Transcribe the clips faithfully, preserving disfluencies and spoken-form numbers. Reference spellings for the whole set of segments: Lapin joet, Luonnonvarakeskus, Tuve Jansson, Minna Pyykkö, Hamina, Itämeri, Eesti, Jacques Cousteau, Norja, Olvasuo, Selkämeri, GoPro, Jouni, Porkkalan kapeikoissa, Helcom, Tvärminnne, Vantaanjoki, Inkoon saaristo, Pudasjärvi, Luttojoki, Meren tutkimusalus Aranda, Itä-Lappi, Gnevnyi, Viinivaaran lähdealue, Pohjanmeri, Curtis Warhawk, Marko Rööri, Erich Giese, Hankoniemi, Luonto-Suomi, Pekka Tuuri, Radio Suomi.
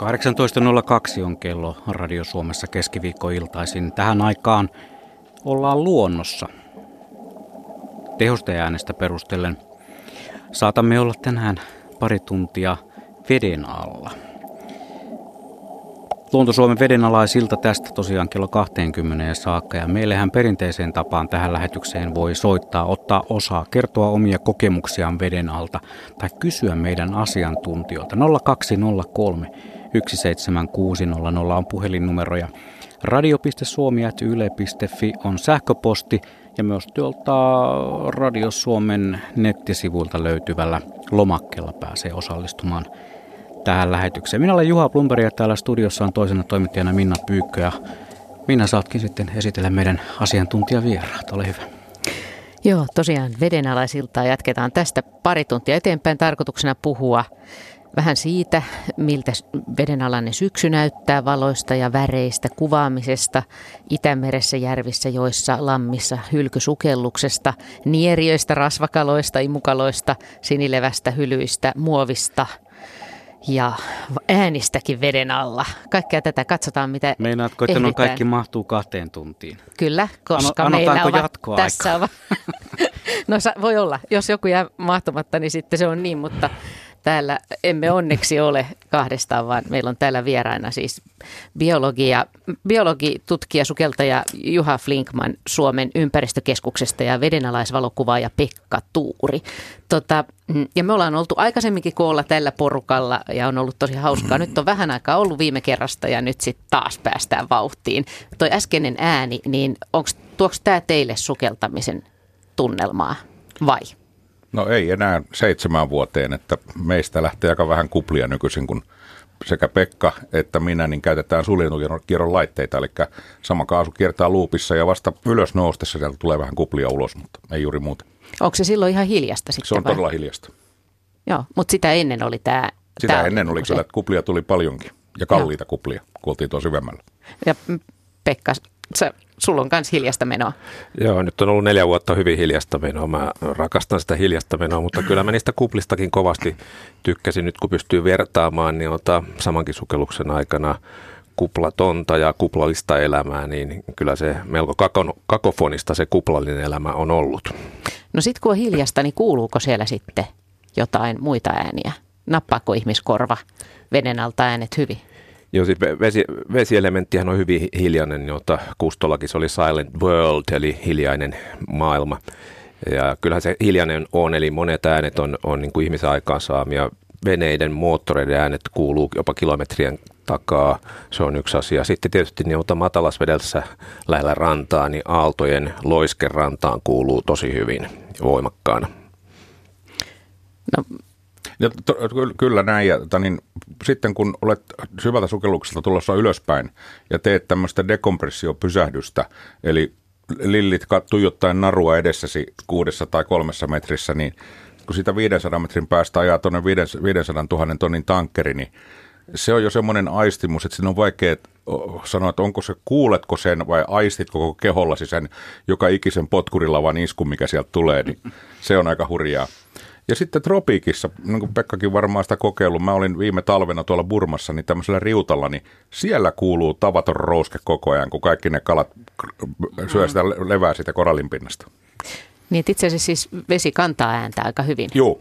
kahdeksantoista nolla kaksi on kello Radio Suomessa keskiviikkoiltaisin. Tähän aikaan ollaan luonnossa. Tehosteäänestä perustellen saatamme olla tänään pari tuntia veden alla. Luonto-Suomen vedenalaisilta tästä tosiaan kello kaksikymmentä saakka, ja meillähän perinteiseen tapaan tähän lähetykseen voi soittaa, ottaa osaa, kertoa omia kokemuksiaan veden alta tai kysyä meidän asiantuntijoilta. nolla kaksi nolla kolme yksi seitsemän kuusi nolla nolla on puhelinnumeroja. radio piste suomi ät yle piste fi on sähköposti, ja myös tuolta Radio Suomen nettisivuilta löytyvällä lomakkeella pääsee osallistumaan tähän lähetykseen. Minä olen Juha Blomberg ja täällä studiossa on toisena toimittajana Minna Pyykkö, ja Minna, saatkin sitten esitellä meidän asiantuntijavieraat. Ole hyvä. Joo, tosiaan vedenalaisiltaa jatketaan tästä pari tuntia eteenpäin. Tarkoituksena puhua vähän siitä, miltä vedenalainen syksy näyttää, valoista ja väreistä, kuvaamisesta, Itämeressä, järvissä, joissa, lammissa, hylkysukelluksesta, nieriöistä, rasvakaloista, imukaloista, sinilevästä, hylyistä, muovista ja äänistäkin veden alla. Kaikkea tätä katsotaan, mitä ehditään. Meinaatko, että ne kaikki mahtuu kahteen tuntiin? Kyllä, koska Anno, meillä ovat tässä. Ovat. No voi olla, jos joku jää mahtumatta, niin sitten se on niin, mutta täällä emme onneksi ole kahdestaan, vaan meillä on täällä vieraina siis biologia, biologi, tutkija, sukeltaja Juha Flinkman Suomen ympäristökeskuksesta ja vedenalaisvalokuvaaja Pekka Tuuri. Tota, ja me ollaan oltu aikaisemminkin koolla tällä porukalla ja on ollut tosi hauskaa. Nyt on vähän aikaa ollut viime kerrasta ja nyt sitten taas päästään vauhtiin. Toi äskeinen ääni, niin onko tämä teille sukeltamisen tunnelmaa vai? No ei enää seitsemään vuoteen, että meistä lähtee aika vähän kuplia nykyisin, kun sekä Pekka että minä niin käytetään suljetukierron laitteita, eli sama kaasu kiertää luupissa ja vasta ylös noustessa sieltä tulee vähän kuplia ulos, mutta ei juuri muuta. Onko se silloin ihan hiljasta sitten? Se on vai? Todella hiljasta. Joo, mutta sitä ennen oli tämä. Sitä tää ennen oli se... kyllä, että kuplia tuli paljonkin ja kalliita. Joo. Kuplia, kuultiin tuon syvemmällä. Ja Pekka, sä... Sulla on myös hiljasta menoa. Joo, nyt on ollut neljä vuotta hyvin hiljasta menoa. Mä rakastan sitä hiljasta menoa, mutta kyllä mä niistä kuplistakin kovasti tykkäsin. Nyt kun pystyy vertaamaan, niin ota samankin sukelluksen aikana kuplatonta ja kuplallista elämää, niin kyllä se melko kakofonista se kuplallinen elämä on ollut. No sit kun on hiljasta, niin kuuluuko siellä sitten jotain muita ääniä? Nappaako ihmiskorva veden alta äänet hyvin? Joo, siis vesi, vesielementtihän on hyvin hiljainen, jota Cousteaullakin se oli silent world, eli hiljainen maailma. Ja kyllähän se hiljainen on, eli monet äänet on, on niin kuin ihmisen aikaansaamia. Veneiden, moottoreiden äänet kuuluu jopa kilometrien takaa, se on yksi asia. Sitten tietysti niin matalasvedessä lähellä rantaa, niin aaltojen loisken rantaan kuuluu tosi hyvin voimakkaana. No. Ja to, kyllä näin. Ja, niin, sitten kun olet syvältä sukelluksesta tulossa ylöspäin ja teet tämmöistä dekompressiopysähdystä, eli lillit tuijottaen narua edessäsi kuudessa tai kolmessa metrissä, niin kun sitä viidensadan metrin päästä ajaa tuonne viidensadantuhannen tonnin tankkeri, niin se on jo semmoinen aistimus, että siinä on vaikea sanoa, että onko se, kuuletko sen vai aistit koko kehollasi sen joka ikisen potkurilla vaan iskun, mikä sieltä tulee, niin se on aika hurjaa. Ja sitten tropiikissa, niin kuin Pekkakin varmaan sitä kokeillut, mä olin viime talvena tuolla Burmassa, niin tämmöisellä riutalla, niin siellä kuuluu tavaton rouske koko ajan, kun kaikki ne kalat syö sitä levää siitä korallinpinnasta. Niin, itse asiassa siis vesi kantaa ääntä aika hyvin. Joo.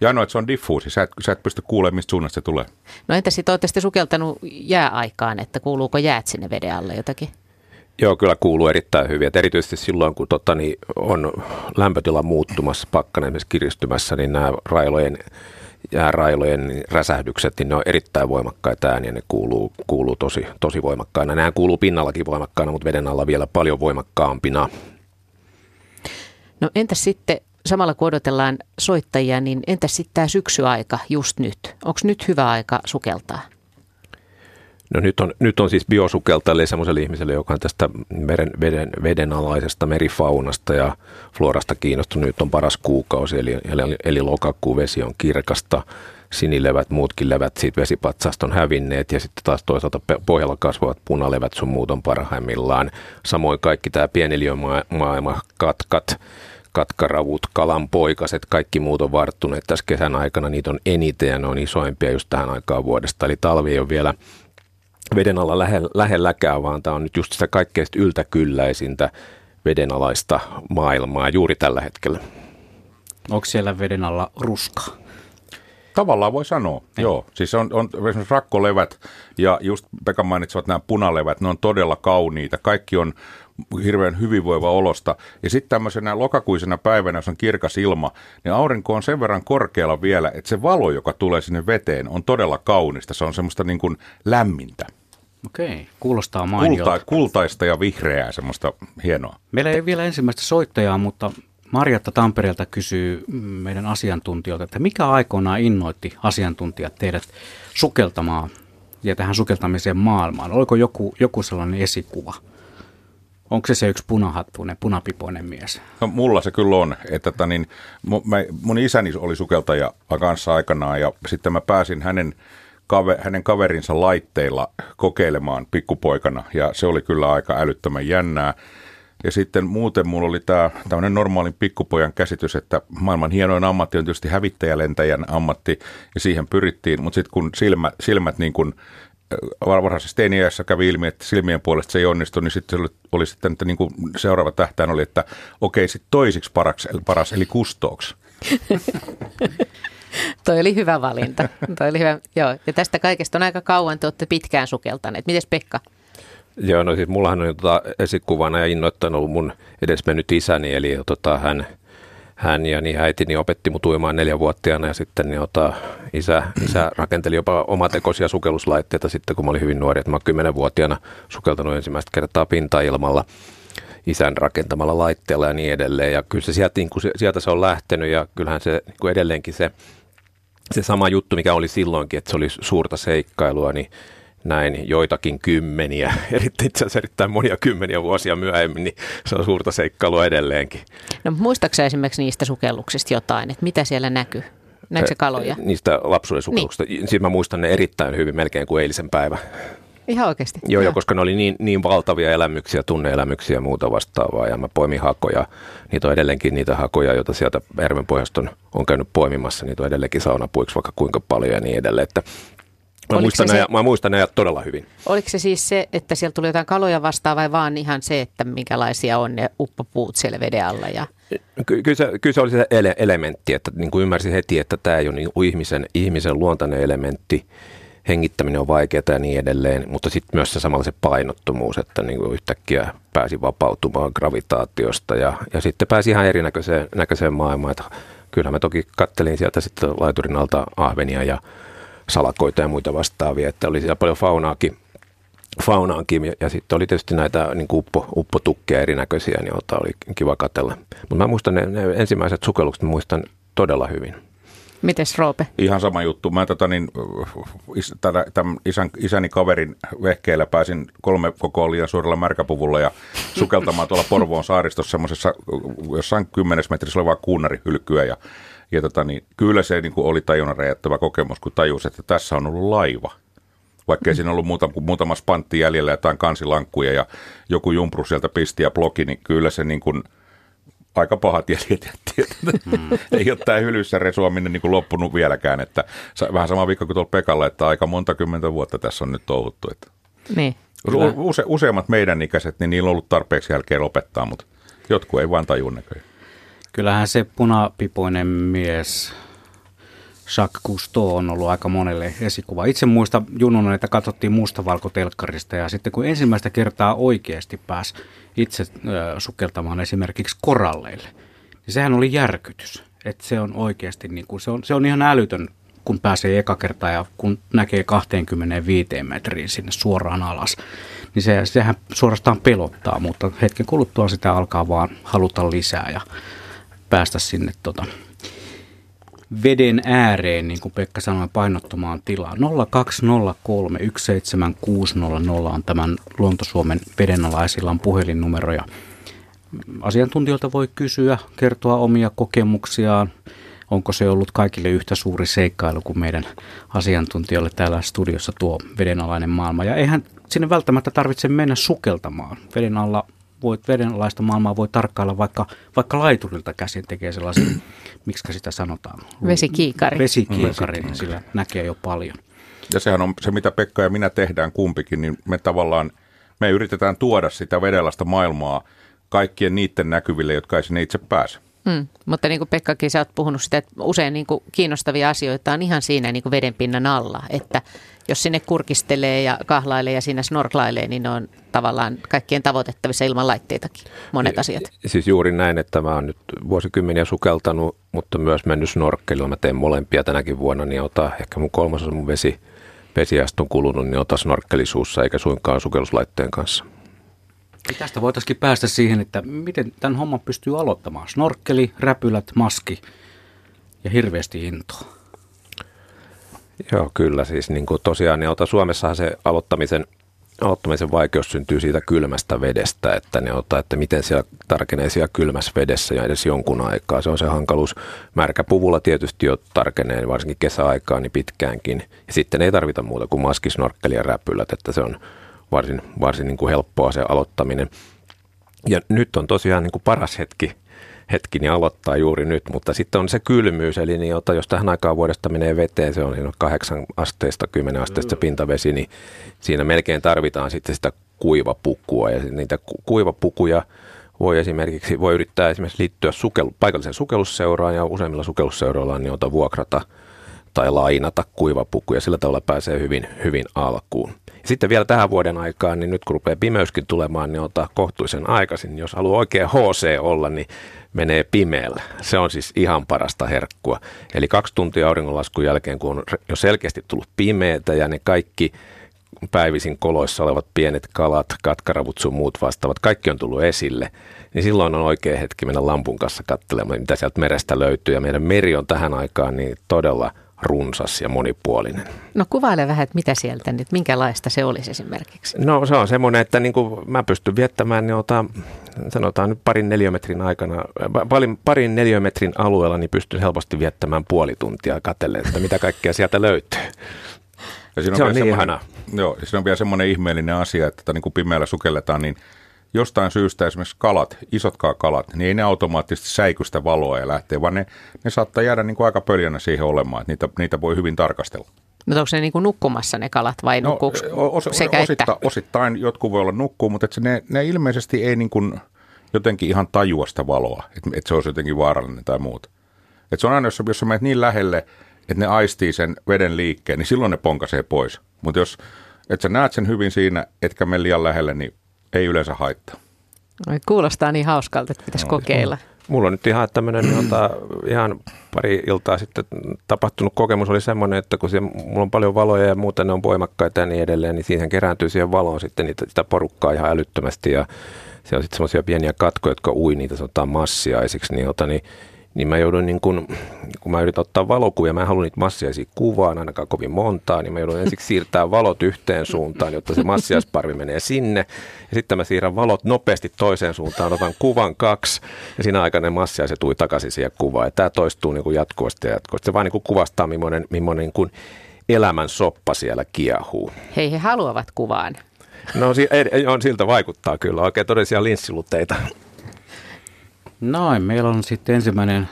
Ja ainoa, että se on diffuusi. Sä et, sä et pysty kuulemaan, mistä suunnasta se tulee. No entä sitten, ootte sitten sukeltanut jääaikaan, että kuuluuko jäät sinne veden alle jotakin? Joo, kyllä kuuluu erittäin hyvin. Et erityisesti silloin, kun totta, niin on lämpötila muuttumassa, pakkanen esimerkiksi kiristymässä, niin nämä railojen, jäärailojen niin räsähdykset, niin ne on erittäin voimakkaita ääniä. Ne kuuluu, kuuluu tosi, tosi voimakkaina. Nämä kuuluu pinnallakin voimakkaana, mutta veden alla vielä paljon voimakkaampina. No entäs sitten, samalla kun odotellaan soittajia, niin entäs sitten tämä syksyaika just nyt? Onko nyt hyvä aika sukeltaa? No nyt on, nyt on siis biosukeltajalle, semmoiselle ihmiselle, joka on tästä meren, veden, vedenalaisesta merifaunasta ja florasta kiinnostunut. Nyt on paras kuukausi, eli, eli, eli lokakuu, vesi on kirkasta, sinilevät, muutkin levät siitä vesipatsaasta on hävinneet, ja sitten taas toisaalta pohjalla kasvavat punalevät sun muut on parhaimmillaan. Samoin kaikki tämä pieneliömaailma, katkat. katkaravut, kalanpoikaset, kaikki muut on varttuneet tässä kesän aikana. Niitä on eniten ja ne on isoimpia just tähän aikaan vuodesta. Eli talvi ei ole vielä veden alla lähelläkään, vaan tämä on nyt just sitä kaikkein yltäkylläisintä vedenalaista maailmaa juuri tällä hetkellä. Onko siellä veden alla ruskaa? Tavallaan voi sanoa, ei. Joo. Siis on, on esimerkiksi rakkolevät ja just Pekka mainitsevat nämä punalevät, ne on todella kauniita. Kaikki on hirveän hyvinvoiva olosta. Ja sitten tämmöisenä lokakuisena päivänä, jos on kirkas ilma, niin aurinko on sen verran korkealla vielä, että se valo, joka tulee sinne veteen, on todella kaunista. Se on semmoista niin kuin lämmintä. Okei, kuulostaa mainiolta. Kulta, kultaista ja vihreää, semmoista hienoa. Meillä ei vielä ensimmäistä soittajaa, mutta Marjatta Tampereelta kysyy meidän asiantuntijoilta, että mikä aikoinaan innoitti asiantuntijat teidät sukeltamaan ja tähän sukeltamiseen maailmaan? Oliko joku, joku sellainen esikuva? Onko se se yksi punahattuinen, punapipoinen mies? No mulla se kyllä on. Että niin, mun isäni oli sukeltaja kanssa aikanaan ja sitten mä pääsin hänen, kave, hänen kaverinsa laitteilla kokeilemaan pikkupoikana ja se oli kyllä aika älyttömän jännää. Ja sitten muuten mulla oli tämä tämmöinen normaalin pikkupojan käsitys, että maailman hienoin ammatti on tietysti hävittäjälentäjän ammatti ja siihen pyrittiin, mutta sitten kun silmä, silmät niin kuin varhaisessa teiniässä kävi ilmi, että silmien puolesta se ei onnistu, niin sitten oli, oli sitten, että niin kuin seuraava tähtäin oli, että okei, sitten toisiksi paraksi, paras, eli Cousteauksi. Toi oli hyvä valinta. Toi oli hyvä. Joo. Ja tästä kaikesta on aika kauan, te olette pitkään sukeltaneet. Mites Pekka? Joo, no siis mullahan on tota esikuvana ja innoittanut mun edesmennyt isäni, eli tota, hän, hän ja niin äitini opetti mut uimaan neljävuotiaana ja sitten niin, ota, isä, isä rakenteli jopa omatekoisia sukelluslaitteita sitten, kun mä olin hyvin nuori. Et mä oon kymmenvuotiaana sukeltanut ensimmäistä kertaa pintailmalla isän rakentamalla laitteella ja niin edelleen. Ja kyllä se sieltä, niin kun se, sieltä se on lähtenyt ja kyllähän se niin kun edelleenkin se, se sama juttu, mikä oli silloinkin, että se oli suurta seikkailua, niin näin joitakin kymmeniä, itse asiassa erittäin monia kymmeniä vuosia myöhemmin, niin se on suurta seikkailua edelleenkin. No muistatko esimerkiksi niistä sukelluksista jotain, että mitä siellä näkyy? Näkyykö se kaloja? Niistä lapsuuden sukelluksista. Niin. Siis mä muistan ne erittäin hyvin, melkein kuin eilisen päivän. Ihan oikeasti? Joo, joo, koska ne oli niin, niin valtavia elämyksiä, tunneelämyksiä ja muuta vastaavaa. Ja mä poimin hakoja. Niitä on edelleenkin niitä hakoja, joita sieltä järven pohjasta on, on käynyt poimimassa. Niitä on edelleenkin saunapuiksi vaikka kuinka paljon ja niin edelleen, että Mä muistan, se, näin, mä muistan näin todella hyvin. Oliko se siis se, että siellä tuli jotain kaloja vastaan vai vaan ihan se, että minkälaisia on ne uppopuut siellä veden alla? Ja Ky- kyllä, se, kyllä se oli se ele- elementti, että niin kuin ymmärsin heti, että tämä ei ole niin kuin ihmisen, ihmisen luontainen elementti. Hengittäminen on vaikeaa ja niin edelleen, mutta sitten myös se samalla se painottomuus, että niin kuin yhtäkkiä pääsi vapautumaan gravitaatiosta ja, ja sitten pääsi ihan erinäköiseen näköiseen maailmaan. Että kyllähän mä toki kattelin sieltä sitten laiturin alta ahvenia ja salakoita ja muita vastaavia, että oli siellä paljon faunaakin, faunaankin ja, ja sitten oli tietysti näitä niin kuin uppo, uppotukkeja erinäköisiä, niin jota oli kiva katsella. Mutta mä muistan ne, ne ensimmäiset sukellukset, mä muistan todella hyvin. Mites Roope? Ihan sama juttu. Mä tota niin, is, tätä, tämän isän, isäni kaverin vehkeellä pääsin kolme kokoa liian suurella märkäpuvulla ja sukeltamaan tuolla Porvoon saaristossa semmoisessa jossain kymmenes metrissä olevaa kuunarihylkyä ja Ja tota, niin, kyllä se niin kuin oli tajunnan räjäyttävä kokemus, kun tajusi, että tässä on ollut laiva. Vaikkei siinä ollut muuta, muutama spantti jäljellä, jotain kansilankkuja ja joku jumpru sieltä pisti ja bloki, niin kyllä se niin kuin aika pahat jäljet jätti. Hmm. Ei ole tämä hylyssä resuaminen niin kuin loppunut vieläkään. Että, vähän sama viikko kuin tuolla Pekalla, että aika monta kymmentä vuotta tässä on nyt touhuttu. Niin. Use, useimmat meidän ikäiset, niin niillä on ollut tarpeeksi jälkeen lopettaa, mutta jotkut ei vaan tajun näköjään. Kyllähän se punapipoinen mies Jacques Cousteau on ollut aika monelle esikuva. Itse muista jununa, että katsottiin mustavalkotelkkarista ja sitten kun ensimmäistä kertaa oikeasti pääsi itse sukeltamaan esimerkiksi koralleille, niin sehän oli järkytys. Että se on oikeasti, niin kuin, se, on, se on ihan älytön, kun pääsee eka kertaa ja kun näkee kaksikymmentäviisi metriin sinne suoraan alas. Niin se, sehän suorastaan pelottaa, mutta hetken kuluttua sitä alkaa vaan haluta lisää ja päästä sinne tota, veden ääreen, niin kuin Pekka sanoi, painottomaan tilaan. nolla kaksi nolla kolme yksi seitsemän kuusi nolla nolla on tämän Luonto-Suomen vedenalaisillan puhelinnumero. Ja asiantuntijoilta voi kysyä, kertoa omia kokemuksiaan. Onko se ollut kaikille yhtä suuri seikkailu kuin meidän asiantuntijoille täällä studiossa tuo vedenalainen maailma. Ja eihän sinne välttämättä tarvitse mennä sukeltamaan. Veden alla voit vedenlaista maailmaa voi tarkkailla vaikka, vaikka laiturilta käsin tekee sellaisen, miksikä sitä sanotaan? Vesikiikari. Vesikiikari, Vesikiikari. Niin sillä näkee jo paljon. Ja sehän on se, mitä Pekka ja minä tehdään kumpikin, niin me tavallaan, me yritetään tuoda sitä vedenlaista maailmaa kaikkien niiden näkyville, jotka ei sinne itse pääse. Hmm. Mutta niin kuin Pekkakin, sä oot puhunut sitä, että usein niin kuin kiinnostavia asioita on ihan siinä niin kuin vedenpinnan alla, että jos sinne kurkistelee ja kahlailee ja siinä snorklailee, niin ne on tavallaan kaikkien tavoitettavissa ilman laitteitakin, monet asiat. Siis juuri näin, että mä oon nyt vuosikymmeniä sukeltanut, mutta myös mennyt snorkkelilla. Mä teen molempia tänäkin vuonna, niin otan ehkä mun kolmasosa mun vesi, vesiasta on kulunut, niin otan snorkkelisuussa eikä suinkaan sukelluslaitteen kanssa. Tästä voitaisiin päästä siihen, että miten tämän homman pystyy aloittamaan. Snorkkeli, räpylät, maski ja hirveästi intoa. Joo, kyllä. Siis niin kuin tosiaan, niin ota, Suomessahan se aloittamisen, aloittamisen vaikeus syntyy siitä kylmästä vedestä, että, ne ota, että miten siellä tarkenee siellä kylmässä vedessä ja edes jonkun aikaa. Se on se hankaluus. Märkäpuvulla tietysti jo tarkenee, varsinkin kesäaikaa, niin pitkäänkin. Ja sitten ei tarvita muuta kuin maski, snorkkeli ja räpylät, että se on varsin, varsin niin kuin helppoa se aloittaminen. Ja nyt on tosiaan niin kuin paras hetki, hetki niin aloittaa juuri nyt, mutta sitten on se kylmyys, eli niin, jota, jos tähän aikaan vuodesta menee veteen, se on siinä kahdeksan asteista, kymmenen asteista pintavesi, niin siinä melkein tarvitaan sitten sitä kuivapukua, ja niitä kuivapukuja voi esimerkiksi, voi yrittää esimerkiksi liittyä sukellu, paikalliseen sukellusseuraan, ja useimmilla sukellusseuroilla on niitä vuokrata tai lainata kuivapukuja, sillä tavalla pääsee hyvin, hyvin alkuun. Sitten vielä tähän vuoden aikaan, niin nyt kun rupeaa pimeyskin tulemaan, niin ottaa kohtuullisen aikaisin. Niin jos haluaa oikein H C olla, niin menee pimeällä. Se on siis ihan parasta herkkua. Eli kaksi tuntia auringonlaskun jälkeen, kun on jo selkeästi tullut pimeätä ja ne kaikki päivisin koloissa olevat pienet kalat, katkaravut sun muut vastaavat, kaikki on tullut esille, niin silloin on oikea hetki mennä lampun kanssa katselemaan, mitä sieltä merestä löytyy. Ja meidän meri on tähän aikaan niin todella runsas ja monipuolinen. No kuvaile vähän, että mitä sieltä nyt, minkälaista se olisi esimerkiksi? No se on semmoinen, että niin kuin mä pystyn viettämään, niin otan, sanotaan nyt parin neliömetrin aikana, parin, parin neliömetrin alueella, niin pystyn helposti viettämään puoli tuntia katselleen, että mitä kaikkea sieltä löytyy. Ja siinä on se on niin ihanaa. Joo, siinä on vielä semmoinen ihmeellinen asia, että niin kuin pimeällä sukelletaan, niin jostain syystä esimerkiksi kalat, isotkaan kalat, niin ei ne automaattisesti säikystä valoa ja lähtee, vaan ne, ne saattaa jäädä niin kuin aika pöljänä siihen olemaan, että niitä, niitä voi hyvin tarkastella. Mutta onko ne niin kuin nukkumassa ne kalat vai no, nukkuuko os, sekä osittain, että? Osittain jotkut voi olla nukkuu, mutta se, ne, ne ilmeisesti ei niin kuin jotenkin ihan tajua sitä valoa, että, että se olisi jotenkin vaarallinen tai muuta. Että se on aina, jos, jos sä menet niin lähelle, että ne aistii sen veden liikkeen, niin silloin ne ponkaisee pois. Mutta jos et sä näet sen hyvin siinä, etkä mene liian lähelle, niin ei yleensä haittaa. Kuulostaa niin hauskalta, että pitäisi no, kokeilla. Mulla on nyt ihan tämmöinen, jota ihan pari iltaa sitten tapahtunut kokemus oli semmoinen, että kun siellä, mulla on paljon valoja ja muuta, ne on voimakkaita ja niin edelleen, niin siihen kerääntyy siihen valoon sitten niitä, sitä porukkaa ihan älyttömästi. Ja siellä on sitten semmoisia pieniä katkoja, jotka ui niitä sanotaan massiaisiksi, niin jota niin Niin mä joudun, niin kun, kun mä yritän ottaa valokuvia, mä en halua niitä massiaisia kuvaan, ainakaan kovin montaa, niin mä joudun ensiksi siirtämään valot yhteen suuntaan, jotta se massiaisparvi menee sinne. Ja sitten mä siirrän valot nopeasti toiseen suuntaan, otan kuvan kaksi, ja siinä aikana ne massiaiset ui takaisin siihen kuvaan. Ja tämä toistuu niin kun jatkuvasti ja jatkuvasti. Se vaan niin kun kuvastaa, millainen, millainen niin kun elämän soppa siellä kiehuu. Hei, he haluavat kuvaan. No on, siltä vaikuttaa kyllä, oikein todellisia linssiluteita. Noin, meillä on sitten ensimmäinen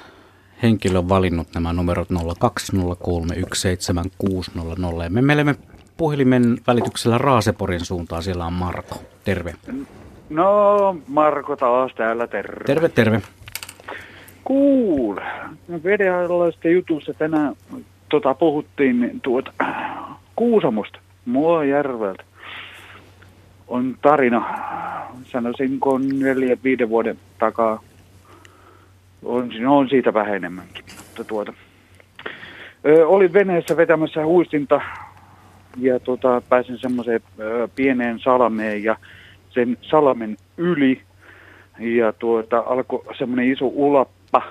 henkilö valinnut nämä numerot nolla kaksi nolla kolme yksi seitsemän kuusi nolla nolla. Me menemme puhelimen välityksellä Raaseporin suuntaan, siellä on Marko. Terve. No, Marko taas täällä, terve. Terve, terve. Kuule, cool. Vedenalaisista jutussa tänään tota, puhuttiin tuota Kuusamosta, Muojärveltä. On tarina, sanoisinko neljä, viiden vuoden takaa. On, on siitä vähän enemmänkin. Mutta tuota. Ö, olin veneessä vetämässä huistinta ja tuota, pääsin semmoiseen ö, pieneen salmeen ja sen salmen yli. Ja tuota, alkoi semmoinen iso ulappa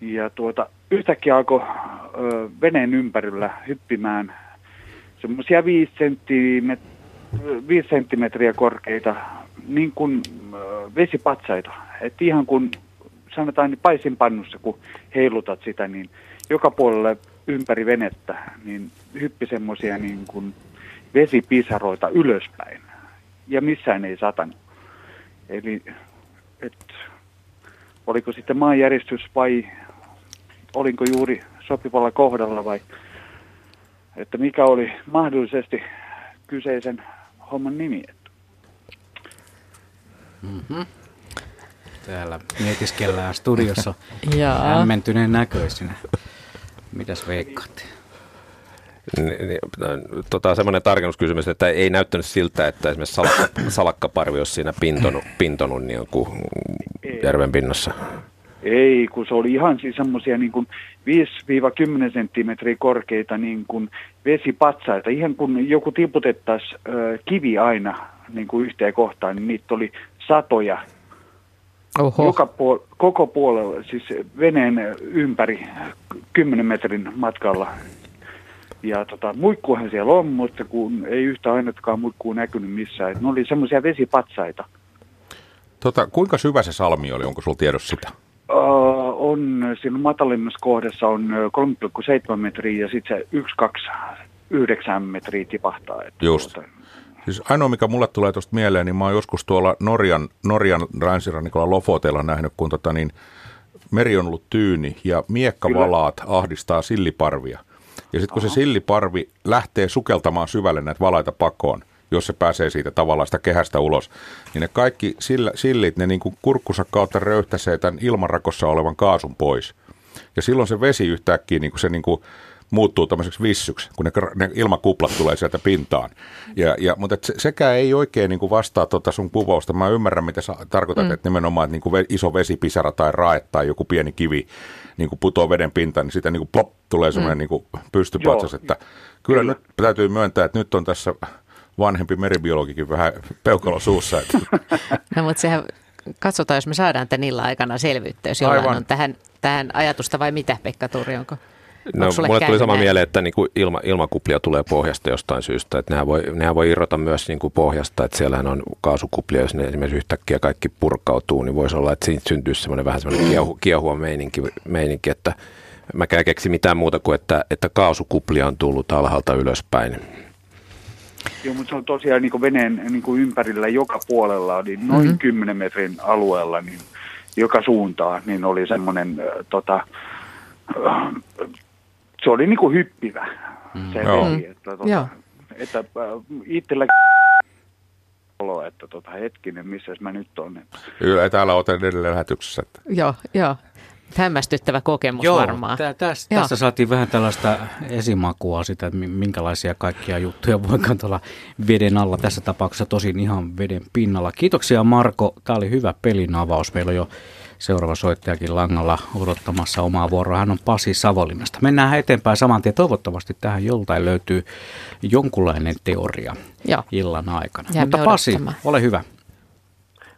ja tuota, yhtäkkiä alkoi ö, veneen ympärillä hyppimään semmoisia viisi senttimet- viisi senttimetriä korkeita niin kuin ö, vesipatsaita. Et ihan kun sanotaan niin paisinpannussa, kun heilutat sitä, niin joka puolella ympäri venettä niin hyppi semmoisia niin kuin vesipisaroita ylöspäin. Ja missään ei satanut. Eli et, oliko sitten maanjäristys vai olinko juuri sopivalla kohdalla vai että mikä oli mahdollisesti kyseisen homman nimi. Mm-hmm. Täällä mietiskellään studiossa hämmentyneen näköisinä. Mitäs veikkaatte? Tota, semmoinen tarkennuskysymys, että ei näyttänyt siltä, että esimerkiksi salakka, salakkaparvi olisi siinä pintonut, pintonut niin kuin järven pinnassa. Ei, kun se oli ihan siis semmoisia niin kuin viisi kymmeneen senttimetriä korkeita niin kuin vesipatsaita. Ihan kun joku tiputettaisiin äh, kivi aina niin kuin yhteen kohtaan, niin niitä oli satoja. Oho. Joka puol- koko puolella, siis veneen ympäri kymmenen metrin matkalla. Ja tota, muikkuahan siellä on, mutta kun ei yhtä ainottakaan muikkuu näkynyt missään. Et ne oli semmoisia vesipatsaita. Tota, kuinka syvä se salmi oli? Onko sulla tiedossa sitä? Uh, on, siinä matalimmassa kohdassa on kolme pilkku seitsemän metriä ja sitten se yksi pilkku kaksikymmentäyhdeksän metriä tipahtaa. Et just. Tuota. Siis ainoa, mikä mulle tulee tuosta mieleen, niin mä oon joskus tuolla Norjan, Norjan länsirannikolla Lofotella nähnyt, kun tota, niin, meri on ollut tyyni ja miekkavalaat Kyllä. ahdistaa silliparvia. Ja sitten kun Aha. se silliparvi lähtee sukeltamaan syvälle näitä valaita pakoon, jos se pääsee siitä tavallaan sitä kehästä ulos, niin ne kaikki sillä, sillit, ne niin kuin kurkkunsa kautta röyhtäsee tämän ilmanrakossa olevan kaasun pois. Ja silloin se vesi yhtäkkiä, niin kuin se niin kuin muuttuu tämmöiseksi vissyksi, kun ne, ne ilmakuplat tulee sieltä pintaan. Ja, ja, mutta se, sekään ei oikein niin kuin vastaa tuota sun kuvausta. Mä ymmärrän, mitä sä tarkoitat, mm. että nimenomaan että niin kuin iso vesipisara tai rae tai joku pieni kivi niin kuin putoo veden pintaan, niin sitä niin kuin plop, tulee semmoinen mm. niin kuin pystypatsas. Että kyllä nyt täytyy myöntää, että nyt on tässä vanhempi meribiologikin vähän peukalo suussa. No, mutta sehän katsotaan, jos me saadaan tämän illan aikana selvyyttä, jos jollain Aivan. on tähän, tähän ajatusta vai mitä, Pekka Tuuri, onko? No, mulle tuli sama mieleen, että niin kuin ilma, ilmakuplia tulee pohjasta jostain syystä. Että nehän, voi, nehän voi irrota myös niin kuin pohjasta, että siellähän on kaasukuplia, jos ne esimerkiksi yhtäkkiä kaikki purkautuu, niin voisi olla, että siitä syntyisi semmoinen vähän semmoinen kiehu, kiehua meininki, meininki, että mäkään keksi mitään muuta kuin, että, että kaasukuplia on tullut alhaalta ylöspäin. Joo, mutta se on tosiaan niin kuin veneen niin kuin ympärillä joka puolella, niin noin mm-hmm. kymmenen metrin alueella, niin joka suuntaan, niin oli semmoinen, äh, tota, äh, se oli niin kuin hyppivä se mm. veli, että, mm. tota, että äh, itselläkin olo, että tota, hetkinen, missä mä nyt on. Että. Kyllä, täällä otan edelleen lähetyksessä. Että. Joo, joo. Hämmästyttävä kokemus Joo, varmaan. Tä, täs, Joo, tässä saatiin vähän tällaista esimakua sitä, että minkälaisia kaikkia juttuja voikaan tuolla veden alla. Tässä tapauksessa tosin ihan veden pinnalla. Kiitoksia Marko, tämä oli hyvä pelin avaus. Meillä on jo seuraava soittajakin langalla odottamassa omaa vuoroa. Hän on Pasi Savonlinnasta. Mennään eteenpäin saman tien. Toivottavasti tähän joltain löytyy jonkunlainen teoria Joo. illan aikana. Jäämme Mutta Pasi, ole hyvä.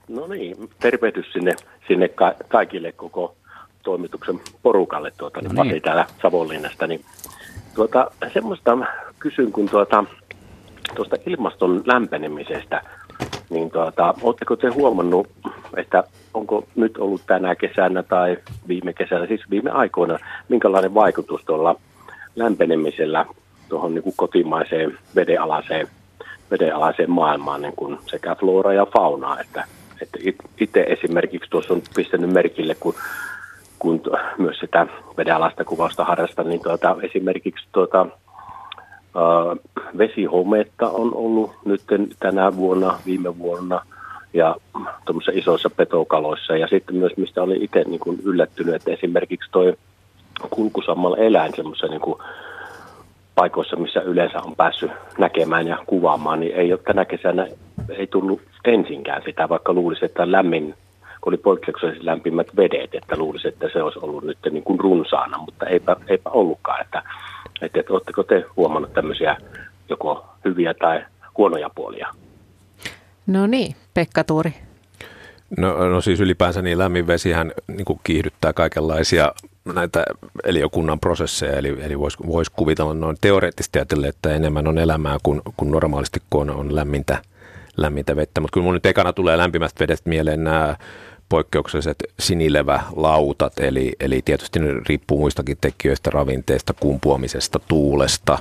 No niin, tervehdys sinne, sinne ka- kaikille koko toimituksen porukalle tuota, niin no niin. Pasi täällä Savonlinnasta, niin tuota, semmoista kysyn, kun tuota, tuosta ilmaston lämpenemisestä, niin tuota, ootteko te huomannut, että onko nyt ollut tänä kesänä tai viime kesänä, siis viime aikoina, minkälainen vaikutus tuolla lämpenemisellä tuohon niin kuin kotimaiseen vedenalaiseen, vedenalaiseen maailmaan, niin kuin sekä flooraa ja faunaa, että, että itse esimerkiksi tuossa on pistänyt merkille, kun kun myös sitä vedenalaista kuvausta harrastan, niin tuota, esimerkiksi tuota, ää, vesihometta on ollut nyt tänä vuonna, viime vuonna ja tuommoisissa isoissa petokaloissa. Ja sitten myös, mistä olin itse niin kuin yllättynyt, että esimerkiksi tuo kulkusammalla eläin semmoisessa niin kuin paikoissa, missä yleensä on päässyt näkemään ja kuvaamaan, niin ei ole tänä kesänä ei tullut ensinkään sitä, vaikka luulisi, että lämmin kun oli poikkeuksellisesti lämpimät vedet, että luulisi, että se olisi ollut nyt niin kuin runsaana, mutta eipä, eipä ollutkaan. Että, että, että oletteko te huomannut tämmöisiä joko hyviä tai huonoja puolia? No niin, Pekka Tuuri. No, no siis ylipäänsä niin lämmin vesihän niin kuin kiihdyttää kaikenlaisia näitä eliökunnan prosesseja, eli, eli voisi vois kuvitella noin teoreettisesti ajatellen, että enemmän on elämää kuin, kuin normaalisti, kun on lämmintä. lämmintä vettä, mutta kyllä mun nyt ekana tulee lämpimästä vedestä mieleen nämä poikkeukselliset sinilevälautat, eli, eli tietysti ne riippuu muistakin tekijöistä, ravinteista, kumpuamisesta, tuulesta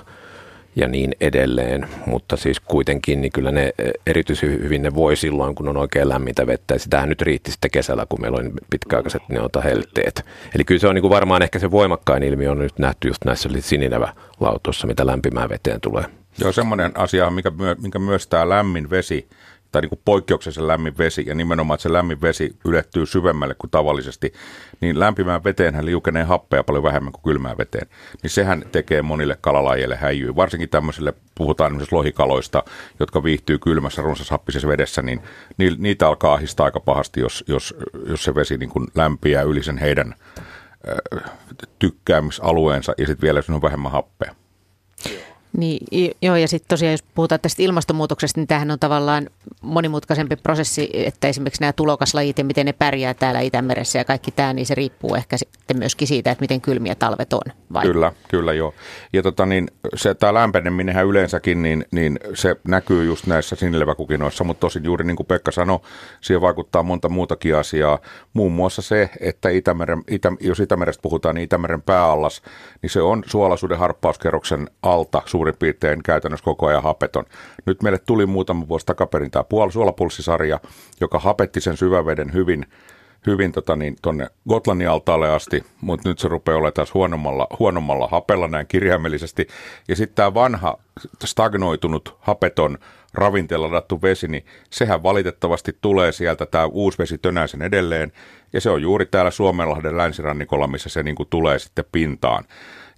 ja niin edelleen, mutta siis kuitenkin niin kyllä ne erityisen hyvin ne voi silloin, kun on oikein lämmintä vettä, ja sitähän nyt riitti sitten kesällä, kun meillä on pitkäaikaiset helteet. Eli kyllä se on niin kuin varmaan ehkä se voimakkain ilmiö on nyt nähty just näissä sininävälautoissa, mitä lämpimään veteen tulee. Joo, semmoinen asia, minkä, myö, minkä myös tämä lämmin vesi, tai niin kuin poikkeuksellisen lämmin vesi, ja nimenomaan, että se lämmin vesi ylettyy syvemmälle kuin tavallisesti, niin lämpimään veteenhän liukenee happea paljon vähemmän kuin kylmään veteen. Niin sehän tekee monille kalalajille häijyä, varsinkin tämmöisille, puhutaan esimerkiksi lohikaloista, jotka viihtyy kylmässä runsaishappisessa vedessä, niin niitä alkaa ahdistaa aika pahasti, jos, jos, jos se vesi niin kuin lämpiää yli sen heidän äh, tykkäämisalueensa, ja sitten vielä, jos on vähemmän happea. Niin, joo, ja sitten tosiaan, jos puhutaan tästä ilmastonmuutoksesta, niin tämähän on tavallaan monimutkaisempi prosessi, että esimerkiksi nämä tulokaslajit ja miten ne pärjää täällä Itämeressä ja kaikki tämä, niin se riippuu ehkä sitten myöskin siitä, että miten kylmiä talvet on. Vai? Kyllä, kyllä joo. Ja tota niin, se tämä lämpeneminenhän yleensäkin, niin, niin se näkyy just näissä sinileväkukinoissa, mutta tosin juuri niin kuin Pekka sanoi, siihen vaikuttaa monta muutakin asiaa. Muun muassa se, että Itämeren, Itä, jos Itämerestä puhutaan, niin Itämeren pääallas, niin se on suolaisuuden harppauskerroksen alta suurin piirtein käytännössä koko ajan hapeton. Nyt meille tuli muutama vuosi takaperin tämä suolapulssisarja, joka hapetti sen syväveden hyvin, hyvin tota niin, tuonne Gotlannin altaalle asti, mutta nyt se rupeaa olemaan taas huonommalla, huonommalla hapella näin kirjaimellisesti. Ja sitten tämä vanha stagnoitunut hapeton ravinteella ladattu vesi, niin sehän valitettavasti tulee sieltä, tämä uusi vesi tönää sen edelleen, ja se on juuri täällä Suomenlahden länsirannikolla, missä se niin kuin tulee sitten pintaan.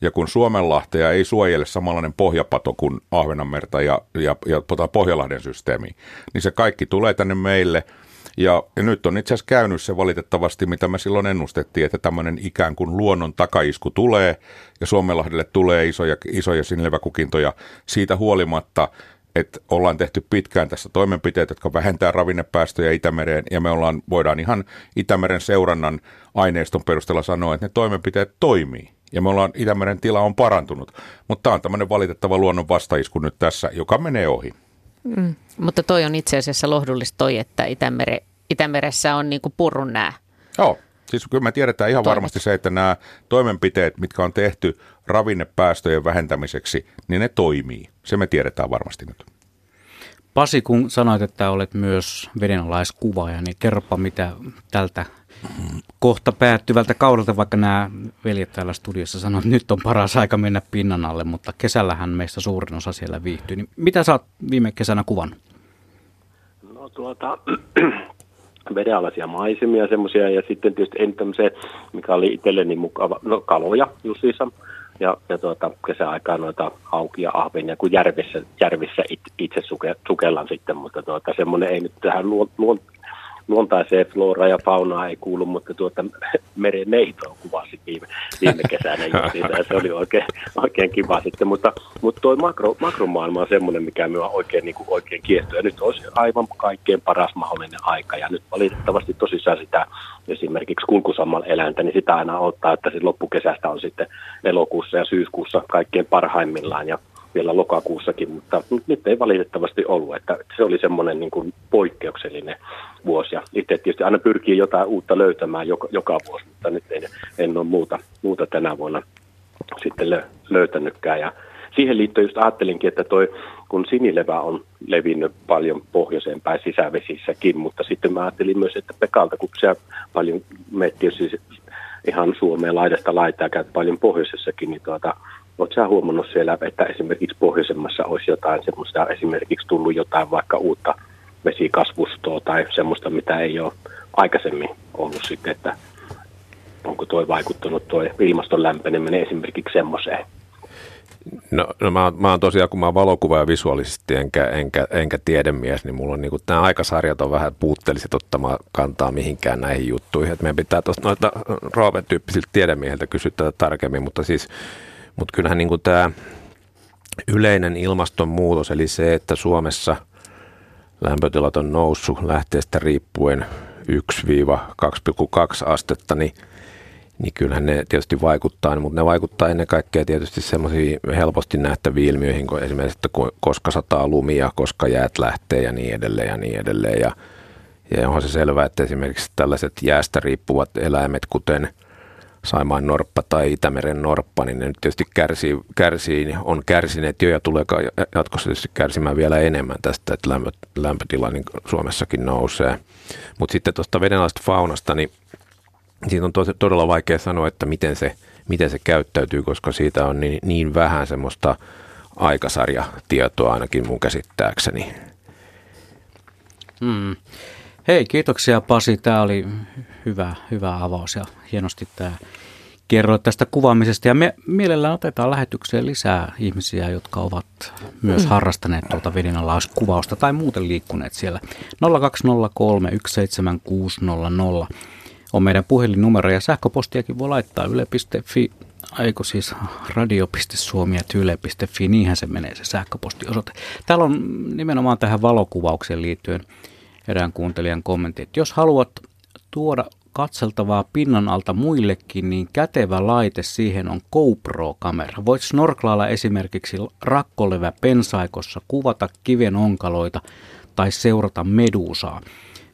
Ja kun Suomenlahtea ei suojele samanlainen pohjapato kuin Ahvenanmerta ja, ja, ja Pohjanlahden systeemi, niin se kaikki tulee tänne meille. Ja, ja nyt on itse asiassa käynyt se valitettavasti, mitä me silloin ennustettiin, että tämmöinen ikään kuin luonnon takaisku tulee, ja Suomenlahdelle tulee isoja, isoja sinileväkukintoja siitä huolimatta, että ollaan tehty pitkään tässä toimenpiteitä, jotka vähentää ravinnepäästöjä Itämereen, ja me ollaan, voidaan ihan Itämeren seurannan aineiston perusteella sanoa, että ne toimenpiteet toimii. Ja me ollaan, Itämeren tila on parantunut, mutta tämä on tämmöinen valitettava luonnon vastaisku nyt tässä, joka menee ohi. Mm, mutta toi on itse asiassa lohdullista toi, että Itämere, Itämeressä on niinku purrun nää. Joo, siis kyllä me tiedetään ihan Toimet. varmasti se, että nämä toimenpiteet, mitkä on tehty ravinnepäästöjen vähentämiseksi, niin ne toimii. Se me tiedetään varmasti nyt. Pasi, kun sanoit, että olet myös vedenalaiskuvaaja, niin kerropa mitä tältä kohta päättyvältä kaudelta, vaikka nämä veljet täällä studiossa sanoivat, että nyt on paras aika mennä pinnan alle, mutta kesällähän meistä suurin osa siellä viihtyy. Niin mitä sä oot viime kesänä kuvannut? No tuota, vedenalaisia maisemia semmoisia ja sitten tietysti en tämmöisiä, mikä oli itselleni mukava, no kaloja justiinsa. Ja, ja tuota, kesäaikaan noita haukia, ahvenia, kun järvissä, järvissä it, itse suke, sukellaan sitten, mutta tuota, semmoinen ei nyt tähän luon, luon, luontaiseen flooraa ja faunaa ei kuulu, mutta tuota, merenneitoa kuvasi viime, viime kesänä siitä, ja se oli oikein, oikein kiva sitten, mutta, mutta tuo makro, makromaailma on semmoinen, mikä minua oikein, niin kuin oikein kiehtoo, ja nyt olisi aivan kaikkein paras mahdollinen aika, ja nyt valitettavasti tosissaan sitä esimerkiksi kulkusammal eläintä, niin sitä aina odottaa, että siis loppukesästä on sitten elokuussa ja syyskuussa kaikkein parhaimmillaan ja vielä lokakuussakin, mutta nyt ei valitettavasti ollut, että se oli semmoinen niin kuin poikkeuksellinen vuosi ja itse tietysti aina pyrkii jotain uutta löytämään joka, joka vuosi, mutta nyt en, en ole muuta, muuta tänä vuonna sitten löytänytkään ja siihen liittyen just ajattelinkin, että toi, kun sinilevä on levinnyt paljon pohjoiseen päin sisävesissäkin, mutta sitten mä ajattelin myös, että Pekalta, kun siellä paljon miettii siis ihan Suomeen laidasta laitaa, käyt paljon pohjoisessakin, niin tuota, oletko sinä huomannut siellä, että esimerkiksi pohjoisemmassa olisi jotain semmoista, esimerkiksi tullut jotain vaikka uutta vesikasvustoa tai semmoista, mitä ei ole aikaisemmin ollut sitten, että onko tuo vaikuttanut tuo ilmaston lämpeneminen esimerkiksi semmoiseen? No, no mä, mä oon tosiaan, kun mä oon valokuva ja visuaalisesti enkä, enkä, enkä tiedemies, niin mulla on niinku, nämä aikasarjat on vähän puutteelliset ottamaan kantaa mihinkään näihin juttuihin. Et meidän pitää tuosta noilta Roope-tyyppisiltä tiedemiehiltä kysyä tätä tarkemmin, mutta siis, mut kyllähän niinku tämä yleinen ilmastonmuutos, eli se, että Suomessa lämpötilat on noussut lähteestä riippuen yksi kaksi pilkku kaksi astetta, niin niin kyllähän ne tietysti vaikuttaa, mutta ne vaikuttaa ennen kaikkea tietysti semmoisiin helposti nähtäviin ilmiöihin, kuin esimerkiksi, että koska sataa lumia, koska jäät lähtee ja niin edelleen ja niin edelleen. Ja, ja onhan se selvää, että esimerkiksi tällaiset jäästä riippuvat eläimet, kuten Saimaan norppa tai Itämeren norppa, niin ne nyt tietysti kärsii, kärsii on kärsineet jo ja tulee jatkossa tietysti kärsimään vielä enemmän tästä, että lämpö, lämpötila niin Suomessakin nousee. Mutta sitten tuosta vedenalaisesta faunasta, niin siitä on tos, todella vaikea sanoa, että miten se, miten se käyttäytyy, koska siitä on niin, niin vähän semmoista aikasarjatietoa ainakin mun käsittääkseni. Hmm. Hei, kiitoksia Pasi. Tämä oli hyvä, hyvä avaus ja hienosti tämä kerroit tästä kuvaamisesta. Ja me mielellään otetaan lähetykseen lisää ihmisiä, jotka ovat myös harrastaneet tuolta vedenalauskuvausta tai muuten liikkuneet siellä. nolla kaksi nolla kolme yksi seitsemän kuusi nolla nolla on meidän puhelinnumero ja sähköpostiakin voi laittaa yle piste fi. Aiko siis radio piste suomi ät yle piste fi, niinhän se menee se sähköpostiosoite. Täällä on nimenomaan tähän valokuvaukseen liittyen erään kuuntelijan kommentti, että jos haluat tuoda katseltavaa pinnan alta muillekin, niin kätevä laite siihen on GoPro-kamera. Voit snorklailla esimerkiksi rakkolevä pensaikossa, kuvata kiven onkaloita tai seurata meduusaa.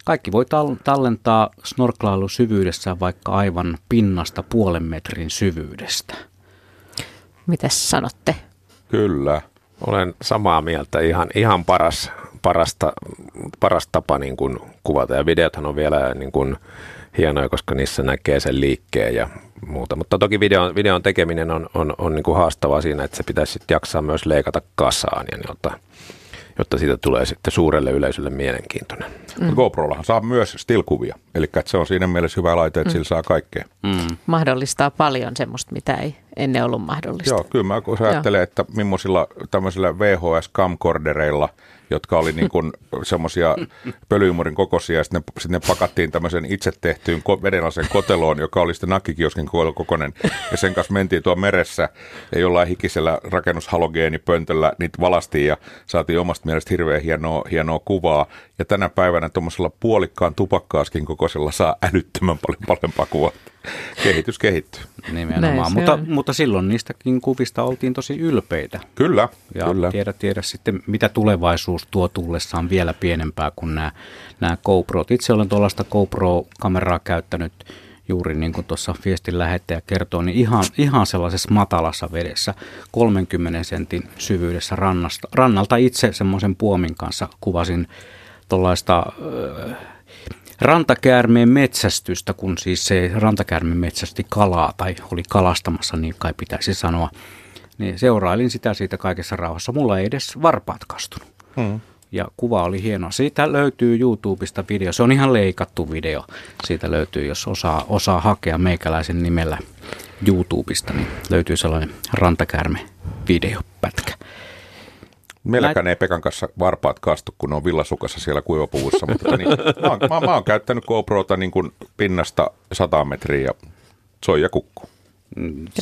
Kaikki voi tallentaa snorklailu syvyydessä vaikka aivan pinnasta puolen metrin syvyydestä. Mitäs sanotte? Kyllä, olen samaa mieltä. Ihan, ihan paras, parasta, paras tapa niin kuin kuvata. Ja videothan on vielä niin kuin hienoja, koska niissä näkee sen liikkeen ja muuta. Mutta toki videon, videon tekeminen on, on, on niin kuin haastavaa siinä, että se pitäisi jaksaa myös leikata kasaan ja niiltä, jotta siitä tulee sitten suurelle yleisölle mielenkiintoinen. Mm. GoProllahan saa myös stillkuvia, eli se on siinä mielessä hyvä laite, että mm. sillä saa kaikkea. Mm. Mahdollistaa paljon semmoista, mitä ei ennen ollut mahdollista. Joo, kyllä mä kun ajattelen, että millaisilla tämmöisillä V H S-camcordereilla, jotka oli niin kuin semmoisia pölymurin kokoisia, ja sitten ne, sit ne pakattiin tämmöisen itse tehtyyn vedenalaiseen koteloon, joka oli sitten nakkikioskin kokoinen, ja sen kanssa mentiin tuo meressä, ja jollain hikisellä rakennushalogeeni-pöntöllä niitä valastiin, ja saatiin omasta mielestä hirveän hienoa, hienoa kuvaa, ja tänä päivänä tuommoisella puolikkaan tupakkaaskin kokoisella saa älyttömän paljon parempaa kuvaa. Kehitys kehittyy. Nimenomaan, mutta, mutta silloin niistäkin kuvista oltiin tosi ylpeitä. Kyllä. Ja kyllä. Tiedä, tiedä sitten, mitä tulevaisuus tuo tullessaan vielä pienempää kuin nämä, nämä GoProt. Itse olen tuollaista GoPro-kameraa käyttänyt juuri niin kuin tuossa viestin lähettäjä kertoo, niin ihan, ihan sellaisessa matalassa vedessä, kolmenkymmenen sentin syvyydessä rannasta, rannalta itse semmoisen puomin kanssa kuvasin tuollaista Öö, rantakäärmeen metsästystä, kun siis se rantakäärme metsästi kalaa tai oli kalastamassa, niin kai pitäisi sanoa. Niin seurailin sitä siitä kaikessa rauhassa. Mulla ei edes varpaat kastunut. Hmm. Ja kuva oli hieno. Siitä löytyy YouTubesta video. Se on ihan leikattu video. Siitä löytyy, jos osaa, osaa hakea meikäläisen nimellä YouTubesta, niin löytyy sellainen rantakäärme videopätkä. Meilläkään ei Pekan kanssa varpaat kastu, kun ne on villasukassa siellä kuivapuvussa, mutta niin, mä, oon, mä, mä oon käyttänyt GoProta niin kuin pinnasta sata metriä ja soi ja kukku.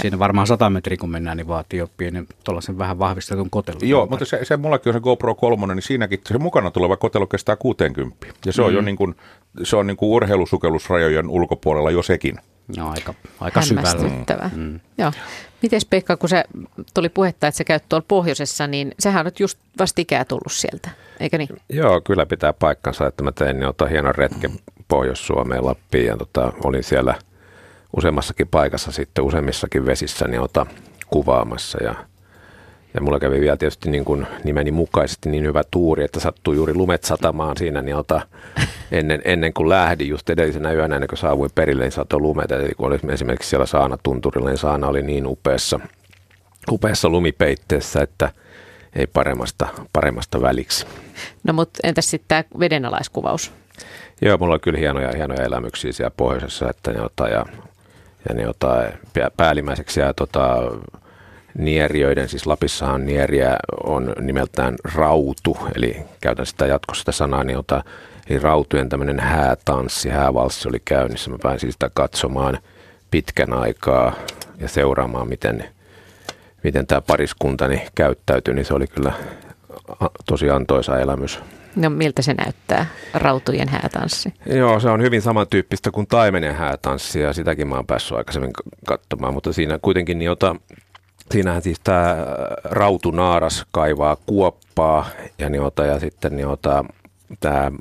Siinä varmaan sata metriä kun mennään, niin vaatii jo pienen tuollaisen vähän vahvistetun kotelun. Joo, mutta se, se mullakin on se GoPro kolmonen, niin siinäkin se mukana tuleva kotelo kestää kuusikymmentä. Ja se on mm. jo niin kuin, se on niin kuin urheilusukellusrajojen ulkopuolella jo sekin. No, aika, aika syvällä. Mm. Joo. Mites Pekka, kun sä tuli puhetta, että sä käyt tuolla pohjoisessa, niin sähän on just vastikään tullut sieltä, eikö niin? Joo, kyllä pitää paikkansa, että mä tein jota hienon retken Pohjois-Suomeen, Lappiin ja tota, olin siellä useammassakin paikassa sitten, useammissakin vesissä niin ota, kuvaamassa ja Ja mulla kävi vielä tietysti niin kuin nimeni mukaisesti niin hyvä tuuri, että sattui juuri lumet satamaan siinä, niin ota, ennen, ennen kuin lähdin just edellisenä yönä, ennen kuin saavuin perille, niin satoi lumet. Eli kun oli esimerkiksi siellä Saana-tunturilla, niin Saana oli niin upeassa, upeassa lumipeitteessä, että ei paremmasta, paremmasta väliksi. No mutta entäs sitten tämä vedenalaiskuvaus? Joo, mulla oli kyllä hienoja, hienoja elämyksiä siellä pohjoisessa, että ne ota, ja, ja ne ota, päällimmäiseksi ja tota nieriöiden, siis Lapissahan nieriä on nimeltään rautu, eli käytän sitä jatkossa sitä sanaa, niin jota, eli rautujen tämmöinen häätanssi, häävalssi oli käynnissä. Mä pääsin sitä katsomaan pitkän aikaa ja seuraamaan, miten, miten tämä pariskuntani käyttäytyi, niin se oli kyllä tosi antoisa elämys. No miltä se näyttää, rautujen häätanssi? Joo, se on hyvin samantyyppistä kuin taimenen häätanssi ja sitäkin mä oon päässyt aikaisemmin katsomaan, mutta siinä kuitenkin niin jota siinähän siis tämä rautunaaras kaivaa kuoppaa ja, niota, ja sitten niota, tämä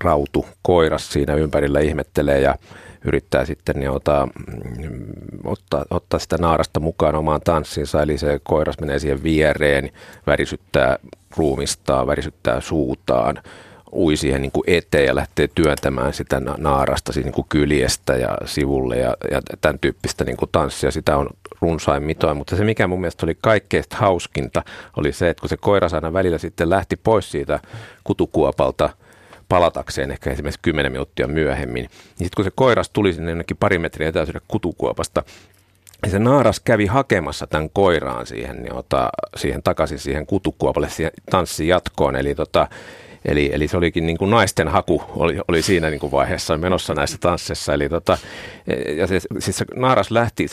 rautukoiras siinä ympärillä ihmettelee ja yrittää sitten ja ottaa, ottaa, ottaa sitä naarasta mukaan omaan tanssinsa, eli se koiras menee siihen viereen, värisyttää ruumistaan, värisyttää suutaan, ui siihen niin kuin eteen ja lähtee työntämään sitä naarasta siis niin kuin kyljestä ja sivulle ja, ja tämän tyyppistä niin kuin tanssia. Sitä on runsain mitoin, mutta se mikä mun mielestä oli kaikkein hauskinta oli se, että kun se koiras aina välillä sitten lähti pois siitä kutukuopalta palatakseen ehkä esimerkiksi kymmenen minuuttia myöhemmin, niin sitten kun se koiras tuli sinne jonnekin pari metriä etäisyydelle kutukuopasta, niin se naaras kävi hakemassa tämän koiraan siihen, niin ota, siihen takaisin siihen kutukuopalle siihen tanssin jatkoon, eli tota Eli, eli se olikin niin kuin naisten haku oli, oli siinä niin kuin vaiheessa menossa näissä tansseissa. Eli tota, ja se, siis se naaras lähti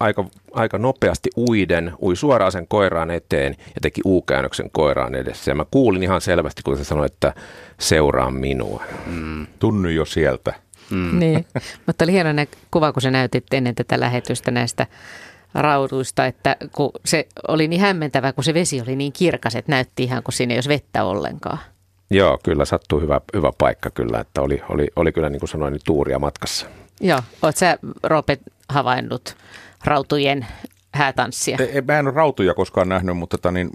aika, aika nopeasti uiden, ui suoraan sen koiraan eteen ja teki U-käännöksen koiraan edessä. Ja mä kuulin ihan selvästi, kun se sanoi, että seuraa minua. Mm. Tunnu jo sieltä. Mm. Niin, mutta oli hieno kuva, kun sä näytit ennen tätä lähetystä näistä rauduista, että kun se oli niin hämmentävä, kun se vesi oli niin kirkas, että näytti ihan kuin siinä ei olisi vettä ollenkaan. Joo, kyllä sattuu hyvä, hyvä paikka kyllä, että oli, oli, oli kyllä niin kuin sanoin, niin tuuria matkassa. Joo, oot sä Roope havainnut rautujen häätanssia? E, mä en ole rautuja koskaan nähnyt, mutta tota, niin,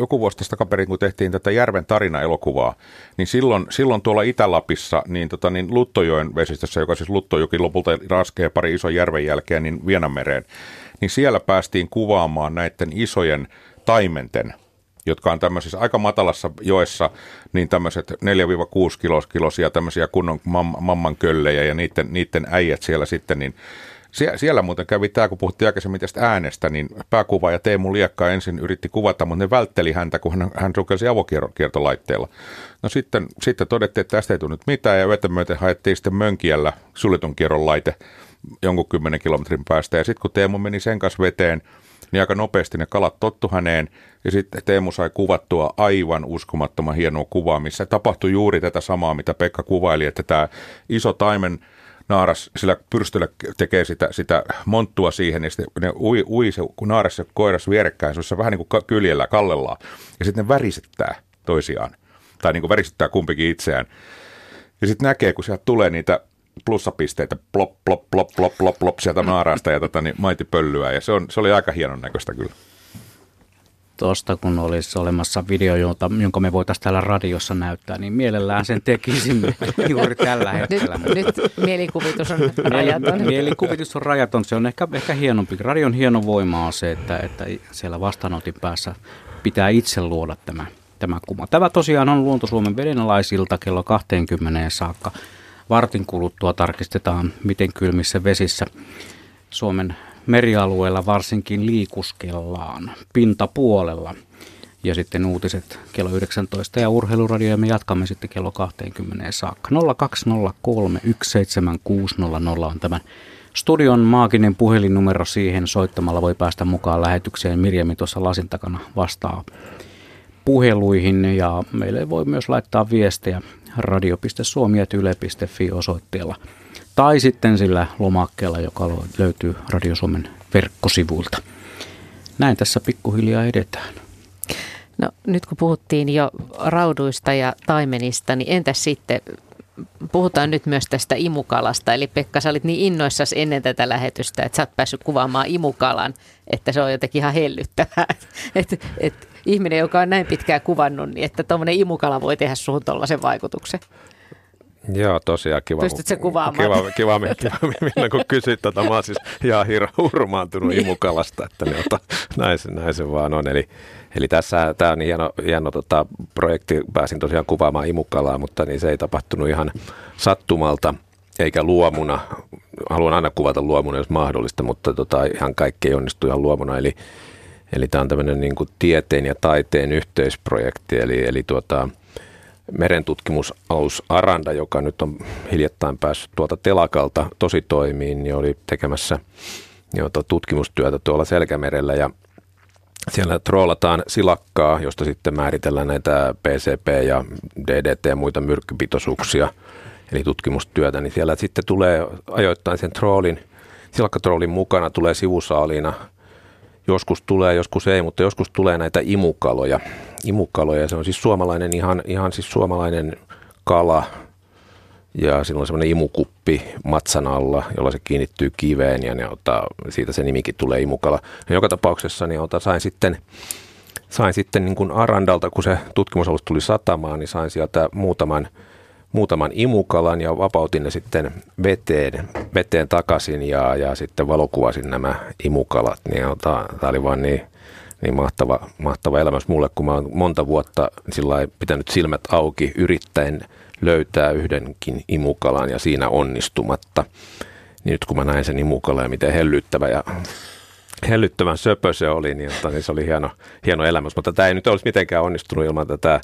joku vuosi tästä takaperin, kun tehtiin tätä Järven tarina-elokuvaa, niin silloin, silloin tuolla Itä-Lapissa, niin, tota, niin Luttojoen vesistössä, joka siis Luttojoki lopulta raskee pari ison järven jälkeen, niin Viananmereen, niin siellä päästiin kuvaamaan näiden isojen taimenten, jotka on tämmöisissä aika matalassa joessa, niin tämmöiset neljästä kuuteen kiloskilosia, tämmöisiä kunnon mam- mamman köllejä ja niiden, niiden äijät siellä sitten, niin sie- siellä muuten kävi tämä, kun puhuttiin aikaisemmin tästä äänestä, niin pääkuvaaja Teemu Liekka ensin yritti kuvata, mutta ne vältteli häntä, kun hän, hän rukelsi avokiertolaitteella. No sitten, sitten todettiin, että tästä ei tule nyt mitään ja yötä myöten haettiin sitten Mönkiällä suljetun kierron laite jonkun kymmenen kilometrin päästä ja sitten kun Teemu meni sen kanssa veteen, niin aika nopeasti ne kalat tottu häneen, ja sitten Teemu sai kuvattua aivan uskomattoman hienoa kuvaa, missä tapahtui juuri tätä samaa, mitä Pekka kuvaili, että tämä iso taimen naaras sillä pyrstöllä tekee sitä, sitä monttua siihen, ja sitten ne ui, ui se naaras ja koiras vierekkäin, se on vähän niin kuin kyljellä, kallellaan, ja sitten ne värisettää toisiaan, tai niin kuin värisettää kumpikin itseään, ja sitten näkee, kun sieltä tulee niitä plussapisteitä, plop, plop, plop, plop, plop, plop sieltä naarasta ja tota, niin maitipöllyä. Ja se, on, se oli aika hienon näköistä kyllä. Tuosta kun olisi olemassa video, jota, jonka me voitaisiin täällä radiossa näyttää, niin mielellään sen tekisimme juuri tällä hetkellä. Nyt, nyt mielikuvitus on rajaton. Mielikuvitus on rajaton. Se on ehkä, ehkä hienompi. Radion hieno voima on se, että, että siellä vastaanotin päässä pitää itse luoda tämä, tämä kuva. Tämä tosiaan on Luonto-Suomen vedenalaisilta kello kaksikymmentä saakka. Vartin kuluttua tarkistetaan, miten kylmissä vesissä Suomen merialueella varsinkin liikuskellaan pintapuolella. Ja sitten uutiset kello yhdeksäntoista ja urheiluradio ja me jatkamme sitten kello kaksikymmentä saakka. nolla kaksi nolla kolme yksi seitsemän kuusi nolla nolla on tämän studion maaginen puhelinnumero. Siihen soittamalla voi päästä mukaan lähetykseen. Mirjami tuossa lasin takana vastaa puheluihin ja meille voi myös laittaa viestejä radio piste suomi piste yle piste fi osoitteella tai sitten sillä lomakkeella, joka löytyy Radio Suomen verkkosivuilta. Näin tässä pikkuhiljaa edetään. No nyt kun puhuttiin jo rauduista ja taimenista, niin entäs sitten puhutaan nyt myös tästä imukalasta. Eli Pekka, sä olit niin innoissasi ennen tätä lähetystä, että sä oot päässyt kuvaamaan imukalan, että se on jotenkin ihan hellyttävää. Että et, ihminen, joka on näin pitkään kuvannut, niin että tuommoinen imukala voi tehdä suhun tuollaisen vaikutuksen. Joo, tosiaan kiva. Pystytkö se kuvaamaan? Kiva, kiva, kiva, kiva kun kysyt tätä. Mä oon siis ihan hirveän hurmaantunut niin imukalasta, että ne ota, näin, se, näin se vaan on. Eli, eli tässä tämä on niin hieno, hieno tota, projekti. Pääsin tosiaan kuvaamaan imukalaa, mutta niin se ei tapahtunut ihan sattumalta eikä luomuna. Haluan aina kuvata luomuna, jos mahdollista, mutta tota, ihan kaikki ei onnistu ihan luomuna. Eli Eli tämä on tämmöinen niin kuin tieteen ja taiteen yhteisprojekti, eli, eli tuota, Meren tutkimusalus Aranda, joka nyt on hiljattain päässyt tuolta telakalta tositoimiin, niin oli tekemässä jota, tutkimustyötä tuolla Selkämerellä ja siellä troolataan silakkaa, josta sitten määritellään näitä P C B ja D D T ja muita myrkkypitoisuuksia, eli tutkimustyötä, niin siellä sitten tulee ajoittain sen troolin, silakkatroolin mukana tulee sivusaaliina. Joskus tulee, joskus ei, mutta joskus tulee näitä imukaloja. Imukaloja, se on siis suomalainen ihan, ihan siis suomalainen kala, ja sillä on semmoinen imukuppi matsan alla, jolla se kiinnittyy kiveen ja ne ottaa, siitä se nimikin tulee imukala. Ja joka tapauksessa niin ota, sain sitten, sain sitten niin kuin Arandalta, kun se tutkimusalus tuli satamaan, niin sain sieltä muutaman, muutaman imukalan ja vapautin ne sitten veteen, veteen takaisin ja, ja sitten valokuvasin nämä imukalat. Niin ota, tämä oli vaan niin... Niin mahtava, mahtava elämässä mulle, kun mä oon monta vuotta sillä pitänyt silmät auki yrittäen löytää yhdenkin imukalan ja siinä onnistumatta. Niin nyt kun mä näin sen imukalan ja miten hellyttävä ja hellyttävän söpö se oli, niin, että, niin se oli hieno, hieno elämässä. Mutta tämä ei nyt olisi mitenkään onnistunut ilman tätä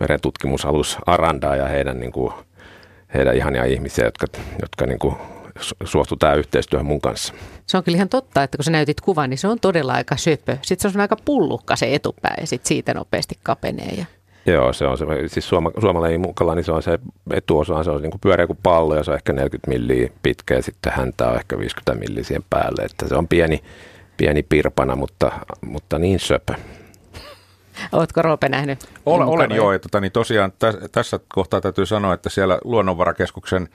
Meren tutkimusalus Arandaa ja heidän, niin kuin, heidän ihania ihmisiä, jotka... jotka niin kuin, suostui tämä yhteistyöhön mun kanssa. Se on kyllä ihan totta, että kun sä näytit kuvan, niin se on todella aika söpö. Sitten se on aika pullukka se etupää ja sitten siitä nopeasti kapenee. Ja... Joo, se on se. Siis suoma, suomalainen mukalla, niin se on se etuosa, se on niin kuin pyöreä kuin pallo ja se on ehkä neljäkymmentä milliä pitkä ja sitten häntä on ehkä viisikymmentä milliä siihen päälle. Että se on pieni, pieni pirpana, mutta, mutta niin söpö. Oletko Roope nähnyt? Olen, olen joo. Tota, niin tosiaan täs, tässä kohtaa täytyy sanoa, että siellä Luonnonvarakeskuksen ä,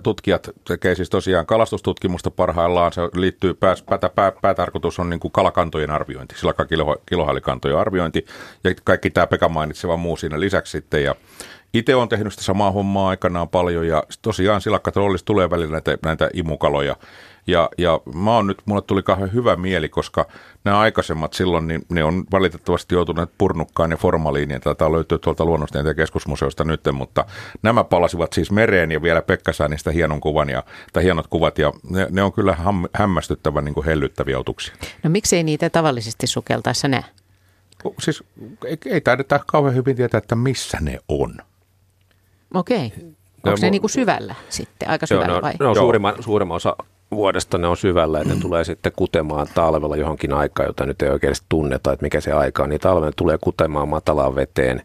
tutkijat tekee siis tosiaan kalastustutkimusta parhaillaan. Se liittyy, pää, pää, pää, päätarkoitus on niin kuin kalakantojen arviointi, silakkakilohalikantojen arviointi ja kaikki tämä Pekka mainitseva muu siinä lisäksi sitten. Ja itse olen tehnyt sitä samaa hommaa aikanaan paljon ja tosiaan silakkatrollissa tulee välillä näitä, näitä imukaloja. Ja, ja mä oon nyt, mulle tuli kauhean hyvä mieli, koska nämä aikaisemmat silloin, niin ne on valitettavasti joutuneet purnukkaan ja formaliiniin. Tätä löytyy tuolta Luonnontieteen keskusmuseosta nyt, mutta nämä palasivat siis mereen ja vielä Pekka sai niistä hienon kuvan ja, tai hienot kuvat. Ja ne, ne on kyllä ham, hämmästyttävän niin kuin hellyttäviä otuksia. No miksei niitä tavallisesti sukeltaessa näe? Siis ei, ei taideta kauhean hyvin tietää, että missä ne on. Okei. Onko ne, ne niin kuin syvällä sitten? Aika syvällä joo, vai? No, no suurimman, suurimman osa... Vuodesta ne on syvällä ja ne tulee sitten kutemaan talvella johonkin aikaan, jota nyt ei oikein tunneta, että mikä se aika on. Niin talvella tulee kutemaan matalaan veteen,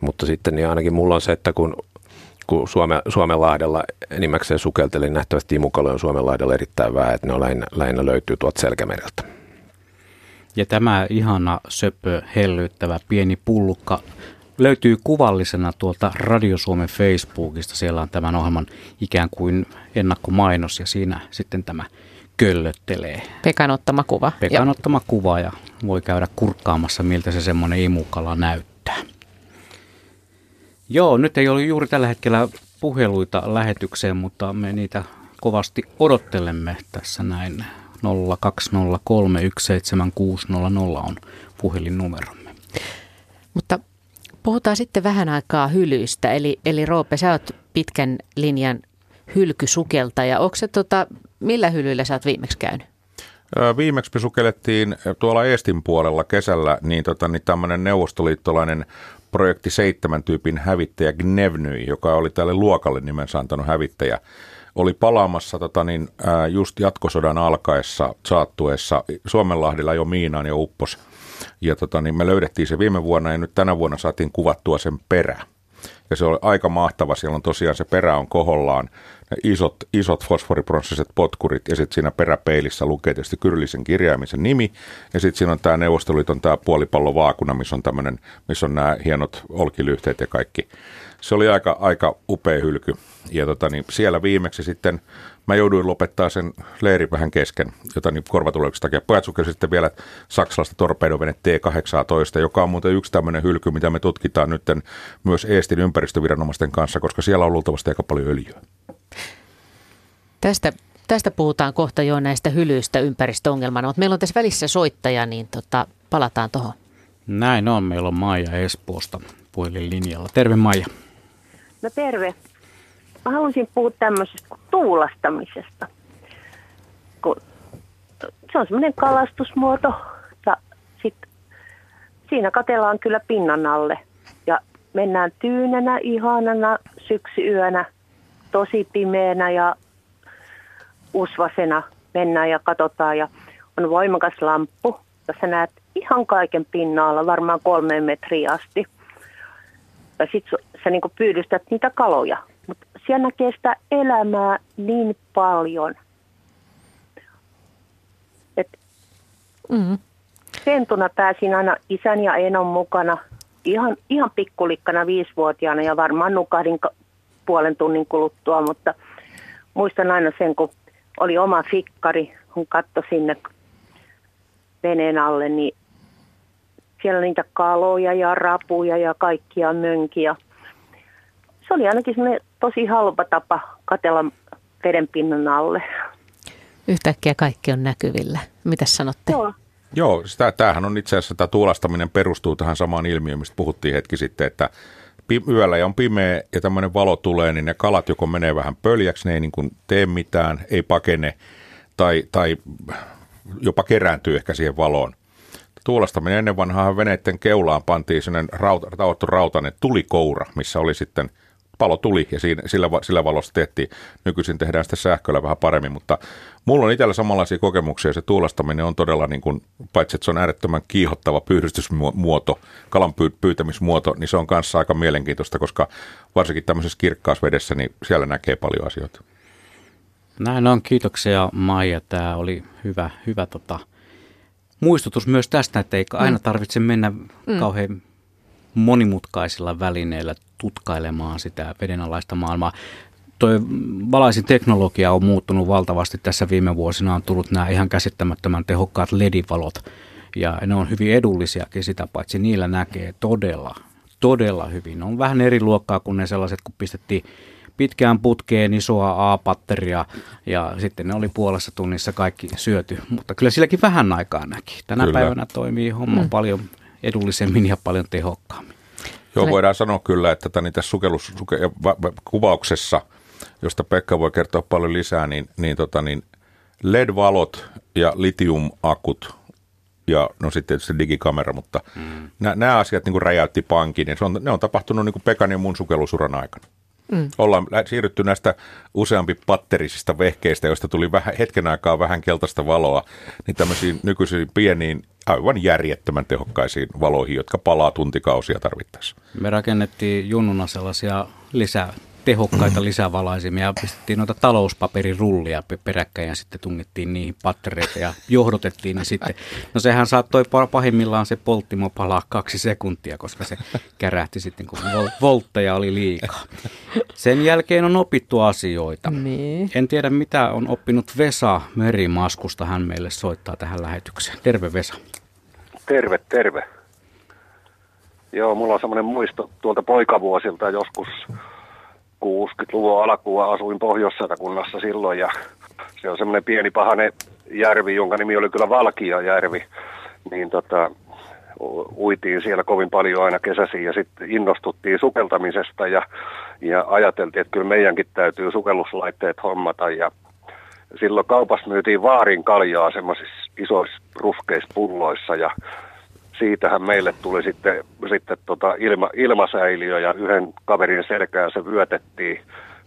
mutta sitten niin ainakin mulla on se, että kun, kun Suome, Suomenlahdella enimmäkseen sukeltelin, niin nähtävästi imukaloja on Suomenlahdella erittäin vähän, että ne on lähinnä, lähinnä löytyy tuolta Selkämereltä. Ja tämä ihana, söpö, hellyttävä, pieni pullukka löytyy kuvallisena tuolta Radio Suomen Facebookista. Siellä on tämän ohjelman ikään kuin ennakkomainos ja siinä sitten tämä köllöttelee. Pekan ottama kuva. Pekan ottama kuva ja voi käydä kurkkaamassa, miltä se semmoinen imukala näyttää. Joo, nyt ei ole juuri tällä hetkellä puheluita lähetykseen, mutta me niitä kovasti odottelemme tässä näin. nolla kaksi nolla kolme yksi seitsemän kuusi nolla nolla on puhelinnumeromme. Mutta... Puhutaan sitten vähän aikaa hylyistä, eli, eli Roope, sä oot pitkän linjan hylkysukeltaja. Onko se, tota, millä hylyillä sä oot viimeksi käynyt? Viimeksi me sukellettiin tuolla Eestin puolella kesällä niin, tota, niin tämmöinen neuvostoliittolainen projekti seitsemän tyypin hävittäjä Gnevnyi, joka oli tälle luokalle nimensä antanut hävittäjä. Oli palaamassa tota, niin, just jatkosodan alkaessa saattuessa Suomenlahdilla jo miinaan ja upposi. Ja tota, niin me löydettiin se viime vuonna ja nyt tänä vuonna saatiin kuvattua sen perä. Ja se oli aika mahtava. Siellä on tosiaan se perä on kohollaan. Ne isot, isot fosforipronssiset potkurit ja sitten siinä peräpeilissä lukee tietysti Kyrillisen kirjaimisen nimi. Ja sitten siinä on tämä Neuvostoliiton tämä puolipallovaakuna, missä on tämmöinen, missä on nämä hienot olkilyhteet ja kaikki. Se oli aika, aika upea hylky. Ja tota, niin siellä viimeksi sitten mä jouduin lopettaa sen leirin vähän kesken, jota niin korvatuloksen takia. Pojat sukelsivat sitten vielä saksalaista torpedovenettä T kahdeksantoista, joka on muuten yksi tämmöinen hylky, mitä me tutkitaan nyt myös Eestin ympäristöviranomaisten kanssa, koska siellä on luultavasti aika paljon öljyä. Tästä, tästä puhutaan kohta jo näistä hylyistä ympäristöongelmana, mutta meillä on tässä välissä soittaja, niin tota, palataan tuohon. Näin on, meillä on Maija Espoosta puhelinlinjalla. Terve Maija. No terve. Mä haluaisin puhua tämmöisestä tuulastamisesta. Kun se on semmoinen kalastusmuoto ja sit siinä katellaan kyllä pinnan alle ja mennään tyynenä, ihanana syksyyönä, tosi pimeänä ja usvasena mennään ja katsotaan ja on voimakas lamppu ja sä näet ihan kaiken pinnalla, varmaan kolmeen metriä asti. Ja sit sä niinku pyydystät niitä kaloja. Mutta siellä näkee sitä elämää niin paljon. Et mm. Pentuna pääsin aina isän ja enon mukana ihan, ihan pikkulikkana viisivuotiaana ja varmaan nukahdin puolen tunnin kuluttua, mutta muistan aina sen, kun oli oma fikkari, kun katsoi sinne veneen alle, niin siellä niitä kaloja ja rapuja ja kaikkia mönkiä. Se oli ainakin semmoinen tosi halpa tapa katsella vedenpinnan alle. Yhtäkkiä kaikki on näkyvillä. Mitäs sanotte? Joo. Joo, sitä, tämähän on itse asiassa, tämä tuulastaminen perustuu tähän samaan ilmiöön, mistä puhuttiin hetki sitten, että yöllä ja on pimeä ja tämmöinen valo tulee, niin ne kalat joko menee vähän pöljäksi, ne ei niin kuin tee mitään, ei pakene tai, tai jopa kerääntyy ehkä siihen valoon. Tuulastaminen ennen vanhaan veneiden keulaan pantiin sellainen rauta, taottu rautainen tulikoura, missä oli sitten palo tuli ja siinä, sillä, sillä valossa tehtiin. Nykyisin tehdään sitä sähköllä vähän paremmin, mutta mulla on itsellä samanlaisia kokemuksia. Se tuulastaminen on todella, niin kuin, paitsi että se on äärettömän kiihottava pyydystysmuoto, kalan pyytämismuoto, niin se on kanssa aika mielenkiintoista, koska varsinkin tämmöisessä kirkkaasvedessä, niin siellä näkee paljon asioita. Näin on, kiitoksia Maija. Tämä oli hyvä, hyvä tota, muistutus myös tästä, että ei aina tarvitse mennä mm. kauhean monimutkaisilla välineillä tutkailemaan sitä vedenalaista maailmaa. Tuo valaisin teknologia on muuttunut valtavasti tässä viime vuosina. On tullut nämä ihan käsittämättömän tehokkaat L E D-valot ja ne on hyvin edullisiakin sitä paitsi. Niillä näkee todella, todella hyvin. Ne on vähän eri luokkaa kuin ne sellaiset, kun pistettiin pitkään putkeen isoa A-patteria ja sitten ne oli puolessa tunnissa kaikki syöty. Mutta kyllä silläkin vähän aikaa näki. Tänä kyllä. päivänä toimii homma mm. paljon edullisemmin ja paljon tehokkaammin. Joo, voidaan sanoa kyllä, että tämän tässä sukellus, suke, kuvauksessa, josta Pekka voi kertoa paljon lisää, niin, niin, tota, niin L E D-valot ja litiumakut ja no sitten tietysti digikamera, mutta mm. nämä asiat niin kuin räjäytti pankin. Ja se on, ne on tapahtunut niin kuin Pekan ja mun sukellusuran aikana. Mm. Ollaan siirrytty näistä useampi patterisista vehkeistä, joista tuli vähän, hetken aikaa vähän keltaista valoa, niin tämmöisiin nykyisiin pieniin, aivan järjettömän tehokkaisiin valoihin, jotka palaa tuntikausia tarvittaessa. Me rakennettiin junnuna sellaisia lisää, tehokkaita lisävalaisimia ja pistettiin noita talouspaperirullia peräkkäin ja sitten tungettiin niihin pattereita ja johdotettiin ne sitten. No sehän saattoi pahimmillaan se polttimo palaa kaksi sekuntia, koska se kärähti sitten, kun voltteja oli liikaa. Sen jälkeen on opittu asioita. Niin. En tiedä mitä on oppinut Vesa Merimaskusta. Hän meille soittaa tähän lähetykseen. Terve Vesa. Terve, terve. Joo, mulla on semmoinen muisto tuolta poikavuosilta joskus. kuusikymmentäluvun alkuun asuin Pohjois-Satakunnassa silloin ja se on semmoinen pieni pahainen järvi, jonka nimi oli kyllä Valkiajärvi, niin tota, uitiin siellä kovin paljon aina kesäisin ja sitten innostuttiin sukeltamisesta ja, ja ajateltiin, että kyllä meidänkin täytyy sukelluslaitteet hommata ja silloin kaupassa myytiin vaarin kaljaa semmoisissa isoissa ruskeissa pulloissa ja siitähän meille tuli sitten, sitten tota ilma, ilmasäiliö ja yhden kaverin selkään se vyötettiin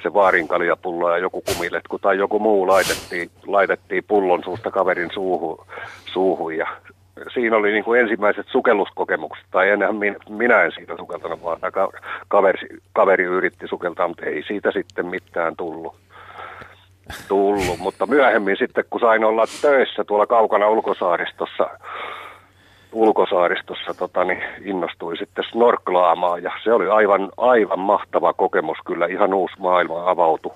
se vaarinkaljapullo ja joku kumiletku tai joku muu laitettiin, laitettiin pullon suusta kaverin suuhun. suuhun ja siinä oli niin kuin ensimmäiset sukelluskokemukset tai enää minä, minä en siitä sukeltanut, vaan kaveri, kaveri yritti sukeltaa, mutta ei siitä sitten mitään tullut. tullut. Mutta myöhemmin sitten kun sain olla töissä tuolla kaukana ulkosaaristossa, Ulkosaaristossa tota, niin innostui sitten snorklaamaan ja se oli aivan, aivan mahtava kokemus. Kyllä ihan uusi maailma avautui,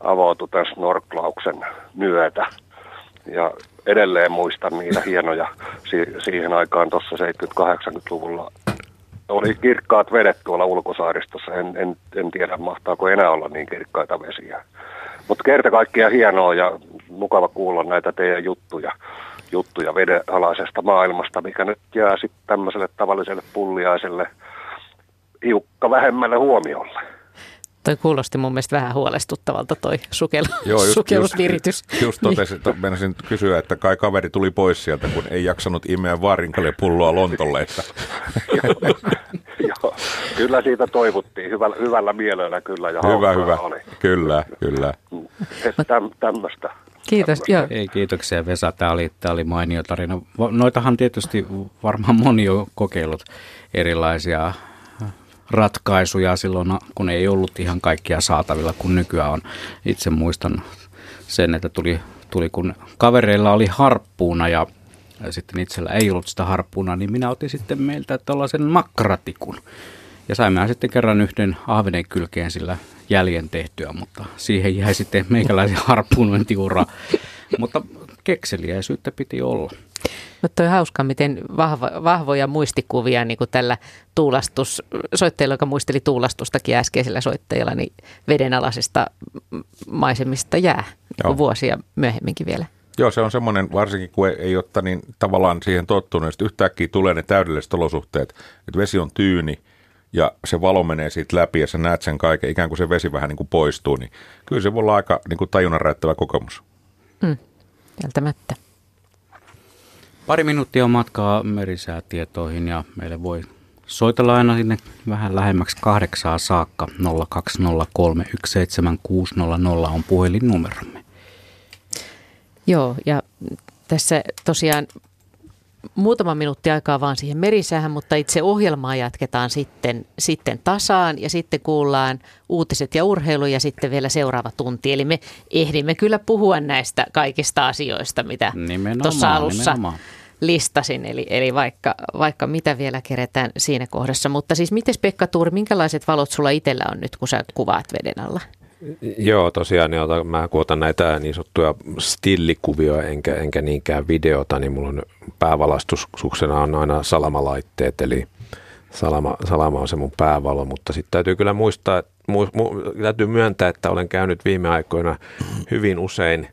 avautui tämän snorklauksen myötä. Ja edelleen muistan niitä hienoja si- siihen aikaan tuossa seitsemänkymmentä-kahdeksankymmentäluvulla. Oli kirkkaat vedet tuolla ulkosaaristossa. En, en, en tiedä, mahtaako enää olla niin kirkkaita vesiä. Mutta kerta kaikkiaan hienoa ja mukava kuulla näitä teidän juttuja. juttuja vedenalaisesta maailmasta, mikä nyt jää sitten tämmöiselle tavalliselle pulliaiselle hiukka vähemmälle huomiolle. Toi kuulosti mun mielestä vähän huolestuttavalta toi sukellusviritys. Sukellusviritys. Just, just totesin, to, menisin kysyä, että kai kaveri tuli pois sieltä, kun ei jaksanut imeä vaarinkaljapulloa Lontolle. Että. Joo, joo, kyllä siitä toivottiin. Hyvällä, hyvällä mielellä kyllä. Ja hyvä, hyvä. Oli. Kyllä, kyllä. Täm, tämmöistä. Kiitos. Ei, kiitoksia Vesa. Tämä oli, tämä oli mainio tarina. Noitahan tietysti varmaan moni on kokeillut erilaisia ratkaisuja silloin, kun ei ollut ihan kaikkia saatavilla, kun nykyään on. Itse muistan sen, että tuli, tuli kun kavereilla oli harppuuna ja sitten itsellä ei ollut sitä harppuuna, niin minä otin sitten meiltä tällaisen makkaratikun. Ja saimme sitten kerran yhden ahvenen kylkeen sillä jäljen tehtyä, mutta siihen jäi sitten meikäläisen harppunointiura. Mutta kekseliäisyyttä piti olla. No toi hauska, miten vahva, vahvoja muistikuvia, niin kuin tällä tuulastus, soittajalla, joka muisteli tuulastustakin äskeisellä soittajalla, niin vedenalaisesta maisemista jää niin vuosia myöhemminkin vielä. Joo, se on semmoinen, varsinkin kun ei ole niin tavallaan siihen tottunut, että yhtäkkiä tulee ne täydelliset olosuhteet, että vesi on tyyni ja se valo menee siitä läpi ja sä näet sen kaiken, ikään kuin se vesi vähän niin kuin poistuu, niin kyllä se voi olla aika niin kuin tajunnan räjäyttävä kokemus. Mm, jältämättä. Pari minuuttia on matkaa merisäätietoihin ja meille voi soitella aina sinne vähän lähemmäksi kahdeksaan saakka. nolla kaksi nolla kolme yksi seitsemän kuusi nolla nolla on puhelinnumeromme. Joo, ja tässä tosiaan muutama minuutti aikaa vaan siihen merisäähän, mutta itse ohjelmaa jatketaan sitten, sitten tasaan ja sitten kuullaan uutiset ja urheilu ja sitten vielä seuraava tunti. Eli me ehdimme kyllä puhua näistä kaikista asioista, mitä tuossa alussa nimenomaan listasin, eli, eli vaikka, vaikka mitä vielä keretään siinä kohdassa. Mutta siis mites Pekka Tuuri, minkälaiset valot sulla itsellä on nyt, kun sä kuvaat veden alla? Joo, tosiaan niin mä kuotan näitä niin sanottuja stillikuvioja enkä, enkä niinkään videota, niin mulla on päävalastuksena on aina salamalaitteet, eli salama, salama on se mun päävalo, mutta sitten täytyy kyllä muistaa, mu, mu, täytyy myöntää, että olen käynyt viime aikoina hyvin usein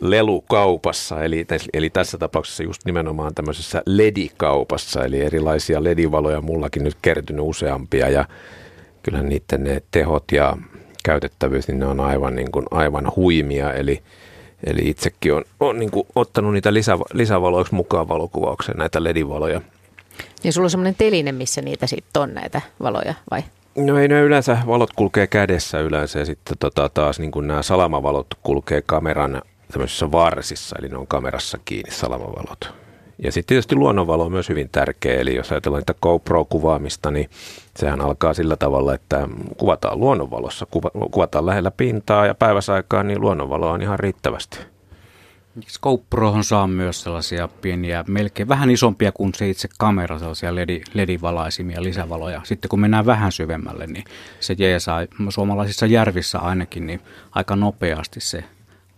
lelukaupassa, eli, eli tässä tapauksessa just nimenomaan tämmöisessä L E D-kaupassa, eli erilaisia L E D-valoja mullakin nyt kertynyt useampia, ja kyllähän niiden ne tehot ja käytettävyys, niin ne on aivan, niin kuin, aivan huimia, eli, eli itsekin on, on niin kuin ottanut niitä lisä, lisävaloiksi mukaan valokuvaukseen, näitä L E D-valoja. Ja sulla on semmoinen teline, missä niitä sitten on, näitä valoja, vai? No ei, ne yleensä valot kulkee kädessä yleensä, ja sitten tota, taas niin kuin nämä salamavalot kulkee kameran tämmöisissä varsissa, eli ne on kamerassa kiinni salamavalot. Ja sitten tietysti luonnonvalo on myös hyvin tärkeä, eli jos ajatellaan niitä GoPro-kuvaamista, niin sehän alkaa sillä tavalla, että kuvataan luonnonvalossa, kuva, kuvataan lähellä pintaa ja päiväsaikaan, niin luonnonvaloa on ihan riittävästi. GoProhon saa myös sellaisia pieniä, melkein vähän isompia kuin se itse kamera, sellaisia L E D-valaisimia lisävaloja. Sitten kun mennään vähän syvemmälle, niin se jeesaa suomalaisissa järvissä ainakin, niin aika nopeasti se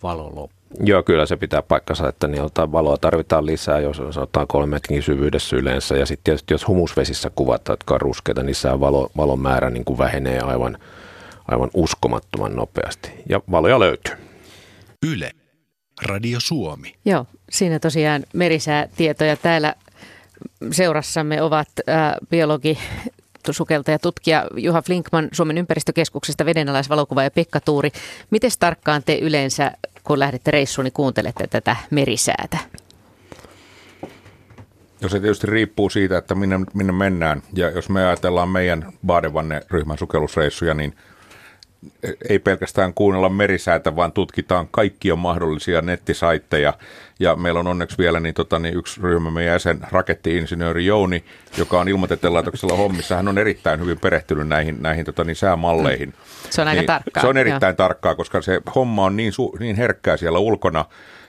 valo loppuu. Joo, kyllä se pitää paikkansa, että niiltä valoa tarvitaan lisää, jos sanotaan kolme metrin syvyydessä yleensä. Ja sitten tietysti jos humusvesissä kuvataan, jotka on ruskeita, niin se valo, valon määrä niin kuin vähenee aivan, aivan uskomattoman nopeasti. Ja valoja löytyy. Yle, Radio Suomi. Joo, siinä tosiaan merisäätietoja. Täällä seurassamme ovat äh, biologi, sukeltaja, tutkija Juha Flinkman Suomen ympäristökeskuksesta, vedenalaisvalokuva ja Pekka Tuuri. Miten tarkkaan te yleensä, kun lähdette reissuun, niin kuuntelette tätä merisäätä? No se tietysti riippuu siitä, että minne, minne mennään. Ja jos me ajatellaan meidän Badevanne-ryhmän sukellusreissuja, niin ei pelkästään kuunnella merisäätä, vaan tutkitaan kaikkia mahdollisia nettisaitteja. Ja meillä on onneksi vielä niin, tota, niin yksi ryhmä, meidän jäsen, raketti-insinööri Jouni, joka on ilmatieteen laitoksella hommissa. Hän on erittäin hyvin perehtynyt näihin, näihin tota, niin säämalleihin. Se on aika niin, tarkkaa. Se on erittäin joo. tarkkaa, koska se homma on niin, su- niin herkkää siellä ulkona.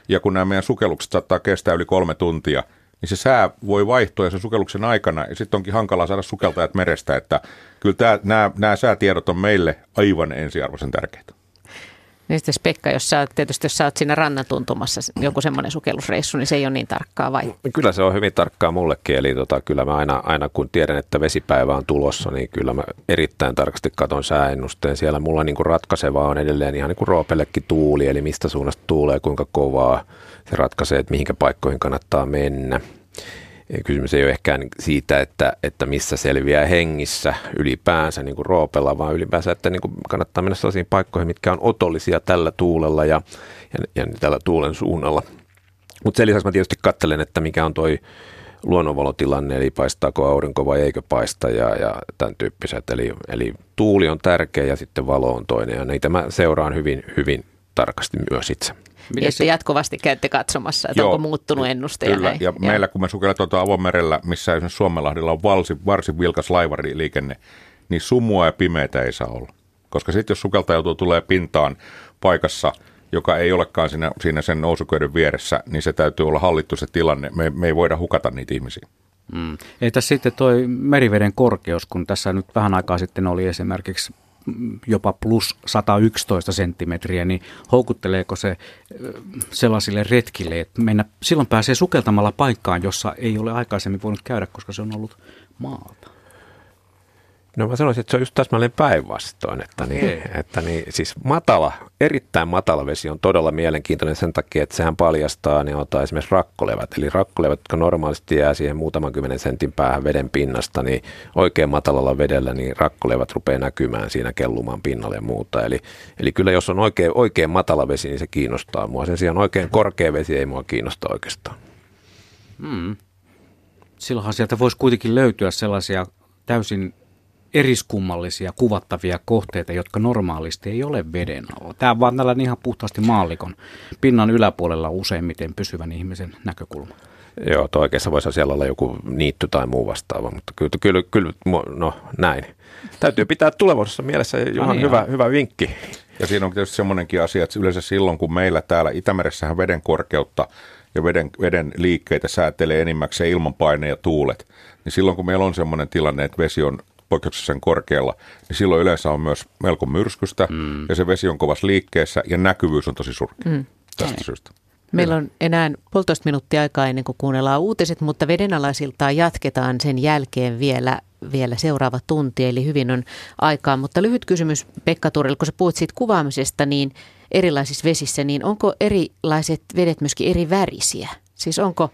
Ja kun nämä meidän sukellukset saattaa kestää yli kolme tuntia, niin se sää voi vaihtua ja sen sukelluksen aikana, ja sitten onkin hankalaa saada sukeltajat merestä, että kyllä nämä, nämä säätiedot on meille aivan ensiarvoisen tärkeitä. Niin sitten Pekka, jos sä, tietysti jos sä oot siinä rannan tuntumassa joku semmoinen sukellusreissu, niin se ei ole niin tarkkaa vai? Kyllä se on hyvin tarkkaa mullekin, eli tota, kyllä mä aina, aina kun tiedän, että vesipäivä on tulossa, niin kyllä mä erittäin tarkasti katon sääennusteen. Siellä mulla niin kuin ratkaisevaa on edelleen ihan niin kuin roopellekin tuuli, eli mistä suunnasta tuulee, kuinka kovaa. Se ratkaisee, että mihinkä paikkoihin kannattaa mennä. Kysymys ei ole ehkä siitä, että, että missä selviää hengissä ylipäänsä niin kuin roopella, vaan ylipäänsä, että niin kuin kannattaa mennä sellaisiin paikkoihin, mitkä on otollisia tällä tuulella ja, ja, ja tällä tuulen suunnalla. Mutta sen lisäksi mä tietysti katselen, että mikä on toi luonnonvalotilanne, eli paistaako aurinko vai eikö paista ja, ja tämän tyyppiset. Eli, eli tuuli on tärkeä ja sitten valo on toinen ja niitä mä seuraan hyvin, hyvin tarkasti myös itse. Ja sitten jatkuvasti käytte katsomassa, että joo, onko muuttunut ennusteja. Kyllä, näin. ja joo. meillä kun me sukelletaan tuota avomerellä, missä esimerkiksi Suomenlahdella on varsin, varsin vilkas laivariliikenne, niin sumua ja pimeitä ei saa olla. Koska sitten jos sukeltaja joutuu tulee pintaan paikassa, joka ei olekaan siinä, siinä sen nousuköiden vieressä, niin se täytyy olla hallittu se tilanne. Me, me ei voida hukata niitä ihmisiä. Mm. Ei tässä sitten toi meriveden korkeus, kun tässä nyt vähän aikaa sitten oli esimerkiksi jopa plus sata yksitoista senttimetriä, niin houkutteleeko se sellaisille retkille, että mennä, silloin pääsee sukeltamalla paikkaan, jossa ei ole aikaisemmin voinut käydä, koska se on ollut maata? No mä sanoisin, että se on just täsmälleen päinvastoin, että, niin, että niin, siis matala, erittäin matala vesi on todella mielenkiintoinen sen takia, että sehän paljastaa ne niin esimerkiksi rakkolevät, eli rakkolevät, jotka normaalisti jää siihen muutaman kymmenen sentin päähän veden pinnasta, niin oikein matalalla vedellä niin rakkolevät rupeaa näkymään siinä kellumaan pinnalle ja muuta, eli, eli kyllä jos on oikein, oikein matala vesi, niin se kiinnostaa mua, sen sijaan oikein korkea vesi ei mua kiinnosta oikeastaan. Hmm. Silloinhan sieltä voisi kuitenkin löytyä sellaisia täysin eriskummallisia kuvattavia kohteita, jotka normaalisti ei ole veden alla. Tämä on vaan tällainen ihan puhtaasti maallikon pinnan yläpuolella useimmiten pysyvän ihmisen näkökulma. Joo, tuo oikeassa voisi siellä olla joku niitty tai muu vastaava, mutta kyllä, kyllä, kyllä no näin. Täytyy pitää tulevaisuudessa mielessä, Juhan, Ai hyvä, hyvä vinkki. Ja siinä on tietysti semmoinenkin asia, että yleensä silloin, kun meillä täällä Itämeressähän veden korkeutta ja veden, veden liikkeitä säätelee enimmäkseen ilmanpaine ja tuulet, niin silloin kun meillä on semmoinen tilanne, että vesi on poikkeuksellisen korkealla, niin silloin yleensä on myös melko myrskystä, mm. ja se vesi on kovassa liikkeessä, ja näkyvyys on tosi surkea mm. tästä Näin. syystä. Meillä on enää puolitoista minuuttia aikaa ennen kuin kuunnellaan uutiset, mutta vedenalaisiltaan jatketaan sen jälkeen vielä, vielä seuraava tunti, eli hyvin on aikaa. Mutta lyhyt kysymys Pekka Tuurille, kun sä puhut siitä kuvaamisesta niin erilaisissa vesissä, niin onko erilaiset vedet myöskin eri värisiä? Siis onko,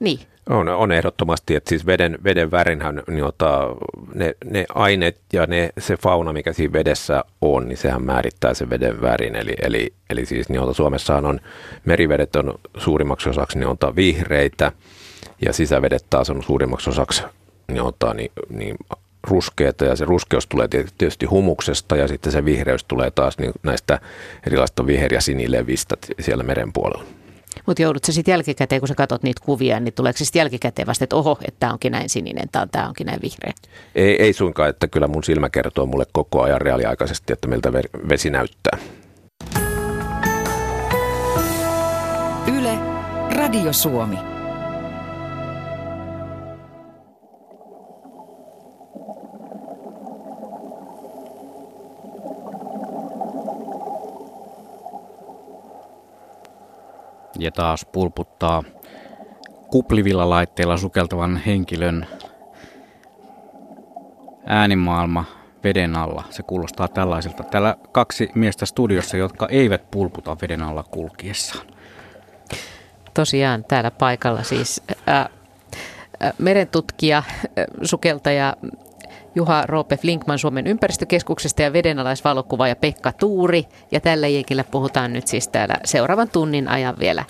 niin? On, on ehdottomasti, että siis veden, veden värinhän, niin ota, ne, ne aineet ja ne, se fauna, mikä siinä vedessä on, niin sehän määrittää sen veden värin. Eli, eli, eli siis niin ota, Suomessahan on, merivedet on suurimmaksi osaksi niin ota, vihreitä ja sisävedet taas on suurimmaksi osaksi niin ota, niin, niin ruskeita ja se ruskeus tulee tietysti humuksesta ja sitten se vihreys tulee taas niin näistä erilaisista viher- ja sinilevistä siellä meren puolella. Mutta joudut sä sitten jälkikäteen, kun sä katsot niitä kuvia, niin tuleeko se sitten jälkikäteen vasta, että oho, että tämä onkin näin sininen tai tämä onkin näin vihreä? Ei, ei suinkaan, että kyllä mun silmä kertoo mulle koko ajan reaaliaikaisesti, että miltä vesi näyttää. Yle, Radio Suomi. Ja taas pulputtaa kuplivilla laitteilla sukeltavan henkilön äänimaailma veden alla. Se kuulostaa tällaiselta. Täällä kaksi miestä studiossa, jotka eivät pulputa veden alla kulkiessaan. Tosiaan täällä paikalla siis äh, äh, merentutkija, äh, sukeltaja Juha Roope Flinkman Suomen ympäristökeskuksesta ja vedenalaisvalokuvaaja Pekka Tuuri. Ja tällä jeikillä puhutaan nyt siis täällä seuraavan tunnin ajan vielä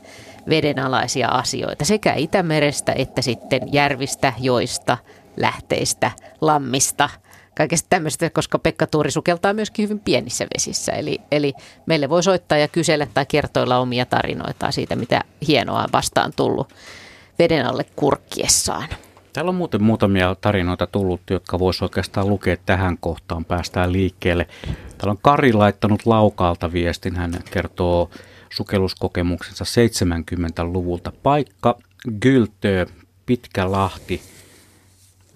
vedenalaisia asioita sekä Itämerestä että sitten järvistä, joista, lähteistä, lammista, kaikesta tämmöistä, koska Pekka Tuuri sukeltaa myöskin hyvin pienissä vesissä. Eli, eli meille voi soittaa ja kysellä tai kertoilla omia tarinoitaan siitä, mitä hienoa on vastaan tullut veden alle kurkkiessaan. Täällä on muuten muutamia tarinoita tullut, jotka voisi oikeastaan lukea tähän kohtaan. Päästään liikkeelle. Täällä on Kari laittanut Laukaalta viestin. Hän kertoo sukelluskokemuksensa seitsemänkymmentäluvulta. Paikka Gyltö, Pitkä Lahti.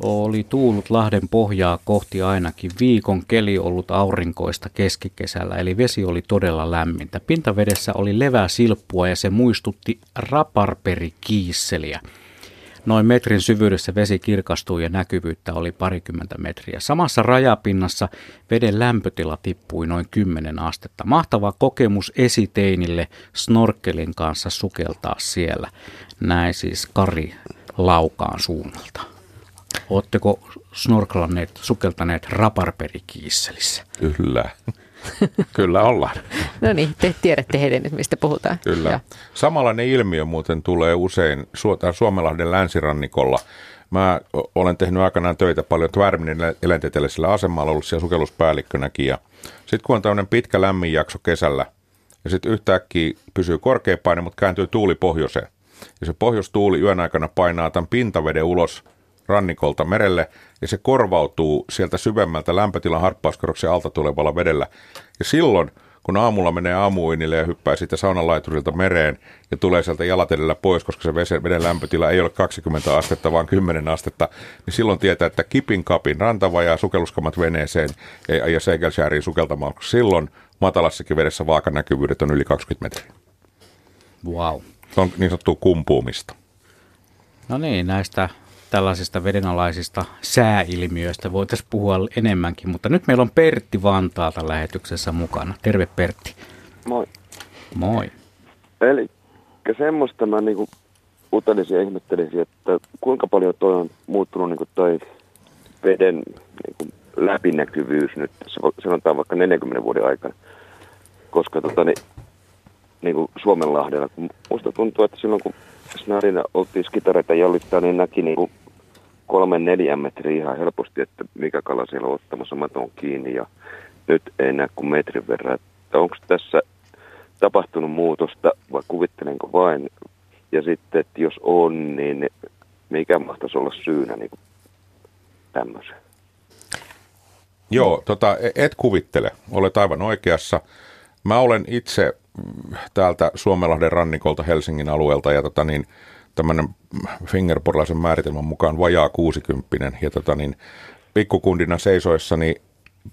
Oli tuullut lahden pohjaa kohti ainakin viikon, keli ollut aurinkoista keskikesällä, eli vesi oli todella lämmintä. Pintavedessä oli levää silppua ja se muistutti raparperikiisseliä. Noin metrin syvyydessä vesi kirkastui ja näkyvyyttä oli parikymmentä metriä. Samassa rajapinnassa veden lämpötila tippui noin kymmenen astetta. Mahtava kokemus esiteinille snorkkelin kanssa sukeltaa siellä. Näin siis Kari Laukaan suunnalta. Oletteko snorklanneet, sukeltaneet raparperikiisselissä? Kyllä. Kyllä ollaan. No niin, te tiedätte heidän nyt, mistä puhutaan. Kyllä. Ja. Samanlainen ilmiö muuten tulee usein Suomenlahden länsirannikolla. Mä olen tehnyt aikanaan töitä paljon Tvärminin eläintetieteellisellä asemalla, ollut siellä sukelluspäällikkönäkin. Ja sitten kun on tämmöinen pitkä lämmin jakso kesällä, ja sitten yhtäkkiä pysyy korkeapaine, mutta kääntyy tuuli pohjoiseen. Ja se pohjoistuuli yön aikana painaa tämän pintaveden ulos rannikolta merelle, ja se korvautuu sieltä syvemmältä lämpötilan harppauskerroksen alta tulevalla vedellä. Ja silloin, kun aamulla menee aamuinille ja hyppää siitä saunalaiturilta mereen ja tulee sieltä jalat edellä pois, koska se veden lämpötila ei ole kaksikymmentä astetta, vaan kymmenen astetta, niin silloin tietää, että kipin kapin rantavajaa, sukelluskamat veneeseen ja Segelsääriin sukeltamaan, koska silloin matalassakin vedessä vaakanäkyvyydet on yli kaksikymmentä metriä. Wow. Se on niin sanottua kumpuumista. No niin, näistä tällaisista vedenalaisista sääilmiöistä voitaisiin puhua enemmänkin, mutta nyt meillä on Pertti Vantaalta lähetyksessä mukana. Terve Pertti. Moi. Moi. Eli semmoista mä niinku utelisin ja ihmettelisin, että kuinka paljon toi on muuttunut niinku toi veden niinku läpinäkyvyys nyt, sanotaan vaikka neljänkymmenen vuoden aikana, koska tota niin, niinku Suomenlahdella, kun musta tuntuu, että silloin kun snarina oltiin skitareita jallittaa, niin näki niinku kolmen neljän metriä ihan helposti, että mikä kala siellä on ottamassa maton kiinni, ja nyt ei näe kuin metrin verran. Onko tässä tapahtunut muutosta vai kuvittelenko vain? Ja sitten, että jos on, niin mikä mahtaisi olla syynä niinku tämmöiseen? Joo, tota, et kuvittele. Olet aivan oikeassa. Mä olen itse täältä Suomenlahden rannikolta Helsingin alueelta ja tota niin, tämmöinen fingerporilaisen määritelmän mukaan vajaa kuusikymppinen. Ja tota niin, pikkukundina seisoissani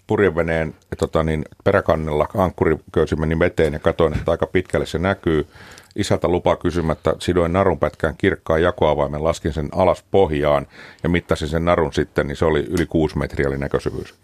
purjeveneen tota niin, peräkannella ankkuriköysi meni veteen ja katsoin, että aika pitkälle se näkyy. Isältä lupa kysymättä sidoin narunpätkään kirkkaan jakoavaimen, laskin sen alas pohjaan ja mittasin sen narun sitten, niin se oli yli kuusi metriä oli näköisyys.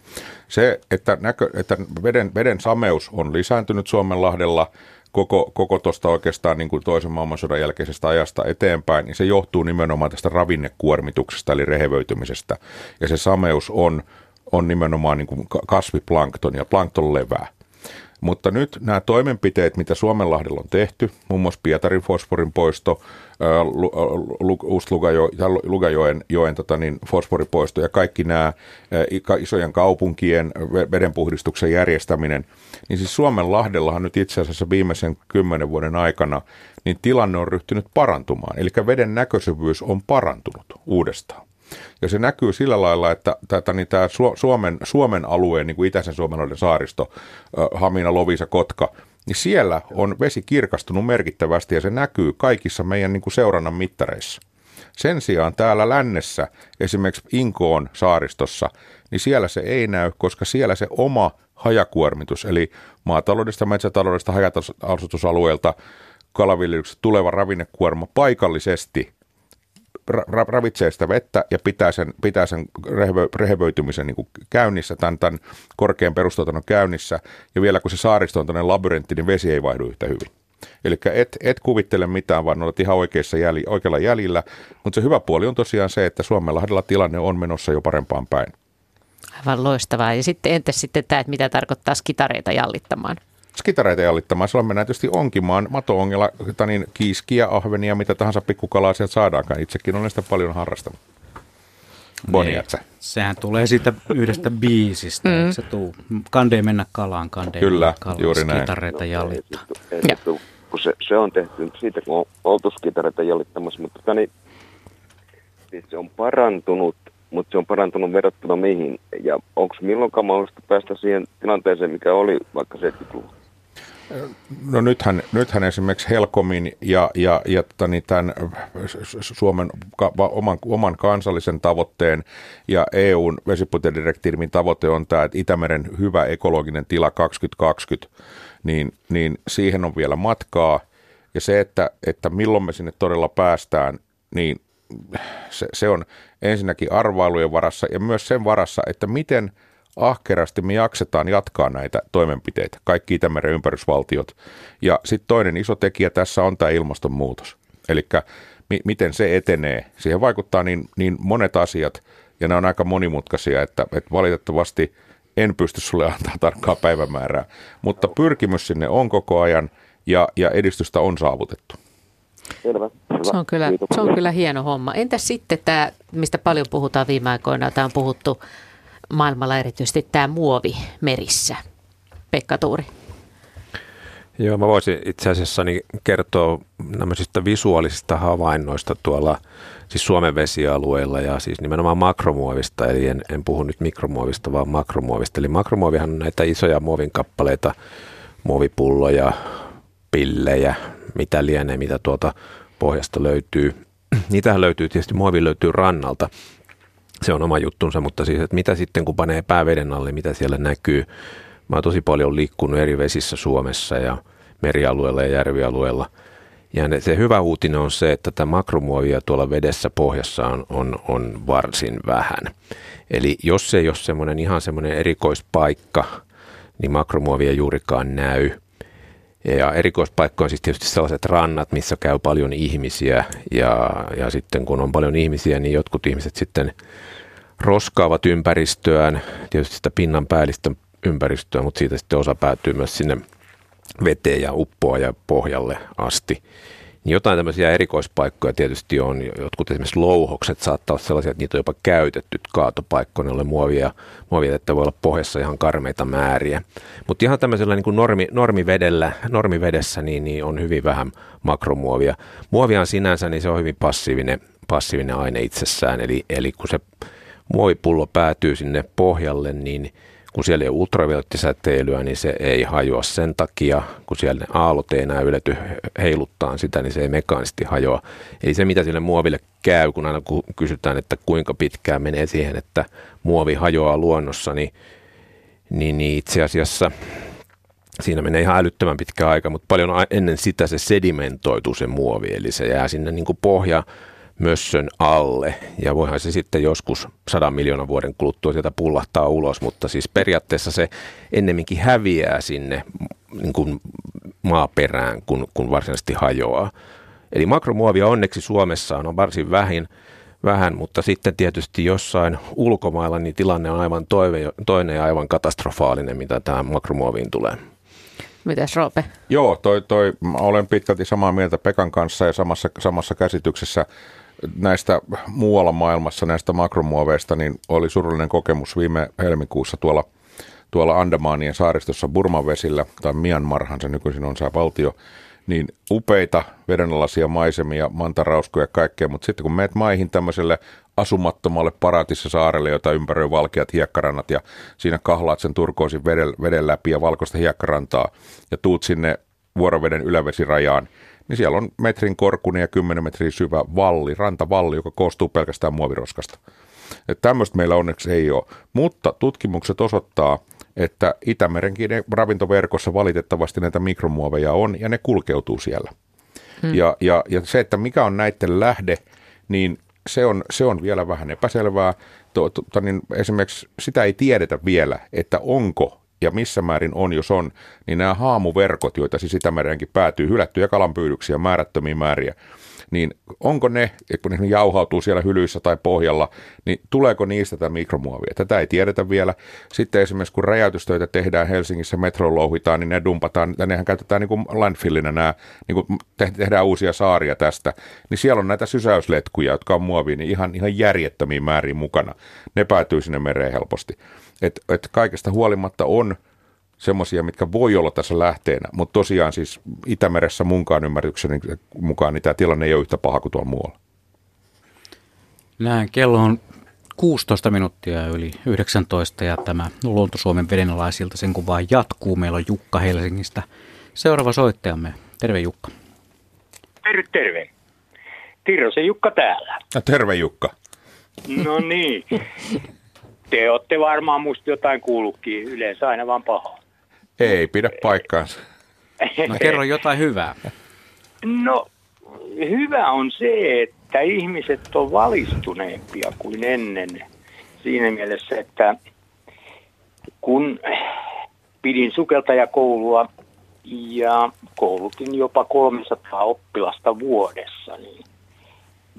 Se, että, näkö, että veden, veden sameus on lisääntynyt Suomenlahdella koko, koko tuosta oikeastaan niin kuin toisen maailmansodan jälkeisestä ajasta eteenpäin, niin se johtuu nimenomaan tästä ravinnekuormituksesta eli rehevöitymisestä. Ja se sameus on, on nimenomaan niin kuin kasviplankton ja plankton levää. Mutta nyt nämä toimenpiteet, mitä Suomenlahdella on tehty, muun muassa Pietarin fosforin poisto, Lugajoen tota niin, fosforipoisto ja kaikki nämä isojen kaupunkien vedenpuhdistuksen järjestäminen, niin siis Suomenlahdellahan nyt itse asiassa viimeisen kymmenen vuoden aikana niin tilanne on ryhtynyt parantumaan. Eli veden näköisyys on parantunut uudestaan. Ja se näkyy sillä lailla, että tätä, niin tämä Suomen, Suomen alueen, niin kuin itäisen Suomenlahden saaristo, Hamina, Loviisa, Kotka, niin siellä on vesi kirkastunut merkittävästi ja se näkyy kaikissa meidän niin kuin seurannan mittareissa. Sen sijaan täällä lännessä, esimerkiksi Inkoon saaristossa, niin siellä se ei näy, koska siellä se oma hajakuormitus, eli maataloudesta, metsätaloudesta, haja-asutusalueelta, kalaviljelyksestä tuleva ravinnekuorma paikallisesti Ra- ravitsee sitä vettä ja pitää sen, pitää sen rehevö, rehevöitymisen niin kuin käynnissä, tämän, tämän korkean perustuotannon käynnissä. Ja vielä kun se saaristo on tämmöinen labyrintti, niin vesi ei vaihdu yhtä hyvin. Eli et, et kuvittele mitään, vaan olet ihan oikeassa jäl, oikealla jäljillä. Mutta se hyvä puoli on tosiaan se, että Suomenlahdella tilanne on menossa jo parempaan päin. Aivan loistavaa. Ja sitten entäs sitten tämä, että mitä tarkoittaa skitareita jallittamaan? Skitareita jallittamaan. Silloin mennään tietysti onkimaan mato-ongella, niin kiiskiä, ahvenia, mitä tahansa pikkukalaa sieltä saadaankaan. Itsekin olen sitä paljon harrastanut. Bonjatse. Sehän tulee siitä yhdestä biisistä, mm. eikö se tuu? Kandei mennä kalaan, kandei Kyllä, mennä kalaan. Juuri näin. Skitareita jallittaa. No, kun se, se on tehty siitä, kun on oltu skitareita jallittamassa, mutta niin, siis se on parantunut, mutta se on parantunut verrattuna mihin? Ja onko milloinkaan mahdollista päästä siihen tilanteeseen, mikä oli vaikka seitsemänkymmentäluvulla? No nythän, nythän esimerkiksi Helcomin ja, ja, ja tämän Suomen oman, oman kansallisen tavoitteen ja E U:n vesipuitedirektiivin tavoite on tämä, että Itämeren hyvä ekologinen tila kaksituhattakaksikymmentä, niin, niin siihen on vielä matkaa. Ja se, että, että milloin me sinne todella päästään, niin Se, se on ensinnäkin arvailujen varassa ja myös sen varassa, että miten ahkerasti me jaksetaan jatkaa näitä toimenpiteitä, kaikki Itämeren ympärysvaltiot. Ja sitten toinen iso tekijä tässä on tämä ilmastonmuutos, eli mi- miten se etenee. Siihen vaikuttaa niin, niin monet asiat ja nämä on aika monimutkaisia, että, että valitettavasti en pysty sulle antaa tarkkaa päivämäärää, mutta pyrkimys sinne on koko ajan ja, ja edistystä on saavutettu. Selvä. Se on, kyllä, se on kyllä hieno homma. Entäs sitten tämä, mistä paljon puhutaan viime aikoina, tämä on puhuttu maailmalla erityisesti tämä muovi merissä. Pekka Tuuri. Joo, mä voisin itse asiassa kertoa nämmöisistä visuaalisista havainnoista tuolla siis Suomen vesialueilla ja siis nimenomaan makromuovista, eli en, en puhu nyt mikromuovista, vaan makromuovista. Eli makromuovihan on näitä isoja muovinkappaleita, muovipulloja, pillejä, mitä lienee, mitä tuolta pohjasta löytyy. Niitähän löytyy, tietysti muovi löytyy rannalta. Se on oma juttunsa, mutta siis, että mitä sitten kun panee pääveden alle, mitä siellä näkyy. Mä oon tosi paljon liikkunut eri vesissä Suomessa ja merialueella ja järvialueella. Ja ne, se hyvä uutinen on se, että tätä makromuovia tuolla vedessä pohjassa on, on, on varsin vähän. Eli jos ei ole semmoinen ihan semmoinen erikoispaikka, niin makromuovia juurikaan näy. Ja erikoispaikka on siis tietysti sellaiset rannat, missä käy paljon ihmisiä. Ja, ja sitten kun on paljon ihmisiä, niin jotkut ihmiset sitten roskaavat ympäristöään, tietysti sitä pinnan päällistä ympäristöä, mutta siitä sitten osa päätyy myös sinne veteen ja uppoa ja pohjalle asti. Niin jotain tämmöisiä erikoispaikkoja tietysti on. Jotkut esimerkiksi louhokset saattaa olla sellaisia, että niitä on jopa käytetty kaatopaikkoina, jolle muovia, muovia, että voi olla pohjassa ihan karmeita määriä. Mutta ihan tämmöisellä niin kuin normi, normivedellä, normivedessä niin, niin on hyvin vähän makromuovia. Muovia sinänsä, niin se on hyvin passiivinen, passiivinen aine itsessään. Eli, eli kun se muovipullo päätyy sinne pohjalle, niin kun siellä ei ole ultraviolettisäteilyä, niin se ei hajoa sen takia, kun siellä aallot ei enää ylety heiluttaa sitä, niin se ei mekaanisesti hajoa. Eli se, mitä sille muoville käy, kun aina kysytään, että kuinka pitkään menee siihen, että muovi hajoaa luonnossa, niin, niin, niin itse asiassa siinä menee ihan älyttömän pitkä aika, mutta paljon ennen sitä se sedimentoituu se muovi, eli se jää sinne niin kuin pohja mössön alle, ja voihan se sitten joskus sadan miljoonan vuoden kuluttua sieltä pullahtaa ulos, mutta siis periaatteessa se ennemminkin häviää sinne niin kuin maaperään, kun, kun varsinaisesti hajoaa. Eli makromuovia onneksi Suomessa on varsin vähin, vähän, mutta sitten tietysti jossain ulkomailla niin tilanne on aivan toive, toinen ja aivan katastrofaalinen, mitä tähän makromuoviin tulee. Mitäs Roope? Joo, toi, toi, olen pitkälti samaa mieltä Pekan kanssa ja samassa, samassa käsityksessä. Näistä muualla maailmassa, näistä makromuoveista, niin oli surullinen kokemus viime helmikuussa tuolla, tuolla Andamaanien saaristossa Burman vesillä, tai Myanmarhan se nykyisin on se valtio, niin upeita vedenalaisia maisemia, mantarauskoja ja kaikkea, mutta sitten kun meet maihin tämmöiselle asumattomalle paratissa saarelle, jota ympäröi valkeat hiekkarannat ja siinä kahlaat sen turkoosin veden, veden läpi ja valkoista hiekkarantaa ja tuut sinne vuoroveden ylävesirajaan, niin siellä on metrin korkuinen ja kymmenen metriä syvä valli, rantavalli, joka koostuu pelkästään muoviroskasta. Et tämmöistä meillä onneksi ei ole, mutta tutkimukset osoittaa, että Itämerenkin ravintoverkossa valitettavasti näitä mikromuoveja on ja ne kulkeutuu siellä. Hmm. Ja, ja, ja se, että mikä on näiden lähde, niin se on, se on vielä vähän epäselvää. To, to, to, niin esimerkiksi sitä ei tiedetä vielä, että onko ja missä määrin on, jos on, niin nämä haamuverkot, joita siis Itämerenkin päätyy, hylättyjä kalanpyydyksiä, määrättömiä määriä, niin onko ne, kun ne jauhautuu siellä hylyissä tai pohjalla, niin tuleeko niistä tätä mikromuovia? Tätä ei tiedetä vielä. Sitten esimerkiksi kun räjäytystöitä tehdään Helsingissä, metroon louhitaan, niin ne dumpataan, ja nehän käytetään niin kuin landfillinä nämä, niin kuin tehdään uusia saaria tästä, niin siellä on näitä sysäysletkuja, jotka on muovia, niin ihan, ihan järjettömiä määriä mukana. Ne päätyy sinne mereen helposti. Et, et kaikesta huolimatta on semmoisia, mitkä voi olla tässä lähteenä, mutta tosiaan siis Itämeressä munkaan ymmärrykseni mukaan niin tämä tilanne ei ole yhtä paha kuin tuolla muualla. Näin, kello on kuusitoista minuuttia yli yhdeksäntoista ja tämä Luonto-Suomen vedenalaisilta sen kun vaan jatkuu. Meillä on Jukka Helsingistä. Seuraava soittajamme. Terve Jukka. Terve, terve. Tirrosen Jukka täällä. Ja terve Jukka. No niin. Te olette varmaan musta jotain kuullutkin, yleensä aina vaan pahaa. Ei pidä paikkaansa. No kerro jotain hyvää. No hyvä on se, että ihmiset on valistuneempia kuin ennen. Siinä mielessä, että kun pidin sukeltajakoulua ja koulutin jopa kolmesataa oppilasta vuodessa, niin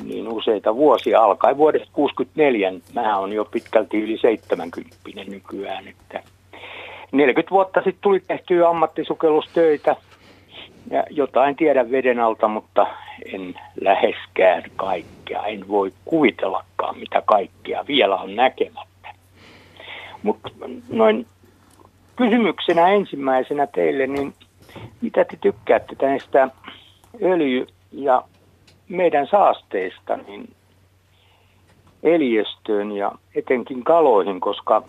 niin useita vuosia alkaen vuodesta kuusikymmentäneljä. Mä oon jo pitkälti yli seitsemänkymmentä nykyään. Että neljäkymmentä vuotta sitten tuli tehtyä ammattisukellustöitä. Ja jotain tiedän veden alta, mutta en läheskään kaikkea. En voi kuvitellakaan, mitä kaikkea vielä on näkemättä. Mutta noin kysymyksenä ensimmäisenä teille, niin mitä te tykkäätte tästä öljy- ja meidän saasteista niin eliöstöön ja etenkin kaloihin, koska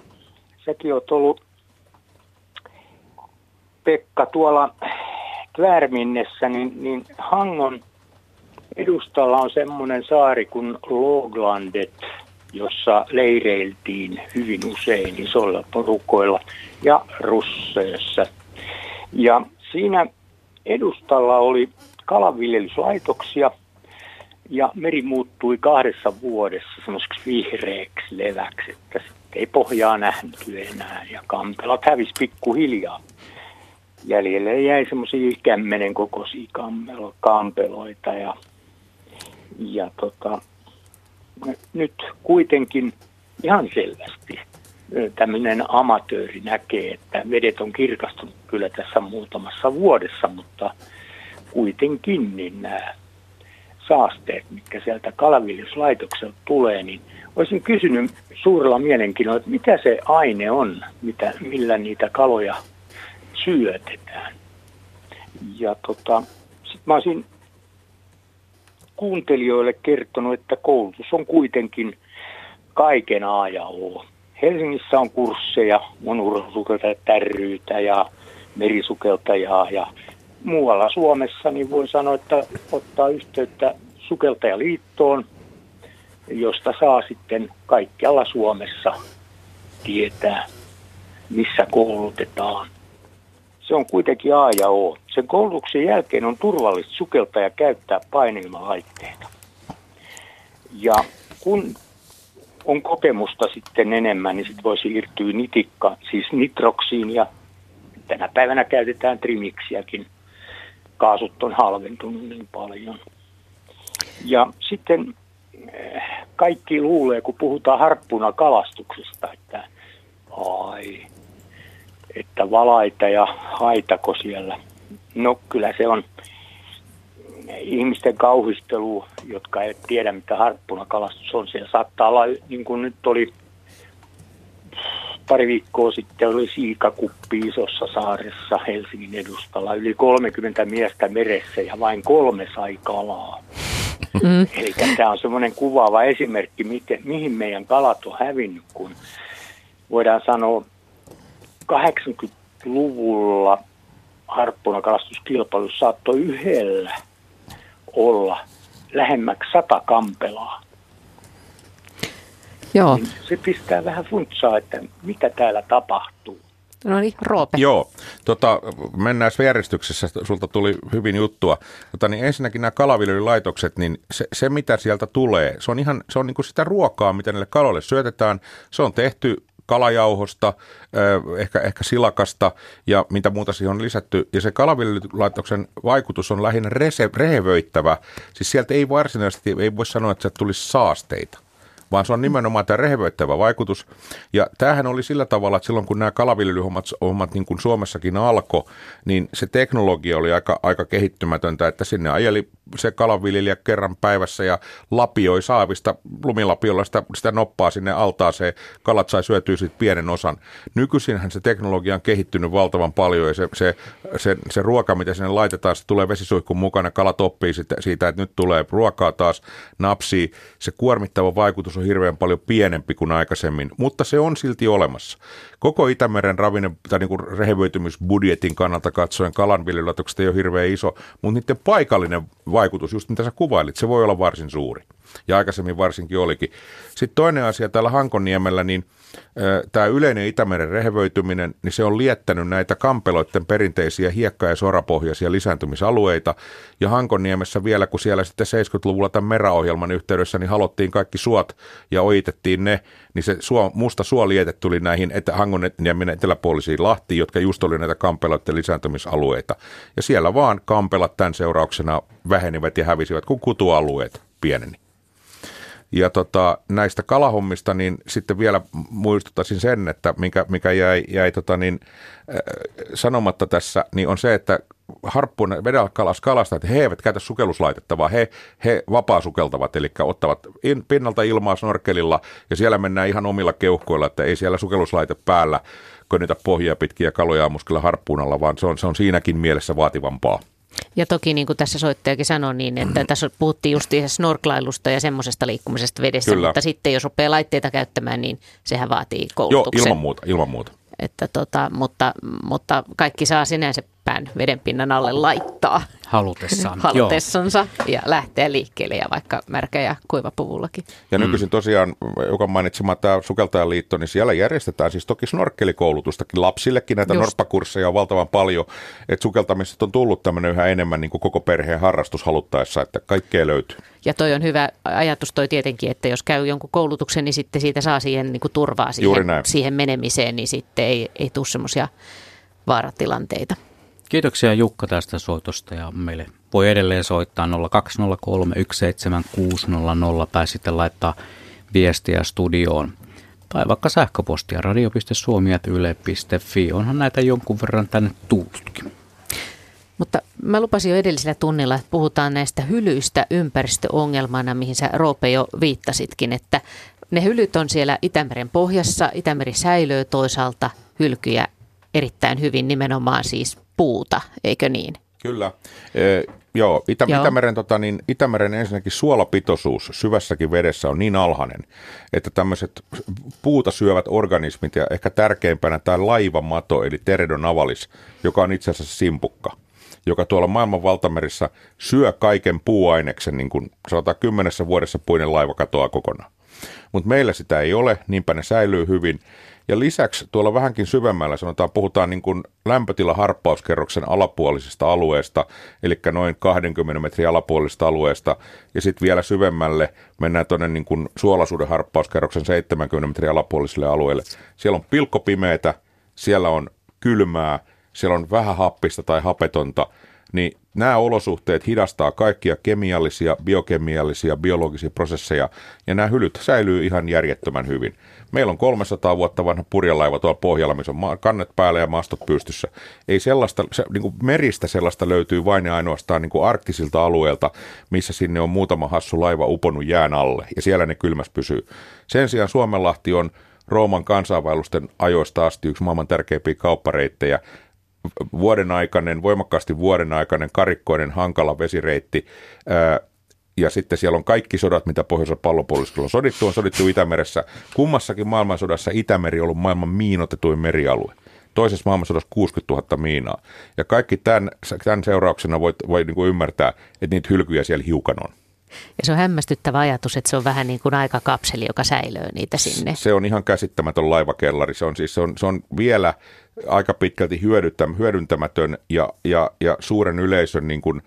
säkin olet ollut Pekka tuolla Tvärminnessä, niin, niin Hangon edustalla on semmoinen saari kuin Låglandet, jossa leireiltiin hyvin usein isolla porukoilla ja russeessa. Ja siinä edustalla oli kalanviljelyslaitoksia ja meri muuttui kahdessa vuodessa semmoiseksi vihreäksi leväksi, että sitten ei pohjaa nähty enää ja kampelat hävisi pikkuhiljaa. Jäljelle jäi semmoisia kämmenen kokoisia kampeloita ja, ja tota, nyt kuitenkin ihan selvästi tämmöinen amatööri näkee, että vedet on kirkastunut kyllä tässä muutamassa vuodessa, mutta kuitenkin niin nämä saasteet, mitkä sieltä kalanviljelyslaitokselta tulee, niin olisin kysynyt suurella mielenkiinnolla, että mitä se aine on, mitä, millä niitä kaloja syötetään. Ja tota, sitten mä olisin kuuntelijoille kertonut, että koulutus on kuitenkin kaiken A ja O. Helsingissä on kursseja, on urheilusukeltajaa, tärryytä ja merisukeltajaa ja muualla Suomessa, niin voi sanoa, että ottaa yhteyttä Sukeltajaliittoon, josta saa sitten kaikkialla Suomessa tietää, missä koulutetaan. Se on kuitenkin A ja O. Sen koulutuksen jälkeen on turvallista sukeltaa ja käyttää paineilmalaitteita. Ja kun on kokemusta sitten enemmän, niin sitten voi siirtyä nitikka, siis nitroksiin, ja tänä päivänä käytetään trimiksiäkin. Kaasut on halventunut niin paljon. Ja sitten kaikki luulee, kun puhutaan harppuna kalastuksesta, että ai... että valaita ja haitako siellä. No kyllä se on ihmisten kauhistelu, jotka eivät tiedä, mitä harppunakalastus on. Siellä saattaa olla, niin kuin nyt oli pari viikkoa sitten, oli siikakuppi isossa saaressa Helsingin edustalla. Yli kolmekymmentä miestä meressä ja vain kolme sai kalaa. Mm. Eli tämä on semmoinen kuvaava esimerkki, miten, mihin meidän kalat on hävinnyt, kun voidaan sanoa, kahdeksankymmentäluvulla harppunakalastuskilpailu saattoi yhdellä olla lähemmäksi sata kampelaa. Joo. Se pistää vähän funtsaa, että mitä täällä tapahtuu. No niin, Roope. Joo, tota, mennään järjestyksessä. Sulta tuli hyvin juttua. Tota, niin ensinnäkin nämä kalaviljelylaitokset, niin se, se mitä sieltä tulee, se on ihan se on niin kuin sitä ruokaa, mitä näille kaloille syötetään. Se on tehty kalajauhosta, ehkä, ehkä silakasta ja mitä muuta siihen on lisätty. Ja se kalaviljelylaitoksen vaikutus on lähinnä rese, rehevöittävä. Siis sieltä ei varsinaisesti, ei voi sanoa, että sieltä tulisi saasteita, vaan se on nimenomaan tämä rehevöittävä vaikutus. Ja tämähän oli sillä tavalla, että silloin kun nämä kalaviljelyhommat niin kuin Suomessakin alkoi, niin se teknologia oli aika, aika kehittymätöntä, että sinne ajeli se kalanviljelijä kerran päivässä ja lapioi saavista, lumilapiolla sitä, sitä noppaa sinne altaaseen. Kalat sai syötyä sitten pienen osan. Nykyisinhän se teknologia on kehittynyt valtavan paljon ja se, se, se, se ruoka, mitä sinne laitetaan, se tulee vesisuihkun mukana. Kalat oppii sitä, siitä, että nyt tulee ruokaa taas, napsii. Se kuormittava vaikutus on hirveän paljon pienempi kuin aikaisemmin, mutta se on silti olemassa. Koko Itämeren ravinne tai niin kuin rehevöitymisbudjetin kannalta katsoen kalanviljelylaitokset ei ole hirveän iso, mutta niiden paikallinen vaikutus, just mitä sä kuvailit, se voi olla varsin suuri. Ja aikaisemmin varsinkin olikin. Sitten toinen asia täällä Hankoniemellä, niin tämä yleinen Itämeren rehevöityminen, niin se on liettänyt näitä kampeloiden perinteisiä hiekka- ja sorapohjaisia lisääntymisalueita. Ja Hankoniemessä vielä, kun siellä sitten seitsemänkymmentäluvulla tämän meraohjelman yhteydessä, niin halottiin kaikki suot ja ojitettiin ne, niin se suo, musta suoliete tuli näihin etä, Hankoniemen eteläpuolisiin lahtiin, jotka just oli näitä kampeloiden lisääntymisalueita. Ja siellä vaan kampelat tämän seurauksena vähenivät ja hävisivät, kun kutualueet pieneni. Ja tota, näistä kalahommista niin sitten vielä muistuttaisin sen, että mikä, mikä jäi, jäi tota niin, äh, sanomatta tässä, niin on se, että harppuun vedenkalastajat, he eivät käytä sukelluslaitetta, vaan he, he vapaasukeltavat, eli ottavat in, pinnalta ilmaa snorkelilla ja siellä mennään ihan omilla keuhkoilla, että ei siellä sukelluslaite päällä könnytä pohjia pitkiä kaloja ammuskella harppuunalla, vaan se on, se on siinäkin mielessä vaativampaa. Ja toki niin kuin tässä soittajakin sanoi, niin että tässä puhuttiin just snorklailusta ja semmoisesta liikkumisesta vedessä, kyllä, mutta sitten jos rupeaa laitteita käyttämään, niin sehän vaatii koulutuksen. Joo, ilman muuta, ilman muuta. Että tota, mutta, mutta kaikki saa sinänsä pään vedenpinnan alle laittaa halutessaan. halutessansa ja lähtee liikkeelle ja vaikka märkä- ja kuivapuvullakin. Ja nykyisin tosiaan, joka mainitsema tämä Sukeltajaliitto, niin siellä järjestetään siis toki snorkkelikoulutustakin lapsillekin. Näitä Just. norppakursseja on valtavan paljon. Et sukeltamista on tullut tämmöinen yhä enemmän niin kuin koko perheen harrastus haluttaessa, että kaikkea löytyy. Ja toi on hyvä ajatus toi tietenkin, että jos käy jonkun koulutuksen, niin sitten siitä saa siihen niin kuin turvaa siihen, siihen menemiseen, niin sitten ei, ei tule semmoisia vaaratilanteita. Kiitoksia Jukka tästä soitosta ja meille voi edelleen soittaa nolla kaksi nolla kolme yksi seitsemän kuusi nolla nolla tai sitten laittaa viestiä studioon tai vaikka sähköpostia radio piste suomi ät yle piste fi. Onhan näitä jonkun verran tänne tullutkin. Mutta mä lupasin jo edellisellä tunnilla, että puhutaan näistä hylyistä ympäristöongelmana, mihin sä Roope jo viittasitkin, että ne hylyt on siellä Itämeren pohjassa, Itämeri säilöö toisaalta hylkyjä erittäin hyvin nimenomaan siis puuta, eikö niin? Kyllä. E, joo, Itä, joo. Itämeren, tota, niin, Itämeren ensinnäkin suolapitoisuus syvässäkin vedessä on niin alhainen, että tämmöiset puuta syövät organismit ja ehkä tärkeimpänä tämä laivamato eli teredonavalis, joka on itse asiassa simpukka, joka tuolla maailman valtamerissä syö kaiken puuaineksen, niin kuin sanotaan kymmenessä vuodessa puinen laiva katoaa kokonaan. Mutta meillä sitä ei ole, niinpä ne säilyy hyvin. Ja lisäksi tuolla vähänkin syvemmällä sanotaan, puhutaan niin kuin lämpötilaharppauskerroksen alapuolisesta alueesta, eli noin kaksikymmentä metriä alapuolisesta alueesta, ja sitten vielä syvemmälle mennään tuonne niin kuin suolaisuuden harppauskerroksen seitsemänkymmentä metriä alapuoliselle alueelle. Siellä on pilkkopimeetä, siellä on kylmää, siellä on vähän happista tai hapetonta, niin nämä olosuhteet hidastaa kaikkia kemiallisia, biokemiallisia, biologisia prosesseja, ja nämä hylyt säilyy ihan järjettömän hyvin. Meillä on kolmesataa vuotta vanha purjelaiva tuolla pohjalla, missä on kannet päällä ja maastot pystyssä. Ei sellaista, se, niin kuin meristä sellaista löytyy vain ja ainoastaan niin kuin arktisilta alueelta, missä sinne on muutama hassu laiva uponut jään alle, ja siellä ne kylmässä pysyy. Sen sijaan Suomenlahti on Rooman kansainvaellusten ajoista asti yksi maailman tärkeimpiä kauppareittejä, vuoden aikainen, voimakkaasti vuoden aikainen, karikkoinen, hankala vesireitti. Ää, ja sitten siellä on kaikki sodat, mitä pohjoisella pallonpuoliskolla on sodittu, on sodittu Itämeressä. Kummassakin maailmansodassa Itämeri on ollut maailman miinotetuin merialue. Toisessa maailmansodassa kuusikymmentätuhatta miinaa. Ja kaikki tämän, tämän seurauksena voi, voi niin kuin ymmärtää, että niitä hylkyjä siellä hiukan on. Ja se on hämmästyttävä ajatus, että se on vähän niin kuin aikakapseli, joka säilöö niitä sinne. Se on ihan käsittämätön laivakellari. Se on, siis, se on, se on vielä aika pitkälti hyödyntämätön ja, ja, ja suuren yleisön niin kuin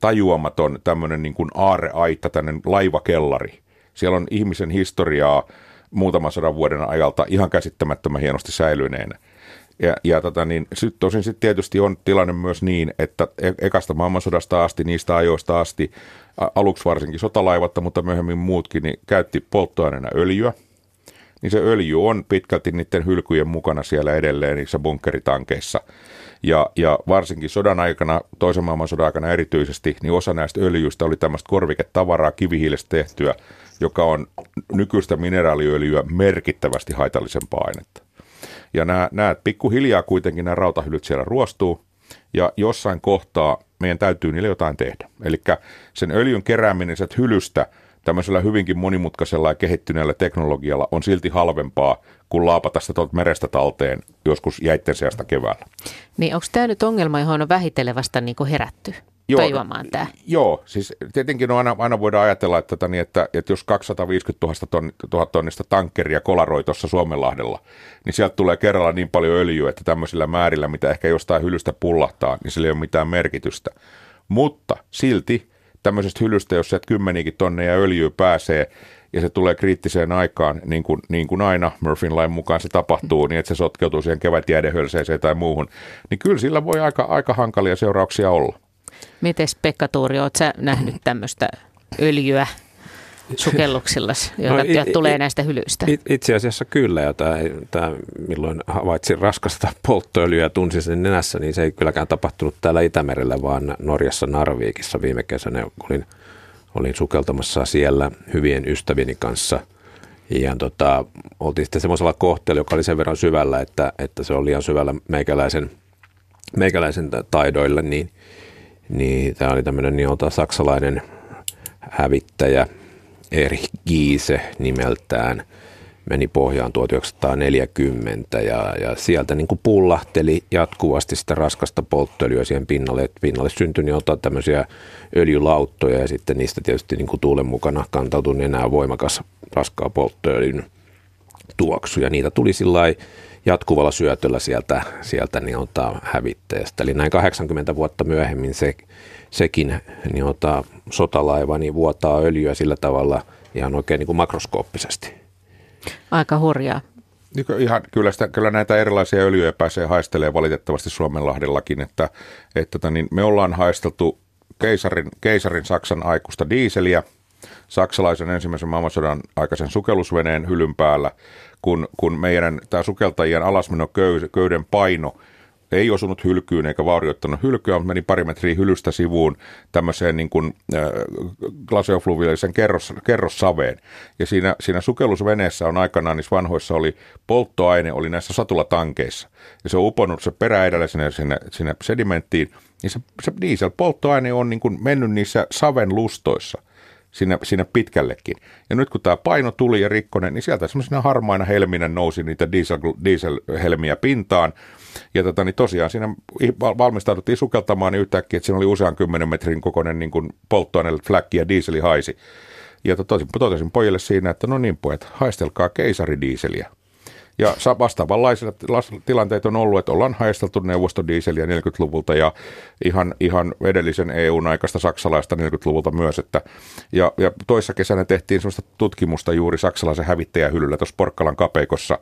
tajuamaton tämmöinen niin kuin aarreaitta, tämmöinen laivakellari. Siellä on ihmisen historiaa muutaman sadan vuoden ajalta ihan käsittämättömän hienosti säilyneenä. Ja, ja tota niin, sit, tosin sitten tietysti on tilanne myös niin, että ekasta maailmansodasta asti, niistä ajoista asti, aluksi varsinkin sotalaivatta, mutta myöhemmin muutkin, niin käytti polttoaineena öljyä. Niin se öljy on pitkälti niiden hylkyjen mukana siellä edelleen niissä bunkkeritankeissa. Ja, ja varsinkin sodan aikana, toisen maailmansodan aikana erityisesti, niin osa näistä öljyistä oli tämmöistä korviketavaraa kivihiilestä tehtyä, joka on nykyistä mineraaliöljyä merkittävästi haitallisempaa ainetta. Ja nämä, nämä pikkuhiljaa kuitenkin nämä rautahylyt siellä ruostuu ja jossain kohtaa meidän täytyy niille jotain tehdä. Eli sen öljyn kerääminen sieltä hylystä tämmöisellä hyvinkin monimutkaisella ja kehittyneellä teknologialla on silti halvempaa kuin laapata sitä tuolta merestä talteen joskus jäitten seasta keväällä. Niin onko tämä nyt ongelma, johon on vähitellen vasta niin kuin herätty? Joo, tämä. joo, siis tietenkin on aina, aina voidaan ajatella, että, että, että, että jos kaksisataaviisikymmentätuhatta tonnista tankkeria kolaroi tuossa Suomenlahdella, niin sieltä tulee kerralla niin paljon öljyä, että tämmöisillä määrillä, mitä ehkä jostain hylystä pullahtaa, niin sillä ei ole mitään merkitystä. Mutta silti tämmöisestä hylystä, jos sieltä kymmeniäkin tonneja öljyä pääsee ja se tulee kriittiseen aikaan, niin kuin, niin kuin aina Murphyn lain mukaan se tapahtuu, niin että se sotkeutuu siihen kevätjäiden hölseeseen tai muuhun, niin kyllä sillä voi aika, aika hankalia seurauksia olla. Mites Pekka Tuuri, oletko sä nähnyt tämmöistä öljyä sukelluksillasi, jota no, it, tulee it, näistä hylyistä? It, itse asiassa kyllä, ja tämä milloin havaitsin raskasta polttoöljyä ja tunsin sen nenässä, niin se ei kylläkään tapahtunut täällä Itämerellä, vaan Norjassa Narvikissa viime kesänä olin, olin sukeltamassa siellä hyvien ystävieni kanssa. Ja tota, oltiin sitten semmoisella kohteella, joka oli sen verran syvällä, että, että se oli liian syvällä meikäläisen, meikäläisen taidoilla, niin Niin, tämä oli tämmöinen niin saksalainen hävittäjä, Erich Giese nimeltään, meni pohjaan tuhatyhdeksänsataaneljäkymmentä ja, ja sieltä niin kuin pullahteli jatkuvasti sitä raskasta polttoöljyä siihen pinnalle. Et pinnalle syntyi niin jotain tämmöisiä öljylauttoja ja sitten niistä tietysti niin kuin tuulen mukana kantautui enää voimakas raskaa polttoöljyn tuoksu. Ja niitä tuli sillai jatkuvalla syötöllä sieltä, sieltä niin ota, hävittäjästä. Eli näin kahdeksankymmentä vuotta myöhemmin se, sekin niin ota, sotalaiva niin vuotaa öljyä sillä tavalla ihan oikein niin kuin makroskooppisesti. Aika hurjaa. Ihan, kyllä, sitä, kyllä näitä erilaisia öljyjä pääsee haistelemaan valitettavasti Suomenlahdellakin, että, että niin me ollaan haisteltu keisarin, keisarin Saksan aikuista diiseliä saksalaisen ensimmäisen maailmansodan aikaisen sukellusveneen hylyn päällä, kun, kun meidän tämä sukeltajien alasmenoköyden paino ei osunut hylkyyn eikä vaurioittanut hylkyä, mutta meni pari metriä hylystä sivuun tämmöiseen niin kuin äh, glaseofluviallisen kerros, kerrossaveen. Ja siinä, siinä sukellusveneessä on aikanaan, niissä vanhoissa oli polttoaine, oli näissä satulatankeissa. Ja se on uponnut se perä edellä sinne, sinne, sinne sedimenttiin. Ja se, se diesel polttoaine on niin kuin mennyt niissä saven lustoissa siinä, siinä pitkällekin. Ja nyt kun tämä paino tuli ja rikkonen, niin sieltä semmoisena harmaina helminä nousi niitä diesel, dieselhelmiä pintaan. Ja tota, niin tosiaan siinä valmistauduttiin sukeltamaan niin yhtäkkiä, että siinä oli usean kymmenen metrin kokoinen niin kuin polttoainefläkki ja diiseli haisi. Ja totesin pojille siinä, että no niin pojat, haistelkaa keisaridiiseliä. Ja vastaavanlaisia tilanteita on ollut, että ollaan haisteltu neuvostodiiseliä neljäkymmentäluvulta ja ihan, ihan edellisen E U-aikaista saksalaista neljäkymmentäluvulta myös. Että, ja, ja toissa kesänä tehtiin sellaista tutkimusta juuri saksalaisen hävittäjähyllyllä tuossa Porkkalan kapeikossa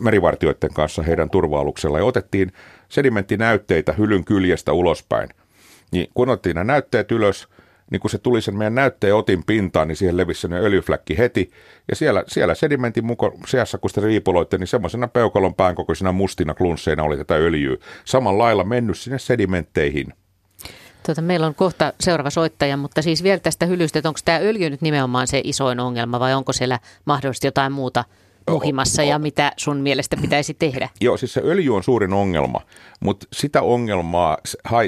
merivartijoiden kanssa heidän turva-aluksella. Ja otettiin sedimenttinäytteitä hylyn kyljestä ulospäin. Niin kun otettiin nämä näytteet ylös, niin kun se tuli sen meidän näytteen otin pintaan, niin siihen levisi sellainen öljyfläkki heti. Ja siellä, siellä sedimentin muka, seassa, kun sitä riipuloitte, niin semmoisena peukalon päänkokoisena mustina klunsseina oli tätä öljyä. Samalla lailla mennyt sinne sedimentteihin. Tuota, meillä on kohta seuraava soittaja, mutta siis vielä tästä hylystä, että onko tämä öljy nyt nimenomaan se isoin ongelma vai onko siellä mahdollisesti jotain muuta muhimassa ja mitä sun mielestä pitäisi tehdä? Joo, siis se öljy on suurin ongelma, mutta sitä ongelmaa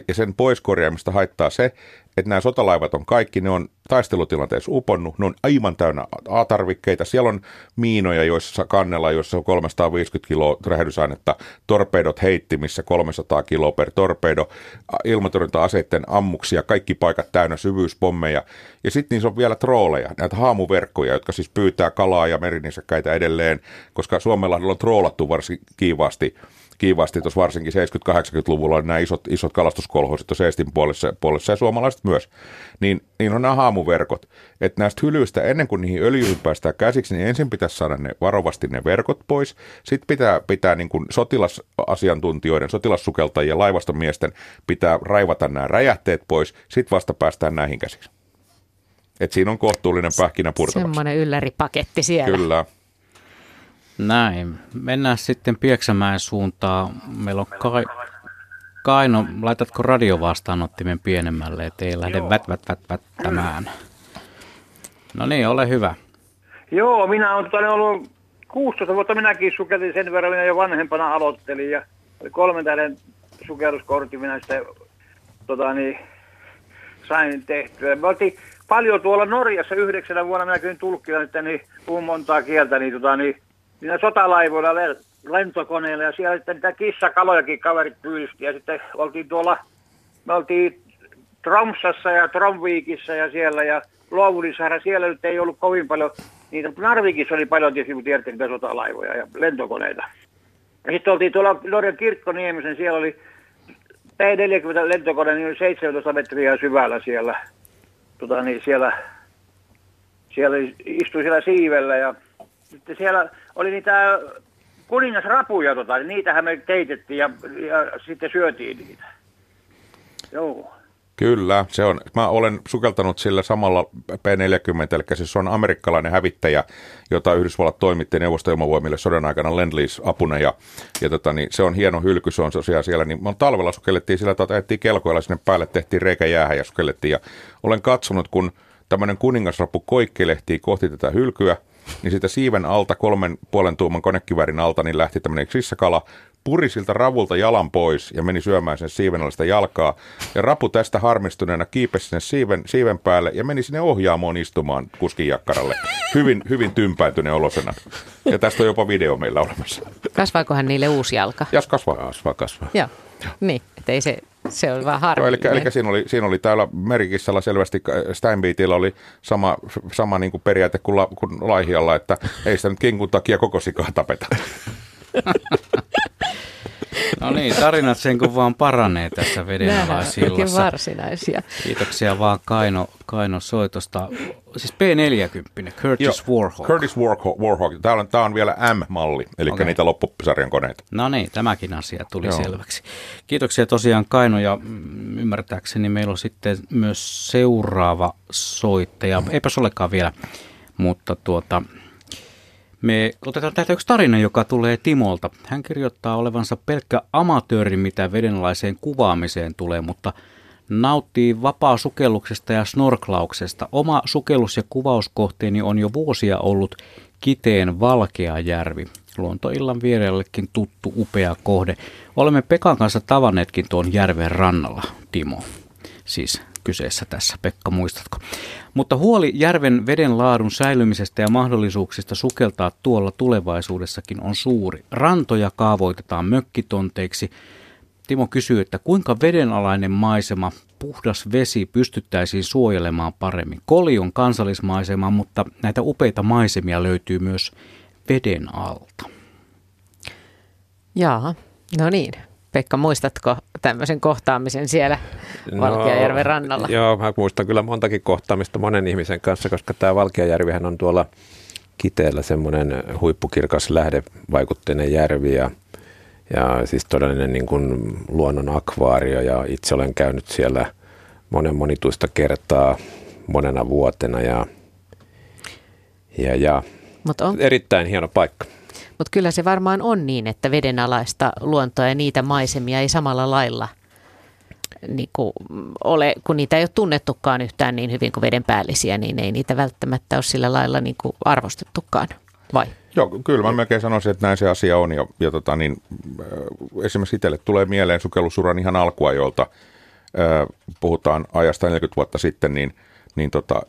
ja sen poiskorjaamista haittaa se, että nämä sotalaivat on kaikki, ne on taistelutilanteessa uponnut, ne on aivan täynnä A-tarvikkeita, siellä on miinoja, joissa kannella, joissa on kolmesataaviisikymmentä kiloa räjähdysainetta, torpeidot heittimissä, kolmesataa kiloa per torpeido, ilmatorjunta-aseiden ammuksia, kaikki paikat täynnä syvyyspommeja, ja sitten niissä on vielä trooleja, näitä haamuverkkoja, jotka siis pyytää kalaa ja merinisäkkäitä edelleen, koska Suomenlahdella on troolattu varsin kiivaasti, kiivaasti tuossa varsinkin seitsemänkymmentä-kahdeksankymmentäluvulla oli nämä isot, isot kalastuskolhoiset tuossa Eestin puolessa, puolessa ja suomalaiset myös, niin, niin on nämä haamuverkot. Että näistä hylyistä ennen kuin niihin öljyihin päästään käsiksi, niin ensin pitäisi saada ne, varovasti ne verkot pois. Sitten pitää, pitää niin kuin sotilasasiantuntijoiden, sotilassukeltajien, laivastomiesten pitää raivata nämä räjähteet pois. Sitten vasta päästään näihin käsiksi. Että siinä on kohtuullinen pähkinä purtavaksi. Semmoinen ylläripaketti siellä. Kyllä. Näin. Mennään sitten Pieksämäen suuntaan. Meillä on Kai... Kaino, laitatko radiovastaanottimen pienemmälle, ettei lähde vät, vät, vät, vättämään. No niin, ole hyvä. Joo, minä olen tuota, ollut kuusitoista vuotta, minäkin sukeltin sen verran, minä jo vanhempana aloittelin. Ja kolmen tähden sukelluskortti minä sitten tota, niin, sain tehtyä. Me oltiin paljon tuolla Norjassa yhdeksänä vuonna, minäkin tulkkina, niin puhun montaa kieltä, niin... Tota, niin siinä sotalaivoilla, lentokoneilla ja siellä sitten niitä kissakalojakin kaverit pyysti. Ja sitten oltiin tuolla, me oltiin Tromsassa ja Tromviikissa ja siellä ja Luovulissahan siellä nyt ei ollut kovin paljon. Niitä Narvikissa oli paljon tietysti, kun tiedätte niitä sotalaivoja ja lentokoneita. Ja sitten oltiin tuolla Norjan Kirkkoniemisen, siellä oli P neljäkymmentä lentokone, niin oli seitsemäntoista metriä syvällä siellä. Tota niin, siellä, siellä istui siellä siivellä ja... Sitten siellä oli niitä kuningasrapuja, tota, niin niitähän me keitettiin ja, ja sitten syötiin niitä. Joo. Kyllä, se on. Mä olen sukeltanut sillä samalla P neljäkymmentä, eli siis se on amerikkalainen hävittäjä, jota Yhdysvallat toimitti neuvostoilmavoimille sodan aikana Lend-Lease-apuna, ja, ja tota, niin se on hieno hylky, se on siellä, siellä niin talvella sukellettiin sillä, että ajettiin kelkoilla sinne päälle, tehtiin reikä jäähän ja sukellettiin, ja olen katsonut, kun tämmöinen kuningasrapu koikkelehtii kohti tätä hylkyä, niin siitä siiven alta, kolmen puolen tuuman konekiväärin alta, niin lähti tämmöinen sissakala, puri siltä ravulta jalan pois ja meni syömään sen siiven alasta jalkaa. Ja rapu tästä harmistuneena kiipesi sinne siiven, siiven päälle ja meni sinne ohjaamoon istumaan kuskinjakkaralle. Hyvin, hyvin tympäytyneen olosena. Ja tästä on jopa video meillä olemassa. Kasvaakohan niille uusi jalka? Jas kasvaa. Kasvaa, kasvaa. Joo, niin, ettei se... Se oli vaan harmillinen. No, eli, eli siinä, oli, siinä oli täällä merikissalla selvästi, Steinbeatillä oli sama, sama niin kuin periaate kuin, la, kuin laihialla, että ei sitä nyt kinkun takia koko sikaa tapeta. No niin, tarinat sen kun vaan paranee tässä vedenalaisillassa. Varsinaisia. Kiitoksia vaan Kaino, Kaino soitosta. Siis P neljäkymmentä, Curtis Joo, Warhawk. Curtis Warhawk. Warhawk. Täällä on, tää on vielä M-malli, eli okay. Niitä loppusarjan koneita. No niin, tämäkin asia tuli Joo. selväksi. Kiitoksia tosiaan Kaino, ja ymmärtääkseni meillä on sitten myös seuraava soittaja. Eipäs olekaan vielä, mutta tuota... Me otetaan täältä yksi tarina, joka tulee Timolta. Hän kirjoittaa olevansa pelkkä amatööri, mitä vedenalaiseen kuvaamiseen tulee, mutta nauttii vapaasukelluksesta ja snorklauksesta. Oma sukellus- ja kuvauskohteeni on jo vuosia ollut Kiteen Valkeajärvi. Luontoillan vierellekin tuttu upea kohde. Olemme Pekan kanssa tavanneetkin tuon järven rannalla, Timo. Siis kyseessä tässä, Pekka, muistatko? Mutta huoli järven veden laadun säilymisestä ja mahdollisuuksista sukeltaa tuolla tulevaisuudessakin on suuri. Rantoja kaavoitetaan mökkitonteiksi. Timo kysyy, että kuinka vedenalainen maisema, puhdas vesi, pystyttäisiin suojelemaan paremmin. Koli on kansallismaisema, mutta näitä upeita maisemia löytyy myös veden alta. Jaa, no niin. Pekka, muistatko tämmöisen kohtaamisen siellä Valkeajärven no, rannalla? Joo, mä muistan kyllä montakin kohtaamista monen ihmisen kanssa, koska tämä Valkeajärvihän on tuolla Kiteellä semmoinen huippukirkas lähdevaikutteinen järvi ja, ja siis todellinen niin kuin luonnon akvaario, ja itse olen käynyt siellä monen monituista kertaa monena vuotena ja, ja, ja erittäin hieno paikka. Mutta kyllä se varmaan on niin, että vedenalaista luontoa ja niitä maisemia ei samalla lailla niin kuin ole, kun niitä ei ole tunnettukaan yhtään niin hyvin kuin vedenpäällisiä, niin ei niitä välttämättä ole sillä lailla niin kuin arvostettukaan, vai? Joo, kyllä mä melkein sanoisin, että näin se asia on. Ja, ja tota niin, esimerkiksi itselle tulee mieleen sukellusuran ihan alkuajolta, puhutaan ajasta neljäkymmentä vuotta sitten, niin, niin tota,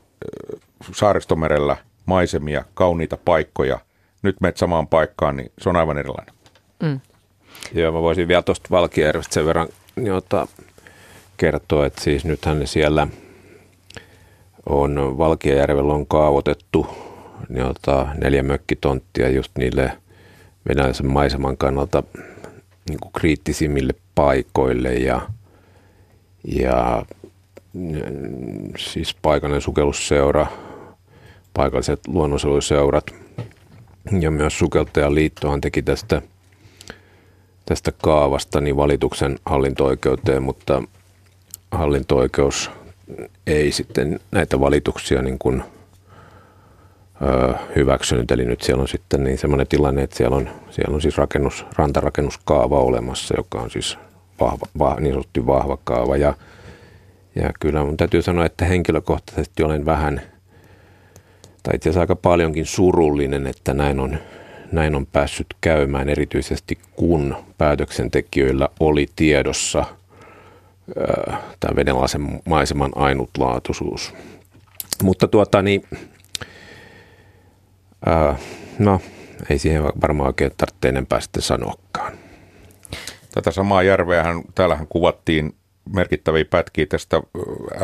Saaristomerellä maisemia, kauniita paikkoja. Nyt menet samaan paikkaan, niin se on aivan erilainen. Mm. Joo, mä voisin vielä tuosta Valkeajärvestä sen verran jota kertoa, että siis nythän siellä on, Valkeajärvellä on kaavoitettu jota, neljä mökkitonttia just niille venäläisen maiseman kannalta niin kuin kriittisimmille paikoille, ja, ja siis paikallinen sukellusseura, paikalliset luonnonsuojeluseurat, ja myös Sukeltajaliittohan teki tästä, tästä kaavasta niin valituksen hallinto-oikeuteen, mutta hallinto-oikeus ei sitten näitä valituksia niin kuin, ö, hyväksynyt. Eli nyt siellä on sitten niin sellainen tilanne, että siellä on, siellä on siis rakennus, rantarakennuskaava olemassa, joka on siis vahva, va, niin sanottu vahva kaava. Ja, ja kyllä mun täytyy sanoa, että henkilökohtaisesti olen vähän... Tai itse asiassa aika paljonkin surullinen, että näin on, näin on päässyt käymään, erityisesti kun päätöksentekijöillä oli tiedossa öö, tämän vedenalaisen maiseman ainutlaatuisuus. Mutta tuota niin, öö, no ei siihen varmaan oikein tarvitse enempää sitten sanoakaan. Tätä samaa järveähän täällähän kuvattiin merkittäviä pätkiä tästä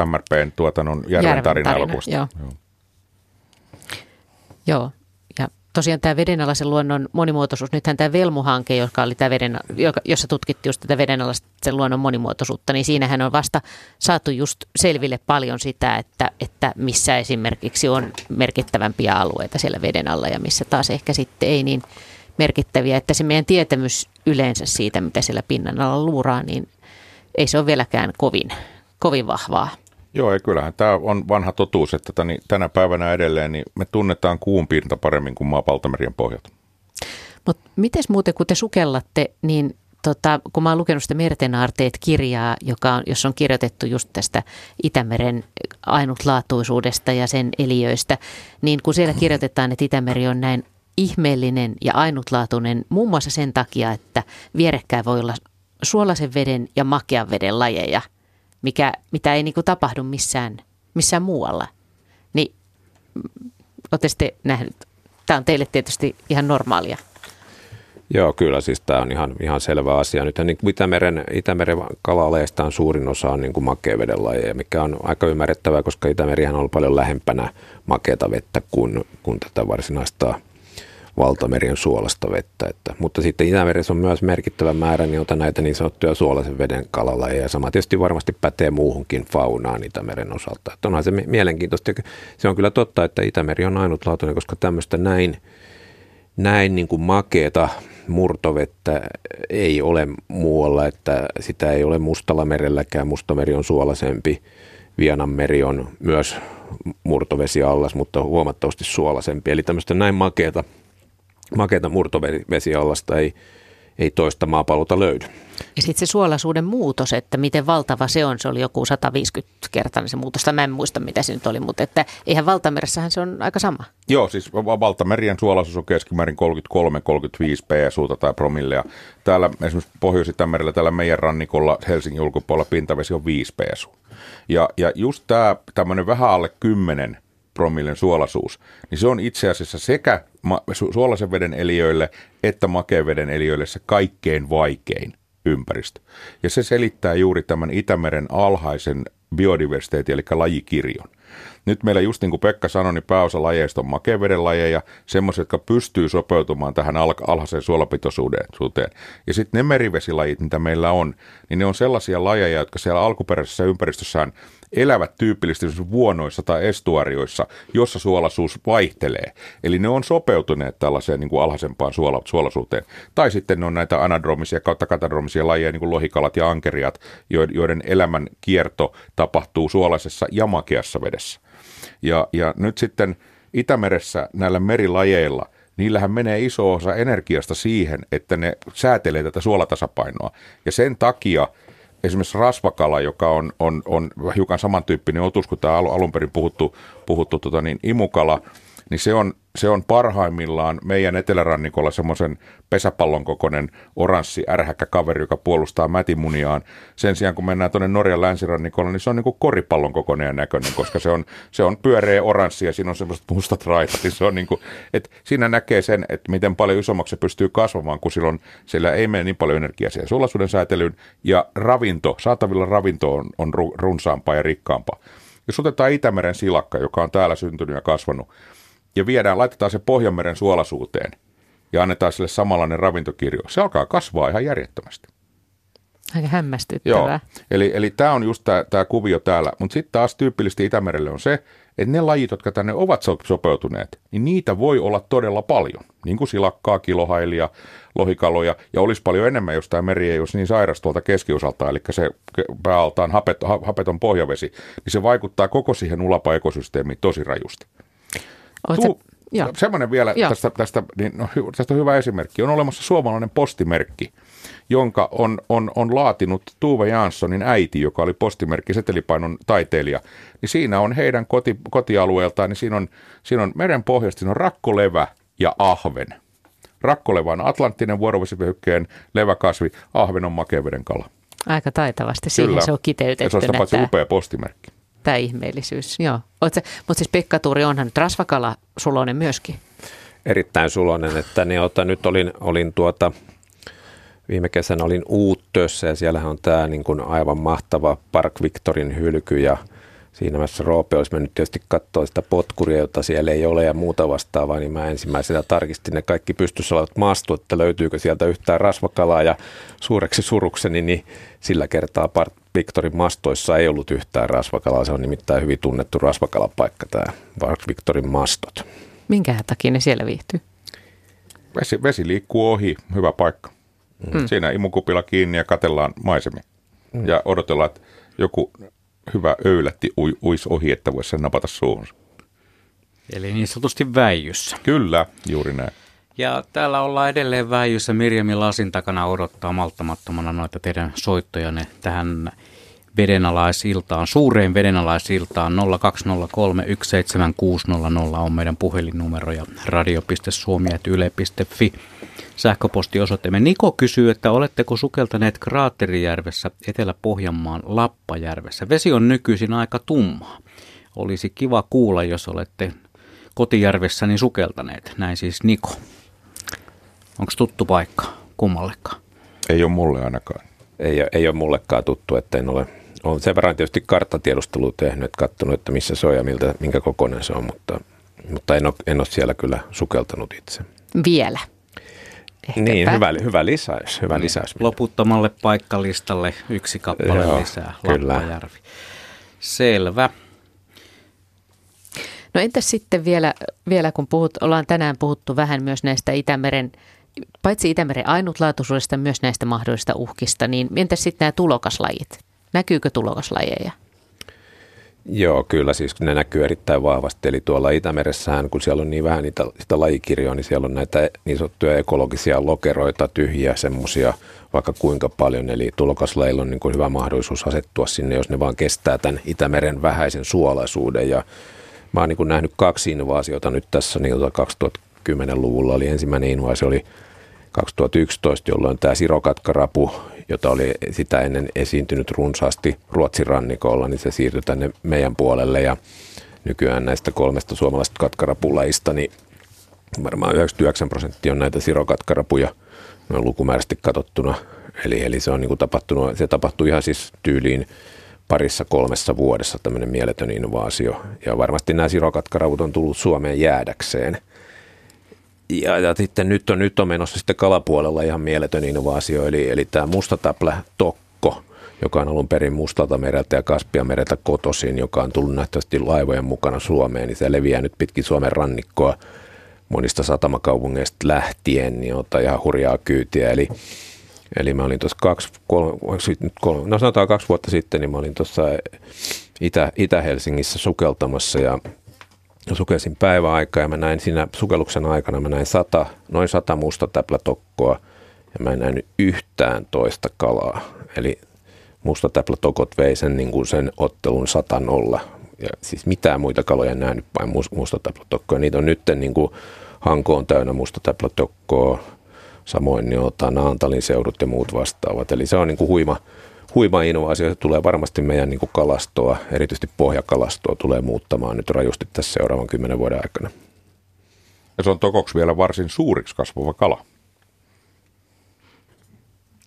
M R P:n tuotannon järven tarina-elokuvasta. Joo, ja tosiaan tämä vedenalaisen luonnon monimuotoisuus, nythän tämä Velmu-hanke, joka oli tämä veden, jossa tutkittiin just tätä vedenalaisen luonnon monimuotoisuutta, niin siinähän on vasta saatu just selville paljon sitä, että, että missä esimerkiksi on merkittävämpiä alueita siellä veden alla ja missä taas ehkä sitten ei niin merkittäviä, että se meidän tietämys yleensä siitä, mitä siellä pinnan alla luuraa, niin ei se ole vieläkään kovin, kovin vahvaa. Joo, ja kyllähän tämä on vanha totuus, että tänä päivänä edelleen niin me tunnetaan kuun pinta paremmin kuin maapaltamerien pohjalta. Mutta miten muuten, kun te sukellatte, niin tota, kun mä oon lukenut sitä Mertenaarteet-kirjaa, joka on, jossa on kirjoitettu just tästä Itämeren ainutlaatuisuudesta ja sen eliöistä, niin kun siellä kirjoitetaan, että Itämeri on näin ihmeellinen ja ainutlaatuinen muun muassa sen takia, että vierekkäin voi olla suolaisen veden ja makean veden lajeja, mikä, mitä ei niin kuin tapahdu missään, missään muualla. Niin, ootte sitten nähnyt? Tämä on teille tietysti ihan normaalia. Joo, kyllä, siis tämä on ihan, ihan selvä asia. Nythän niin Itämeren, Itämeren kalalajeista on suurin osa on niin kuin makeaveden lajeja, mikä on aika ymmärrettävää, koska Itämerihän on paljon lähempänä makeata vettä kuin, kuin tätä varsinaista valtamerien suolasta vettä. Että, mutta sitten Itämeressä on myös merkittävä määrä niitä näitä niin sanottuja suolaisen veden kalalajeja. Sama tietysti varmasti pätee muuhunkin faunaan Itämeren osalta. Että onhan se mielenkiintoista. Se on kyllä totta, että Itämeri on ainutlaatuinen, koska tämmöistä näin, näin niin kuin makeata murtovettä ei ole muualla. Että sitä ei ole Mustalla merelläkään. Mustameri on suolaisempi. Viananmeri on myös murtovesiallas, mutta huomattavasti suolaisempi. Eli tämmöistä näin makeata Makeata murtovesiallasta ei, ei toista maapallota löydy. Ja sitten se suolaisuuden muutos, että miten valtava se on, se oli joku sataviisikymmentä kertaa niin se muutosta. Mä en muista, mitä se nyt oli, mutta että eihän valtameressähän se on aika sama. Joo, siis valtamerien suolaisuus on keskimäärin kolmekymmentäkolme kolmekymmentäviisi p-suuta tai promillea. Täällä esimerkiksi Pohjois-Itämerellä, täällä meidän rannikolla Helsingin ulkopuolella pintavesi on viisi p-suu. Ja, ja just tämä tämmöinen vähän alle kymmenen promillen suolaisuus, niin se on itse asiassa sekä su- suolaisen veden eliöille että makean veden eliöille se kaikkein vaikein ympäristö. Ja se selittää juuri tämän Itämeren alhaisen biodiversiteetin, eli lajikirjon. Nyt meillä just niin kuin Pekka sanoi, niin pääosa lajeista on makean veden lajeja, semmoisia, jotka pystyy sopeutumaan tähän al- alhaiseen suolapitoisuuteen. Ja sitten ne merivesilajit, mitä meillä on, niin ne on sellaisia lajeja, jotka siellä alkuperäisessä ympäristössään elävät tyypillisesti vuonoissa tai estuarioissa, jossa suolaisuus vaihtelee. Eli ne on sopeutuneet tällaiseen niin kuin alhaisempaan suola- suolaisuuteen. Tai sitten ne on näitä anadromisia kautta katadromisia lajeja, niin kuin lohikalat ja ankeriat, joiden elämän kierto tapahtuu suolaisessa ja makeassa vedessä. Ja, ja nyt sitten Itämeressä näillä merilajeilla, niillähän menee iso osa energiasta siihen, että ne säätelee tätä suolatasapainoa. Ja sen takia esimerkiksi rasvakala, joka on, on, on hiukan samantyyppinen otus kuin tämä alun perin puhuttu, puhuttu tota niin, imukala, niin se on, se on parhaimmillaan meidän etelärannikolla semmoisen pesäpallon kokoinen oranssi ärhäkkä kaveri, joka puolustaa mätimuniaan. Sen sijaan, kun mennään tuonne Norjan länsirannikolla, niin se on niin kuin koripallon kokoinen ja näköinen, koska se on, se on pyöreä oranssi ja siinä on semmoiset mustat raitat. Se on niin kuin, että siinä näkee sen, että miten paljon isommaksi se pystyy kasvamaan, kun silloin siellä ei mene niin paljon energiaa siihen suolaisuuden säätelyyn. Ja ravinto, saatavilla ravinto on, on runsaampaa ja rikkaampaa. Jos otetaan Itämeren silakka, joka on täällä syntynyt ja kasvanut, ja viedään, laitetaan se Pohjanmeren suolaisuuteen ja annetaan sille samanlainen ravintokirjo. Se alkaa kasvaa ihan järjettömästi. Aika hämmästyttävää. Joo, eli, eli tämä on just tämä kuvio täällä. Mutta sitten taas tyypillisesti Itämerelle on se, että ne lajit, jotka tänne ovat sopeutuneet, niin niitä voi olla todella paljon. Niin kuin silakkaa, kilohailia, lohikaloja ja olisi paljon enemmän, jos tämä meri ei olisi niin sairas tuolta keskiosalta, eli se pääaltaan hapet, hapeton pohjavesi, niin se vaikuttaa koko siihen ulapaekosysteemiin tosi rajusti. Tuu, se, semmoinen vielä tästä, tästä, niin, no, tästä on hyvä esimerkki. On olemassa suomalainen postimerkki, jonka on, on, on laatinut Tuve Janssonin äiti, joka oli postimerkki setelipainon taiteilija. Niin siinä on heidän koti, kotialueeltaan, niin siinä on, siinä on merenpohjasta, siinä on rakkolevä ja ahven. Rakkolevä on atlanttinen vuorovesivyöhykkeen leväkasvi, ahven on makeaveden kala. Aika taitavasti siihen Kyllä. Se on kiteytettynä. Se on sitä paitsi upea postimerkki. Tämä ihmeellisyys, joo. Mutta siis Pekka Tuuri, onhan nyt rasvakala suloinen myöskin. Erittäin suloinen, että niin, ota, nyt olin, olin tuota, viime kesänä olin Uuttössä ja siellähän on tämä niin kuin aivan mahtava Park Victorin hylky ja siinä mielessä Roope olisi mennyt tietysti katsoa sitä potkuria, jota siellä ei ole ja muuta vastaavaa, niin mä ensimmäisenä tarkistin ne kaikki pystyssä olevat maastut, että löytyykö sieltä yhtään rasvakalaa ja suureksi surukseni, niin sillä kertaa Park Victorin mastoissa ei ollut yhtään rasvakalaa. Se on nimittäin hyvin tunnettu rasvakalapaikka tämä Park Victorin mastot. Minkä takia ne siellä viihtyy? Vesi, vesi liikkuu ohi, hyvä paikka. Mm. Siinä imukupilla kiinni ja katsellaan maisemia mm. ja odotellaan, että joku hyvä öylätti uisi ohi, että voisi sen napata suuhunsa. Eli niin sanotusti väijyssä. Kyllä, juuri näin. Ja täällä ollaan edelleen väijyssä. Mirjamin lasin takana odottaa malttamattomana noita teidän soittojanne tähän vedenalaisiltaan, suureen vedenalaisiltaan. Nolla kaksi nolla kolme yksi seitsemän kuusi nolla nolla on meidän puhelinnumero ja radio piste suomi piste yle piste fi sähköpostiosoitteemme. Niko kysyy, että oletteko sukeltaneet Kraaterijärvessä Etelä-Pohjanmaan Lappajärvessä? Vesi on nykyisin aika tummaa. Olisi kiva kuulla, jos olette kotijärvessäni sukeltaneet. Näin siis Niko. Onko tuttu paikka kummallekaan? Ei ole mulle ainakaan. Ei, ei ole mullekaan tuttu, että en ole. Olen sen verran tietysti karttatiedustelua tehnyt, katsonut, että missä se on ja miltä, minkä kokoinen se on, mutta, mutta en, ole, en ole siellä kyllä sukeltanut itse. Vielä. Ehkäpä. Niin, hyvä, hyvä lisäys. Hyvä niin. lisäys Loputtomalle paikkalistalle yksi kappale Joo, lisää, Lappajärvi. Selvä. No entäs sitten vielä, vielä kun puhut, ollaan tänään puhuttu vähän myös näistä Itämeren, paitsi Itämeren ainutlaatuisuudesta, myös näistä mahdollisista uhkista, niin entäs sitten nämä tulokaslajit? Näkyykö tulokaslajeja? Joo, kyllä siis ne näkyy erittäin vahvasti. Eli tuolla Itämeressähän, kun siellä on niin vähän niitä, sitä lajikirjoa, niin siellä on näitä niin sanottuja ekologisia lokeroita, tyhjiä semmoisia, vaikka kuinka paljon. Eli tulokaslajilla on niin kuin hyvä mahdollisuus asettua sinne, jos ne vaan kestää tämän Itämeren vähäisen suolaisuuden. Ja mä oon niin kuin nähnyt kaksi invaasiota nyt tässä niin kaksituhattakymmenen-luvulla. Eli ensimmäinen invaasio oli kaksituhattayksitoista, jolloin tämä sirokatkarapu, jota oli sitä ennen esiintynyt runsaasti Ruotsin rannikolla, niin se siirtyi tänne meidän puolelle. Ja nykyään näistä kolmesta suomalaisesta katkarapulajista, niin varmaan yhdeksänkymmentäyhdeksän prosenttia on näitä sirokatkarapuja noin lukumääräisesti katsottuna. Eli, eli se on niin kuin tapahtunut, se tapahtui ihan siis tyyliin parissa kolmessa vuodessa tämmöinen mieletön invaasio. Ja varmasti nämä sirokatkaravut on tullut Suomeen jäädäkseen. Ja, ja sitten nyt on, nyt on menossa sitten kalapuolella ihan mieletön invaasio, eli, eli tämä mustatäplätokko, joka on alun perin Mustalta mereltä ja Kaspian mereltä kotoisin, joka on tullut nähtävästi laivojen mukana Suomeen, niin se leviää nyt pitkin Suomen rannikkoa monista satamakaupungeista lähtien, niin ottaa ihan hurjaa kyytiä. Eli, eli mä olin tuossa kaksi, kolme, kolme, no sanotaan kaksi vuotta sitten, niin mä olin tuossa Itä, Itä-Helsingissä sukeltamassa ja sukelsin päiväaikaa ja mä näin siinä sukelluksen aikana mä näin sata, noin sata mustatäplätokkoa ja mä en nähnyt yhtään toista kalaa. Eli mustatäplätokot vei sen, niin kuin sen ottelun sata nolla. Ja siis mitään muita kaloja en nähnyt vain mustatäplätokkoja. Niitä on nyt niin kuin Hankoon täynnä mustatäplätokkoa, samoin niin otan Naantalin seudut ja muut vastaavat. Eli se on niin kuin huima. Huima innovaatio, se tulee varmasti meidän niin kuin kalastoa, erityisesti pohjakalastoa tulee muuttamaan nyt rajusti tässä seuraavan kymmenen vuoden aikana. Ja se on tokoksi vielä varsin suuriksi kasvava kala.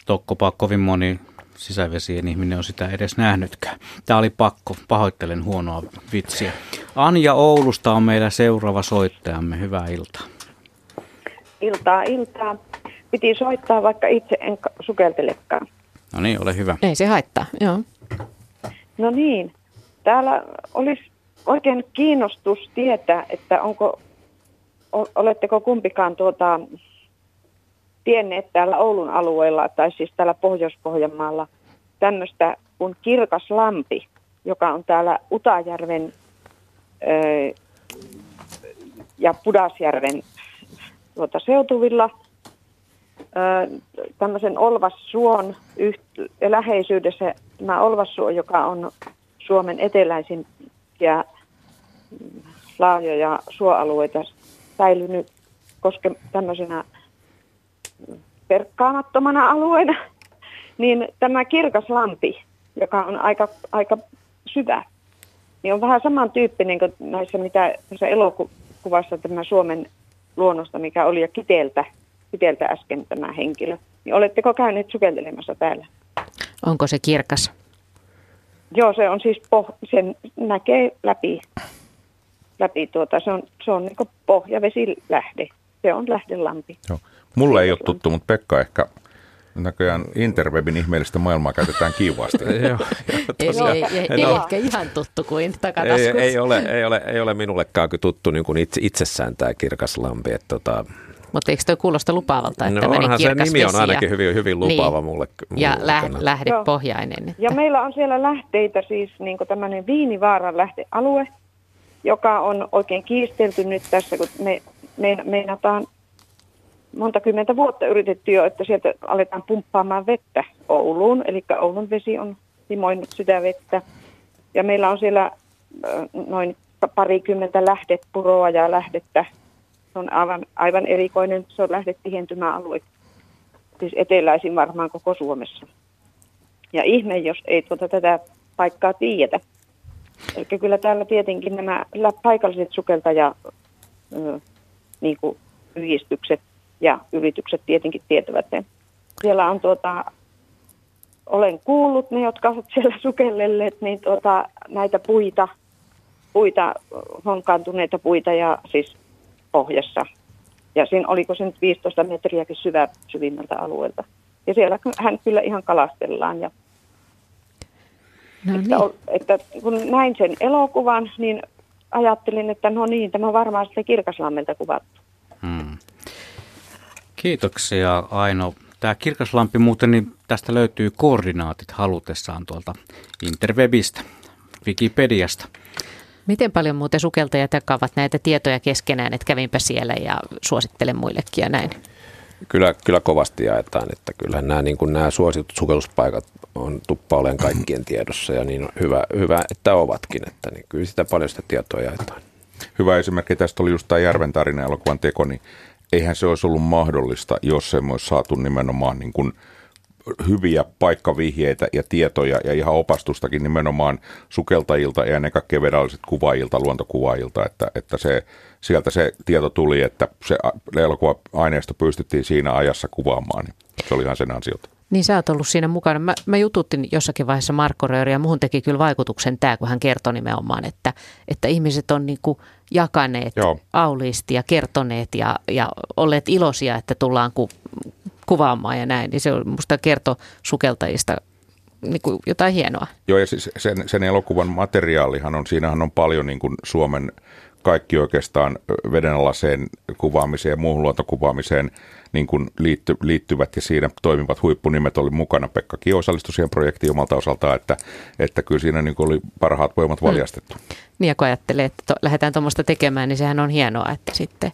Tokkopa kovin moni sisävesien ihminen on sitä edes nähnytkään. Tämä oli pakko, pahoittelen huonoa vitsiä. Anja Oulusta on meillä seuraava soittajamme, hyvää iltaa. Iltaa, iltaa. Piti soittaa, vaikka itse en sukeltelekaan. No niin, ole hyvä. Ei se haittaa, joo. No niin, täällä olisi oikein kiinnostus tietää, että onko, oletteko kumpikaan tuota, tienneet täällä Oulun alueella, tai siis täällä Pohjois-Pohjanmaalla, tämmöistä kuin kirkas lampi, joka on täällä Utajärven ö, ja Pudasjärven tuota, seutuvilla. Tämmöisen Olvassuon yht- läheisyydessä, tämä Olvassuo, joka on Suomen eteläisimpiä laajoja suoalueita, säilynyt koske- tämmöisenä perkkaamattomana alueena, niin tämä kirkas lampi, joka on aika, aika syvä, niin on vähän samantyyppinen kuin näissä, mitä tässä elokuvassa tämä Suomen luonnosta, mikä oli ja Kiteeltä. Kiteeltä äsken tämä henkilö. Niin oletteko käyneet sukeltelemassa täällä? Onko se kirkas? Joo, se on siis, poh- sen näkee läpi. läpi tuota. Se on, se on niin pohjavesilähde. Se on lähdelampi. Joo. Mulla se ei ole tuttu, mutta Pekka ehkä näköjään interwebin ihmeellistä maailmaa käytetään kiivaasti. Joo, tosiaan, ei, ei, ei ehkä ihan tuttu kuin takataskussa. Ei, ei, ole, ei, ole, ei ole minullekaan tuttu niin kuin itse, itsessään tämä kirkas lampi. Että, tota, mutta eikö toi kuulosta lupaavalta, että no tämmöinen kirkas vesi? No onhan se nimi on ainakin hyvin, hyvin lupaava niin. mulle. mulle ja lä- lähdepohjainen. Että. Ja meillä on siellä lähteitä siis niin kuin tämmöinen Viinivaaran lähdealue, joka on oikein kiistelty nyt tässä, kun me meinataan monta kymmentä vuotta yritetty jo, että sieltä aletaan pumppaamaan vettä Ouluun. Eli Oulun vesi on himoinut sitä vettä. Ja meillä on siellä noin parikymmentä lähdepuroa ja lähdettä. Se on aivan, aivan erikoinen. Se on lähdetihentymäalue. Siis eteläisin varmaan koko Suomessa. Ja ihme, jos ei tuota tätä paikkaa tiedetä. Eli kyllä täällä tietenkin nämä paikalliset sukeltaja niin kuin yhdistykset ja yritykset tietenkin tietävät sen. Siellä on tuota, olen kuullut ne, jotka ovat siellä sukellelleet, niin tuota, näitä puita, puita, honkaantuneita puita ja siis pohjassa. Ja siinä oliko se nyt viisitoista metriäkin syvä, syvimmältä alueelta. Ja siellä hän kyllä ihan kalastellaan. Ja no niin. Että, että kun näin sen elokuvan, niin ajattelin, että no niin, tämä on varmaan sitten Kirkaslammelta kuvattu. Hmm. Kiitoksia, Aino. Tämä Kirkaslampi muuten, niin tästä löytyy koordinaatit halutessaan tuolta interwebistä, Wikipediasta. Miten paljon muuten sukeltajat jakavat näitä tietoja keskenään, että kävinpä siellä ja suosittelen muillekin ja näin? Kyllä, kyllä kovasti jaetaan, että kyllähän nämä, niin kuin nämä suositut sukelluspaikat on tuppa olen kaikkien tiedossa ja niin on hyvä, hyvä, että ovatkin, että niin kyllä sitä paljon sitä tietoa jaetaan. Hyvä esimerkki, tästä oli just tämä Järven tarina -elokuvan teko, niin eihän se olisi ollut mahdollista, jos se olisi saatu nimenomaan niin kuin hyviä paikkavihjeitä ja tietoja ja ihan opastustakin nimenomaan sukeltajilta ja ennen kaikkea vedallisilta kuvaajilta, luontokuvaajilta, että, että se, sieltä se tieto tuli, että se elokuva-aineisto pystyttiin siinä ajassa kuvaamaan, niin se oli ihan sen ansiota. Niin sä oot ollut siinä mukana. Mä, mä jututtin jossakin vaiheessa Marko Rööriä ja muhun teki kyllä vaikutuksen tämä, kun hän kertoi nimenomaan, että, että ihmiset on niin kuin jakaneet Joo. auliisti ja kertoneet ja, ja olleet iloisia, että tullaan ku, kuvaamaan ja näin. Niin se on musta kertoo sukeltajista niin kuin jotain hienoa. Joo ja siis sen, sen elokuvan materiaalihan on, siinähän on paljon niin kuin Suomen kaikki oikeastaan vedenalaiseen kuvaamiseen ja muuhun luontokuvaamiseen niin kuin liitty, liittyvät ja siinä toimivat huippunimet oli mukana. Pekkakin osallistui siihen projektiin omalta osaltaan, että, että kyllä siinä niin kuin oli parhaat voimat valjastettu. Mm. Niin ja kun ajattelee, että to, lähdetään tuommoista tekemään, niin sehän on hienoa, että sitten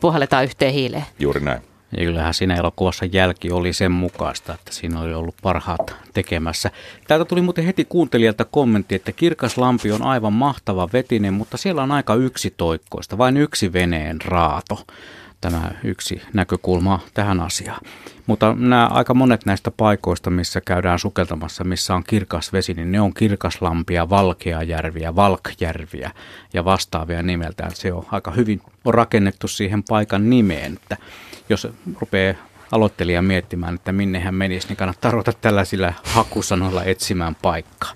puhalletaan yhteen hiileen. Juuri näin. Ja kyllähän siinä elokuvassa jälki oli sen mukaista, että siinä oli ollut parhaat tekemässä. Täältä tuli muuten heti kuuntelijalta kommentti, että Kirkaslampi on aivan mahtava vetinen, mutta siellä on aika yksitoikkoista, vain yksi veneen raato. Tämä yksi näkökulma tähän asiaan. Mutta nämä aika monet näistä paikoista, missä käydään sukeltamassa, missä on kirkas vesi, niin ne on Kirkaslampia, Valkeajärviä, Valkjärviä ja vastaavia nimeltään. Se on aika hyvin on rakennettu siihen paikan nimeen, että jos rupeaa aloittelija miettimään, että minne hän menisi, niin kannattaa ruveta tällaisilla hakusanoilla etsimään paikkaa.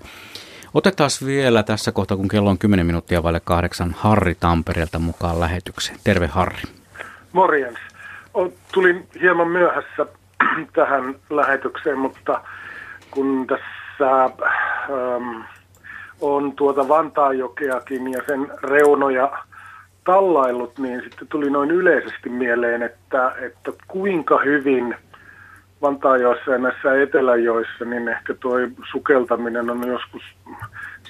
Otetaan vielä tässä kohtaa, kun kello on kymmenen minuuttia vaille kahdeksan, Harri Tampereelta mukaan lähetykseen. Terve Harri. Morjens. Tulin hieman myöhässä tähän lähetykseen, mutta kun tässä ähm, on tuota Vantaanjokeakin ja sen reunoja tallaillut, niin sitten tuli noin yleisesti mieleen, että, että kuinka hyvin Vantaanjoissa ja näissä eteläjoissa, niin ehkä tuo sukeltaminen on joskus